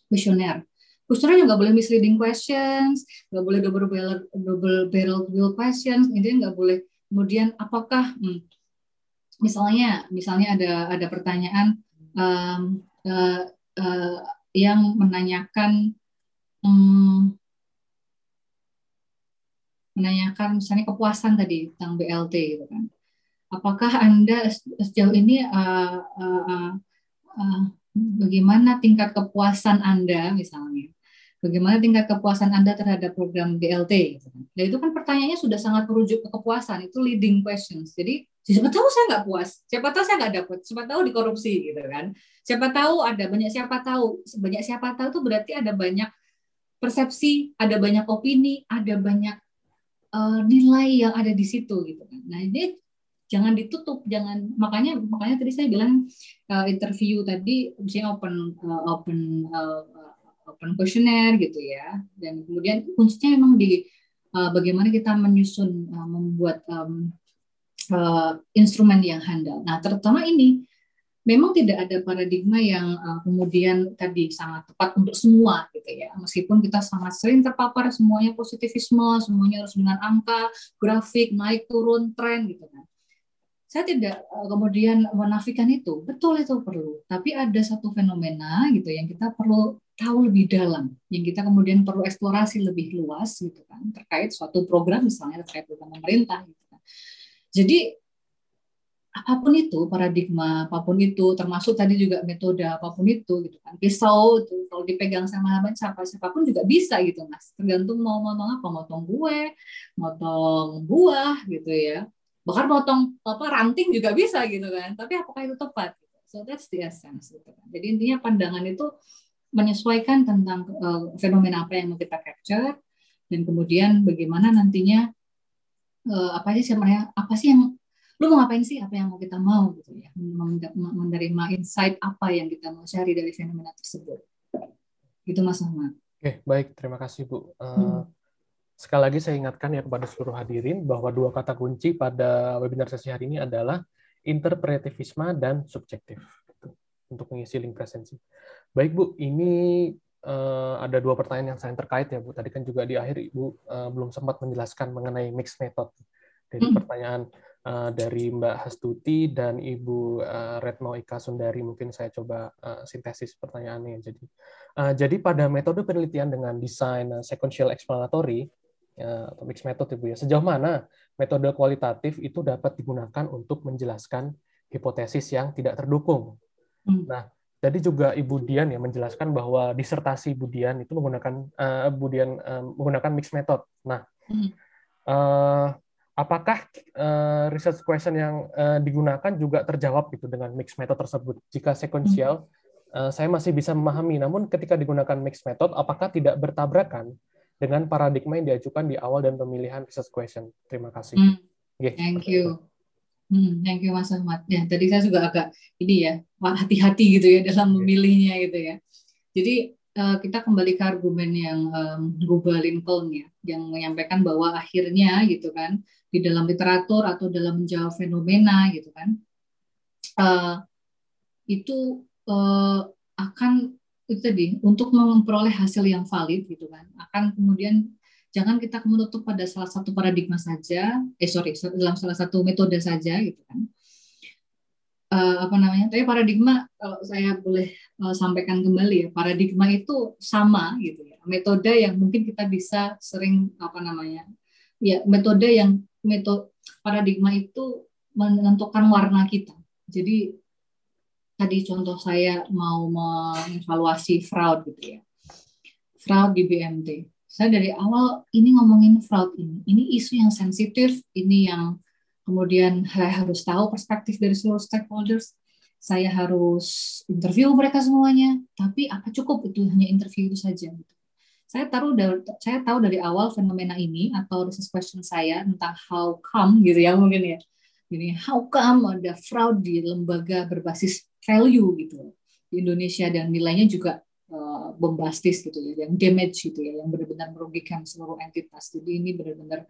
Kuesioner, kuesioner juga nggak boleh misleading questions, nggak boleh double barrel double barrel questions, intinya nggak boleh. Kemudian apakah hmm, misalnya misalnya ada ada pertanyaan um, uh, uh, yang menanyakan um, menanyakan misalnya kepuasan tadi tentang B L T gitu kan. Apakah Anda sejauh ini uh, uh, uh, uh, bagaimana tingkat kepuasan Anda misalnya? Bagaimana tingkat kepuasan Anda terhadap program B L T gitu kan. Nah, itu kan pertanyaannya sudah sangat merujuk ke kepuasan, itu leading questions. Jadi siapa tahu saya nggak puas, siapa tahu saya nggak dapat, siapa tahu dikorupsi gitu kan. Siapa tahu ada banyak siapa tahu, banyak siapa tahu itu berarti ada banyak persepsi, ada banyak opini, ada banyak nilai yang ada di situ gitu kan. Nah ini jangan ditutup, jangan makanya makanya tadi saya bilang uh, interview tadi misalnya open uh, open uh, open questionnaire gitu ya. Dan kemudian kuncinya memang di uh, bagaimana kita menyusun uh, membuat um, uh, instrumen yang handal. Nah terutama ini memang tidak ada paradigma yang uh, kemudian tadi sangat tepat untuk semua gitu ya. Meskipun kita sangat sering terpapar semuanya positivisme, semuanya harus dengan angka, grafik, naik turun, tren gitu kan. Saya tidak uh, kemudian menafikan itu, betul itu perlu. Tapi ada satu fenomena gitu yang kita perlu tahu lebih dalam, yang kita kemudian perlu eksplorasi lebih luas gitu kan, terkait suatu program misalnya terkait dengan pemerintah gitu kan. Jadi apapun itu paradigma, apapun itu termasuk tadi juga metode apapun itu gitu kan. Pisau itu kalau dipegang sama siapa siapapun juga bisa gitu mas. Tergantung mau motong apa, motong kue, motong buah gitu ya. Bahkan motong apa ranting juga bisa gitu kan. Tapi apakah itu tepat? So that's the essence gitu kan. Jadi intinya pandangan itu menyesuaikan tentang uh, fenomena apa yang mau kita capture dan kemudian bagaimana nantinya uh, apa sih sebenarnya apa sih yang lu mau ngapain sih, apa yang mau kita mau gitu ya, menerima insight apa yang kita mau cari dari fenomena tersebut gitu mas Ahmad. Oke, baik, terima kasih Bu. hmm. Sekali lagi saya ingatkan ya kepada seluruh hadirin bahwa dua kata kunci pada webinar sesi hari ini adalah interpretivisme dan subjektif untuk mengisi link presensi. Baik Bu, ini Uh, ada dua pertanyaan yang saling terkait ya Bu. Tadi kan juga di akhir Ibu uh, belum sempat menjelaskan mengenai mixed method. Jadi hmm. pertanyaan Uh, dari Mbak Hastuti dan Ibu uh, Retno Ika Sundari, mungkin saya coba uh, sintesis pertanyaannya. Jadi, uh, jadi pada metode penelitian dengan desain uh, sequential explanatory uh, atau mixed method, Ibu ya, sejauh mana metode kualitatif itu dapat digunakan untuk menjelaskan hipotesis yang tidak terdukung? Hmm. Nah, tadi juga Ibu Dian ya menjelaskan bahwa disertasi Ibu Dian itu menggunakan uh, Ibu Dian uh, menggunakan mixed method. Nah. Uh, Apakah uh, research question yang uh, digunakan juga terjawab gitu dengan mixed method tersebut? Jika sekuensial, uh, saya masih bisa memahami. Namun ketika digunakan mixed method, apakah tidak bertabrakan dengan paradigma yang diajukan di awal dan pemilihan research question? Terima kasih. Hmm. Okay, thank you. Hmm, thank you Mas Ahmad. Ya, tadi saya juga agak ini ya, hati-hati gitu ya dalam memilihnya gitu ya. Jadi Uh, kita kembali ke argumen yang um, Google Lincoln ya, yang menyampaikan bahwa akhirnya gitu kan di dalam literatur atau dalam menjawab fenomena gitu kan uh, itu uh, akan itu tadi untuk memperoleh hasil yang valid gitu kan akan kemudian jangan kita menutup pada salah satu paradigma saja, eh sorry dalam salah satu metode saja gitu kan. Uh, apa namanya? Tapi paradigma kalau saya boleh uh, sampaikan kembali ya, paradigma itu sama gitu ya. Metode yang mungkin kita bisa sering apa namanya? Ya, metode yang metode paradigma itu menentukan warna kita. Jadi tadi contoh saya mau mengevaluasi fraud gitu ya. Fraud di B M T. Saya dari awal ini ngomongin fraud ini. Ini isu yang sensitif, ini yang kemudian saya harus tahu perspektif dari seluruh stakeholders. Saya harus interview mereka semuanya, tapi apa cukup itu hanya interview itu saja? Saya taruh saya tahu dari awal fenomena ini atau research question saya tentang how come gitu ya mungkin ya. Jadi how come ada fraud di lembaga berbasis value gitu di Indonesia dan nilainya juga uh, bombastis gitu ya, yang damage gitu ya, yang benar-benar merugikan seluruh entitas. Jadi ini benar-benar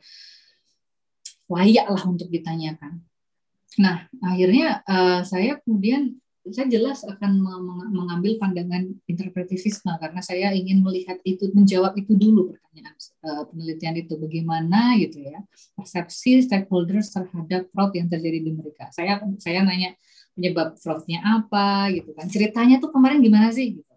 layak lah untuk ditanyakan. Nah, akhirnya uh, saya kemudian saya jelas akan mengambil pandangan interpretivisme karena saya ingin melihat itu, menjawab itu dulu pertanyaan uh, penelitian itu bagaimana gitu ya persepsi stakeholders terhadap fraud yang terjadi di mereka. Saya saya nanya penyebab fraudnya apa gitu kan, ceritanya tuh kemarin gimana sih gitu.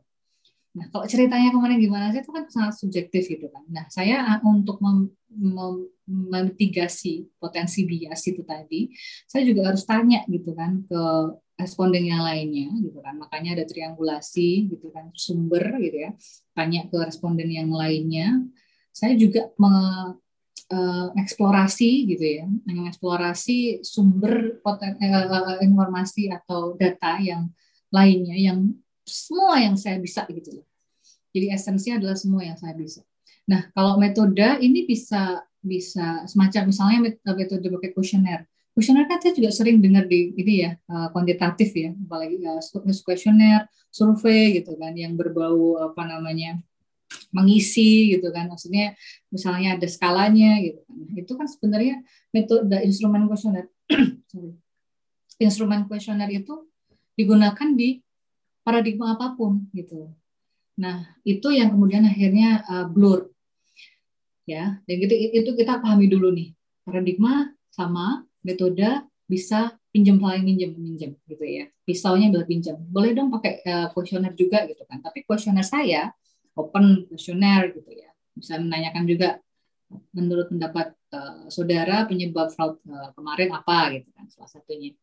Nah, kalau ceritanya kemarin gimana sih itu kan sangat subjektif gitu kan. Nah, saya untuk mem, mem, memitigasi potensi bias itu tadi, saya juga harus tanya gitu kan ke responden yang lainnya gitu kan, makanya ada triangulasi gitu kan, sumber gitu ya, tanya ke responden yang lainnya. Saya juga mengeksplorasi uh, gitu ya, mengeksplorasi sumber poten, uh, informasi atau data yang lainnya, yang semua yang saya bisa gitu loh. Jadi esensinya adalah semua yang saya bisa. Nah, kalau metode ini bisa bisa semacam misalnya metode pakai kuesioner. Kuesioner kan saya juga sering dengar di ini ya, kuantitatif ya, apalagi kuesioner, survei gitu kan, yang berbau apa namanya mengisi gitu kan, maksudnya misalnya ada skalanya gitu kan. Itu kan sebenarnya metode instrumen kuesioner. Instrumen kuesioner itu digunakan di paradigma apapun gitu. Nah, itu yang kemudian akhirnya uh, blur ya. Dan gitu, itu kita pahami dulu nih, paradigma sama metode bisa pinjam saling minjem minjem gitu ya, pisaunya boleh pinjam, boleh dong pakai kuesioner uh, juga gitu kan, tapi kuesioner saya open kuesioner gitu ya, bisa menanyakan juga menurut pendapat uh, saudara penyebab fraud uh, kemarin apa gitu kan, salah satunya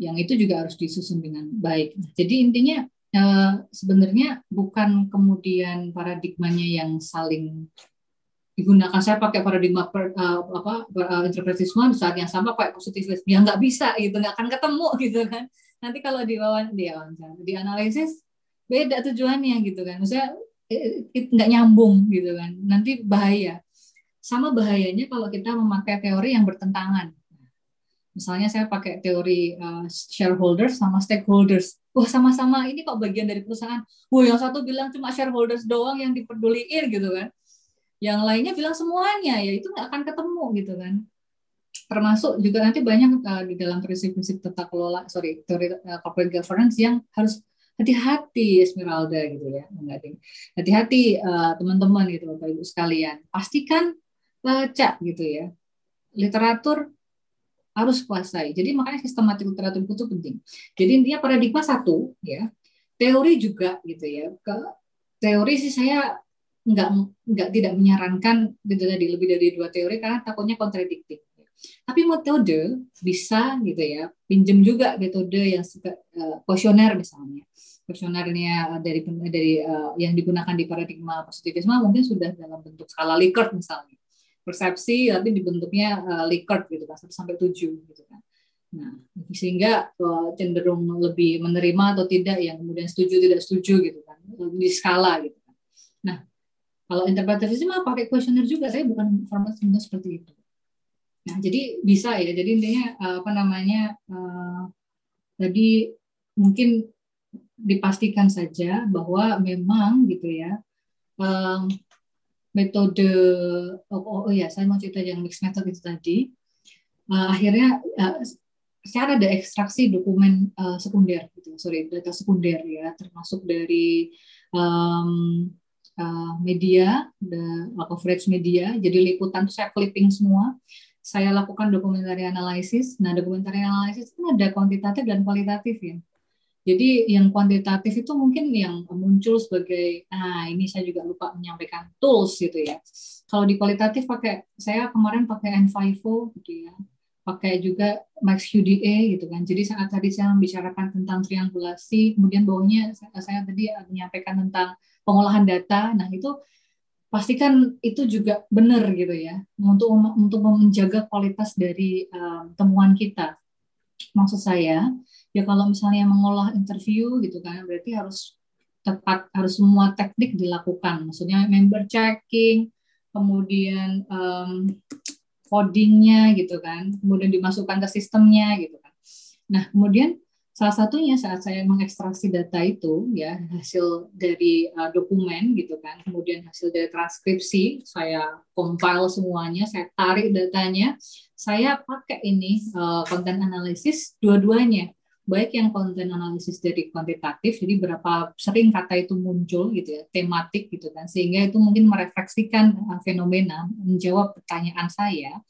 yang itu juga harus disusun dengan baik. Nah, jadi intinya uh, sebenarnya bukan kemudian paradigmanya yang saling digunakan. Saya pakai paradigma per, uh, apa uh, interpretivisme saat yang sama pakai positivisme, ya nggak bisa gitu, nggak akan ketemu gitu kan. Nanti kalau diwawan diwawancara dianalisis beda tujuannya gitu kan, maksudnya nggak nyambung gitu kan, nanti bahaya. Sama bahayanya kalau kita memakai teori yang bertentangan. Misalnya saya pakai teori uh, shareholders sama stakeholders. Wah, sama-sama ini kok bagian dari perusahaan. Wah, yang satu bilang cuma shareholders doang yang dipeduliin gitu kan. Yang lainnya bilang semuanya, ya itu nggak akan ketemu gitu kan. Termasuk juga nanti banyak uh, di dalam prinsip-prinsip tata kelola, sorry, teori uh, corporate governance yang harus hati-hati, Esmeralda gitu ya, hati-hati uh, teman-teman gitu, Bapak Ibu sekalian. Pastikan baca gitu ya, literatur harus kuasai. Jadi makanya sistematik literatur itu penting. Jadi intinya paradigma satu ya, teori juga gitu ya. Ke teori sih saya nggak nggak tidak menyarankan jadi lebih dari dua teori karena takutnya kontradiktif. Tapi metode bisa gitu ya, pinjem juga metode yang kuesioner misalnya. Kuesionernya dari dari uh, yang digunakan di paradigma positivisme mungkin sudah dalam bentuk skala Likert misalnya. Persepsi nanti dibentuknya uh, Likert gitu kan, satu sampai tujuh gitu kan. Nah, sehingga uh, cenderung lebih menerima atau tidak, yang kemudian setuju tidak setuju gitu kan, di skala gitu kan. Nah, kalau interpretivisme pakai kuesioner juga, saya bukan format seperti itu. Nah, jadi bisa ya. Jadi intinya uh, apa namanya? Uh, tadi mungkin dipastikan saja bahwa memang gitu ya. Um, metode oh, oh, oh ya saya mau cerita yang mixed method itu tadi uh, akhirnya uh, saya ada ekstraksi dokumen uh, sekunder gitu, sorry data sekunder ya, termasuk dari um, uh, media, the coverage media, jadi liputan itu saya clipping semua, saya lakukan documentary analysis. Nah, documentary analysis itu ada kuantitatif dan kualitatif ya. Jadi yang kuantitatif itu mungkin yang muncul sebagai, nah ini saya juga lupa menyampaikan tools gitu ya. Kalau di kualitatif pakai, saya kemarin pakai NVivo gitu ya, pakai juga MaxQDA gitu kan. Jadi saat tadi saya membicarakan tentang triangulasi, kemudian bawahnya saya, saya tadi menyampaikan tentang pengolahan data. Nah, itu pastikan itu juga benar gitu ya, untuk untuk menjaga kualitas dari um, temuan kita. Maksud saya, ya kalau misalnya mengolah interview gitu kan, berarti harus tepat, harus semua teknik dilakukan. Maksudnya member checking, kemudian um, codingnya gitu kan, kemudian dimasukkan ke sistemnya gitu kan. Nah kemudian salah satunya saat saya mengekstraksi data itu, ya hasil dari uh, dokumen gitu kan, kemudian hasil dari transkripsi, saya compile semuanya, saya tarik datanya, saya pakai ini konten uh, analisis dua-duanya, baik yang konten analisis dari kuantitatif, jadi berapa sering kata itu muncul gitu ya, tematik gitu kan, sehingga itu mungkin merefleksikan uh, fenomena, menjawab pertanyaan saya,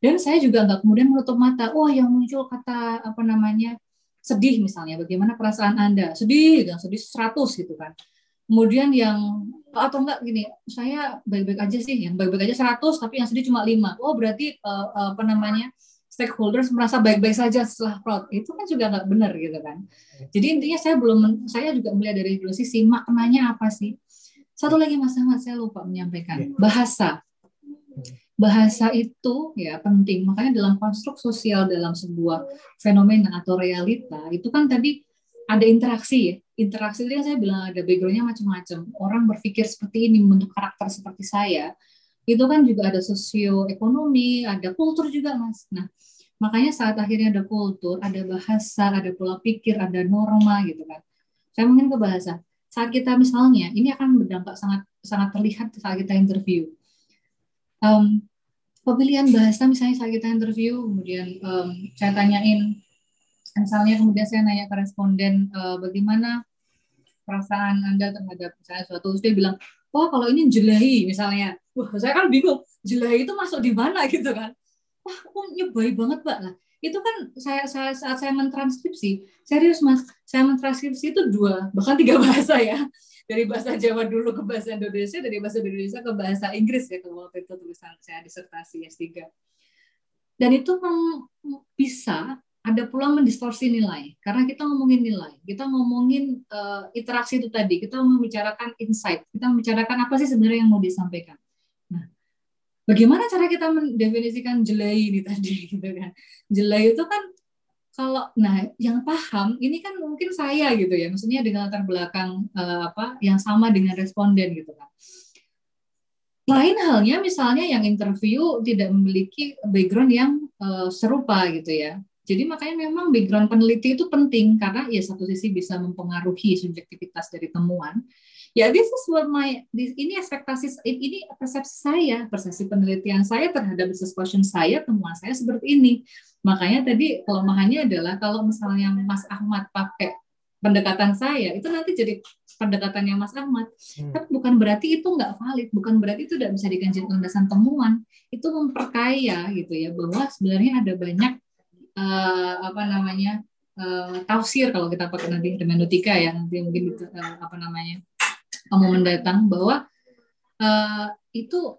dan saya juga nggak kemudian menutup mata, oh yang muncul kata apa namanya, sedih misalnya, bagaimana perasaan Anda? Sedih, sedih seratus gitu kan. Kemudian yang, atau enggak gini, saya baik-baik aja sih, yang baik-baik aja seratus, tapi yang sedih cuma lima. Oh berarti, uh, apa namanya, stakeholders merasa baik-baik saja setelah fraud. Itu kan juga enggak benar gitu kan. Jadi intinya saya belum, saya juga melihat dari dua sisi, maknanya apa sih? Satu lagi Mas Ahmad, saya lupa menyampaikan, bahasa. Bahasa itu ya penting, makanya dalam konstruk sosial, dalam sebuah fenomena atau realita, itu kan tadi ada interaksi ya. Interaksi itu yang saya bilang ada background-nya macam-macam. Orang berpikir seperti ini, membentuk karakter seperti saya, itu kan juga ada sosioekonomi, ada kultur juga Mas. Nah, makanya saat akhirnya ada kultur, ada bahasa, ada pola pikir, ada norma gitu kan. Saya mungkin ke bahasa. Saat kita misalnya, ini akan berdampak sangat sangat terlihat saat kita interview. Um, pemilihan bahasa misalnya saat kita interview, kemudian um, saya tanyain, misalnya kemudian saya nanya ke responden uh, bagaimana perasaan Anda terhadap misalnya suatu, terus dia bilang, wah kalau ini jelahi misalnya, wah saya kan bingung, jelahi itu masuk di mana gitu kan, wah kok nyebai banget Pak lah, itu kan saya, saya saat saya mentranskripsi, serius Mas, saya mentranskripsi itu dua bahkan tiga bahasa ya. Dari bahasa Jawa dulu ke bahasa Indonesia, dari bahasa Indonesia ke bahasa Inggris ya, kalau waktu itu tulisan saya disertasi S tiga. Dan itu bisa, ada pula mendistorsi nilai, karena kita ngomongin nilai, kita ngomongin uh, interaksi itu tadi, kita membicarakan insight, kita membicarakan apa sih sebenarnya yang mau disampaikan. Nah, bagaimana cara kita mendefinisikan jelai ini tadi, gitu kan? Jelai itu kan, kalau, nah, yang paham ini kan mungkin saya gitu ya, maksudnya dengan latar belakang uh, apa yang sama dengan responden gitu kan. Lain halnya misalnya yang interview tidak memiliki background yang uh, serupa gitu ya. Jadi makanya memang background peneliti itu penting karena ya satu sisi bisa mempengaruhi subjektivitas dari temuan. Ya this is what my this, ini ekspektasi ini persepsi saya, persepsi penelitian saya terhadap business question saya, temuan saya seperti ini. Makanya tadi kelemahannya adalah kalau misalnya Mas Ahmad pakai pendekatan saya, itu nanti jadi pendekatannya Mas Ahmad. Hmm. Tapi bukan berarti itu nggak valid, bukan berarti itu tidak bisa diganjil landasan temuan. Itu memperkaya gitu ya, bahwa sebenarnya ada banyak uh, apa namanya uh, tafsir kalau kita pakai nanti hermeneutika ya, nanti mungkin uh, apa namanya kamu mendatang bahwa uh, itu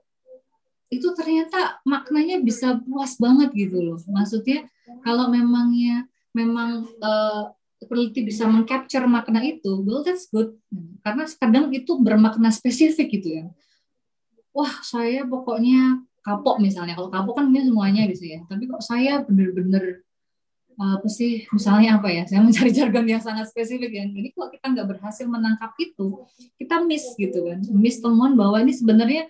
itu ternyata maknanya bisa luas banget gitu loh. Maksudnya kalau memangnya memang uh, peneliti bisa mengcapture makna itu, well that's good. Karena kadang itu bermakna spesifik gitu ya. Wah saya pokoknya kapok misalnya. Kalau kapok kan semuanya gitu ya. Tapi kok saya bener-bener uh, apa sih? Misalnya apa ya? Saya mencari jargon yang sangat spesifik ya. Jadi kalau kita nggak berhasil menangkap itu, kita miss gitu kan. Miss temuan bahwa ini sebenarnya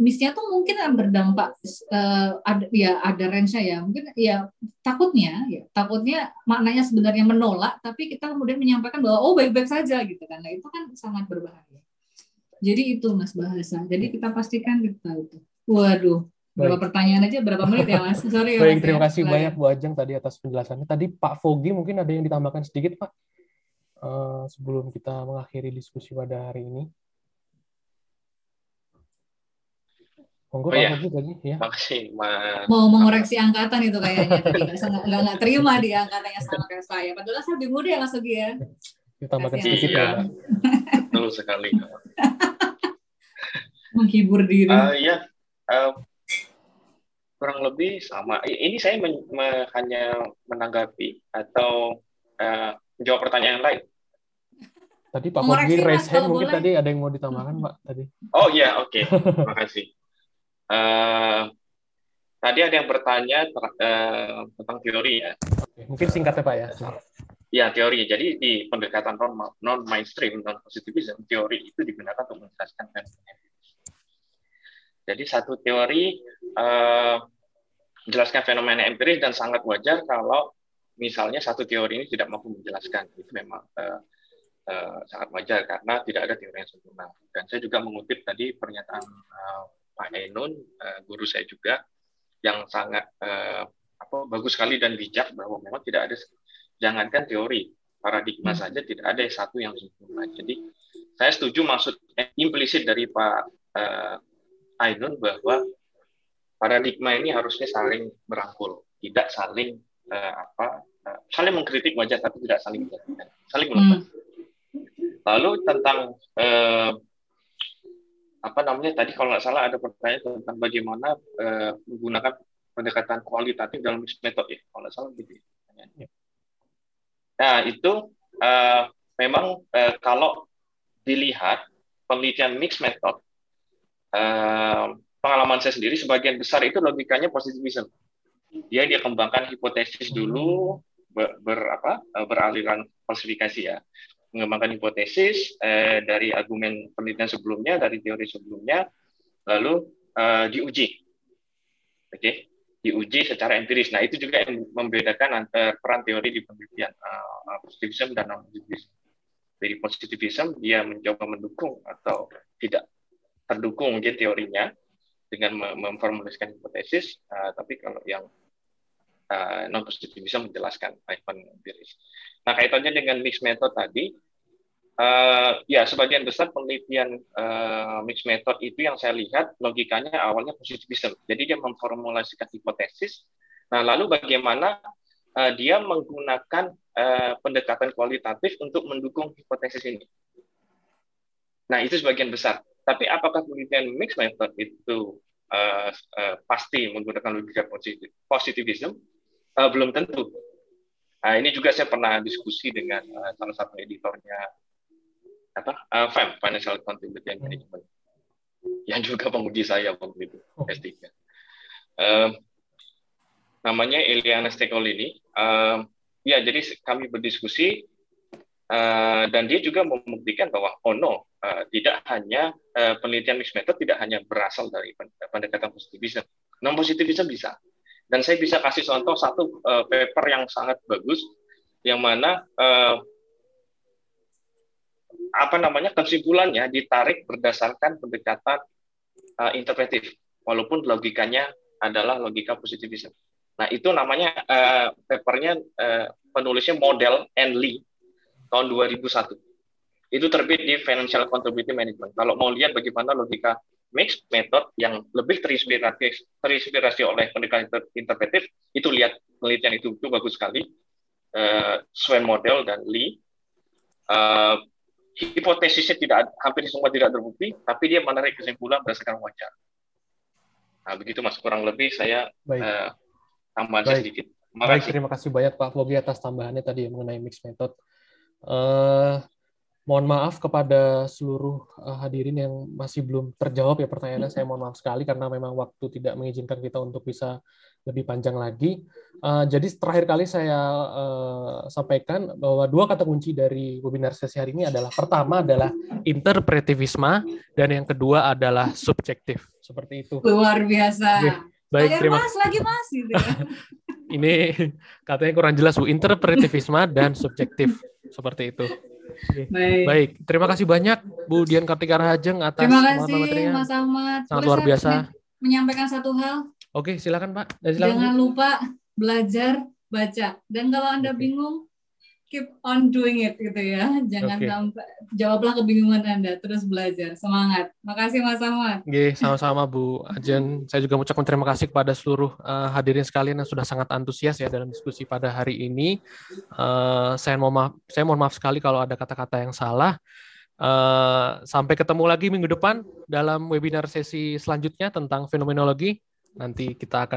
missnya tuh mungkin berdampak uh, ada, ya ada range-nya ya mungkin ya takutnya ya takutnya maknanya sebenarnya menolak tapi kita kemudian menyampaikan bahwa oh baik-baik saja gitu kan. Nah itu kan sangat berbahaya. Jadi itu Mas bahasa. Jadi kita pastikan kita itu. Waduh, berapa baik. Pertanyaan aja berapa menit ya Mas? Sorry ya. Baik, terima kasih banyak Bu Ajeng tadi atas penjelasannya. Tadi Pak Fogi mungkin ada yang ditambahkan sedikit Pak uh, sebelum kita mengakhiri diskusi pada hari ini. Monggo, oh ya, ya. Makasih, ma- mau mengoreksi angkatan itu kayaknya tadi nggak terima di angkatannya sama kayak saya. Padahal saya lebih muda ya Mas Ugi ya. Ditambahkan sedikit ya. Betul sekali. Menghibur diri. Uh, ya, uh, kurang lebih sama. Ini saya men- me- hanya menanggapi atau uh, jawab pertanyaan lain. Tadi Pak Kogi raise hand, mungkin boleh. Tadi ada yang mau ditambahkan, Pak? Tadi. Oh iya, yeah, oke. Okay. Terima kasih. Uh, tadi ada yang bertanya ter, uh, tentang teori ya. Okay. Mungkin singkatnya Pak ya. Ya, teori. Jadi di pendekatan non-mainstream, non-positivism, teori itu digunakan untuk menjelaskan fenomena. Jadi satu teori uh, menjelaskan fenomena empiris dan sangat wajar kalau misalnya satu teori ini tidak mampu menjelaskan. Itu memang uh, Uh, sangat wajar karena tidak ada teori yang sempurna. Dan saya juga mengutip tadi pernyataan uh, Pak Ainun, uh, guru saya juga, yang sangat uh, apa, bagus sekali dan bijak bahwa memang tidak ada, jangankan teori, paradigma saja tidak ada satu yang sempurna. Jadi saya setuju maksud implisit dari Pak uh, Ainun bahwa paradigma ini harusnya saling berangkul, tidak saling uh, apa, uh, saling mengkritik wajar tapi tidak saling menjatuhkan, saling melepas. Hmm. Lalu tentang eh, apa namanya tadi kalau nggak salah ada pertanyaan tentang bagaimana eh, menggunakan pendekatan kualitatif dalam metode ya kalau nggak salah gitu. Nah itu eh, memang eh, kalau dilihat penelitian mixed method eh, pengalaman saya sendiri sebagian besar itu logikanya positivism. Dia dia kembangkan hipotesis dulu ber, ber apa beraliran falsifikasi ya. Mengembangkan hipotesis eh, dari argumen penelitian sebelumnya, dari teori sebelumnya, lalu eh, diuji. Oke, okay? Diuji secara empiris. Nah, itu juga yang membedakan antara peran teori di penelitian eh, positivisme dan non-positivisme. Jadi positivisme dia mencoba mendukung atau tidak terdukung mungkin teorinya dengan memformulasikan hipotesis, eh, tapi kalau yang Uh, non-positivisme bisa menjelaskan icon empiris. Nah, kaitannya dengan mixed method tadi, uh, ya sebagian besar penelitian uh, mixed method itu yang saya lihat logikanya awalnya positivisme. Jadi dia memformulasikan hipotesis. Nah, lalu bagaimana uh, dia menggunakan uh, pendekatan kualitatif untuk mendukung hipotesis ini. Nah, itu sebagian besar. Tapi apakah penelitian mixed method itu uh, uh, pasti menggunakan logika positif, positivisme? Uh, belum tentu. Uh, ini juga saya pernah diskusi dengan uh, salah satu editornya apa uh, F E M, Financial Accountability and Management, yang juga penguji saya waktu itu S tiga. Uh, namanya Eliana Stekolini. Uh, ya, jadi kami berdiskusi uh, dan dia juga membuktikan bahwa oh no, uh, tidak hanya uh, penelitian mixed method tidak hanya berasal dari pendekatan positivisme. Non-positivisme bisa. Dan saya bisa kasih contoh satu uh, paper yang sangat bagus, yang mana uh, apa namanya kesimpulannya ditarik berdasarkan pendekatan uh, interpretif, walaupun logikanya adalah logika positivisme. Nah itu namanya uh, papernya uh, penulisnya Model and Lee tahun dua ribu satu. Itu terbit di Financial Accountability Management. Kalau mau lihat bagaimana logika mixed method yang lebih terinspirasi, terinspirasi oleh pendekatan interpretif, itu lihat penelitian itu, itu bagus sekali. Uh, Swan Model dan Lee. Uh, hipotesisnya tidak, hampir semua tidak terbukti, tapi dia menarik kesimpulan berdasarkan wajar. Nah, begitu Mas, kurang lebih saya uh, tambahkan sedikit. Baik, terima kasih banyak Pak Bobi atas tambahannya tadi ya, mengenai mixed method. Uh, Mohon maaf kepada seluruh hadirin yang masih belum terjawab ya pertanyaannya. Saya mohon maaf sekali karena memang waktu tidak mengizinkan kita untuk bisa lebih panjang lagi. Uh, jadi terakhir kali saya uh, sampaikan bahwa dua kata kunci dari webinar sesi hari ini adalah pertama adalah interpretivisme dan yang kedua adalah subjektif. Seperti itu. Luar biasa. Okay. Baik, terima kasih. Mas, lagi mas, gitu. Ini katanya kurang jelas Bu, interpretivisme dan subjektif seperti itu. Baik. Baik, terima kasih banyak Bu Dian Kartika Rahajeng atas materinya. Terima kasih Mas Ahmad. Sangat luar biasa. Menyampaikan satu hal. Oke, silakan Pak. Ya, silakan. Jangan lupa belajar baca. Dan kalau Anda okay. bingung, keep on doing it gitu ya. Jangan okay. sampai jawablah kebingungan Anda, terus belajar. Semangat. Makasih Mas Ahmad. Oke, sama-sama Bu Ajen. Saya juga mengucapkan terima kasih kepada seluruh uh, hadirin sekalian yang sudah sangat antusias ya dalam diskusi pada hari ini. Uh, saya mohon maaf, saya mohon maaf sekali kalau ada kata-kata yang salah. Uh, sampai ketemu lagi minggu depan dalam webinar sesi selanjutnya tentang fenomenologi. Nanti kita akan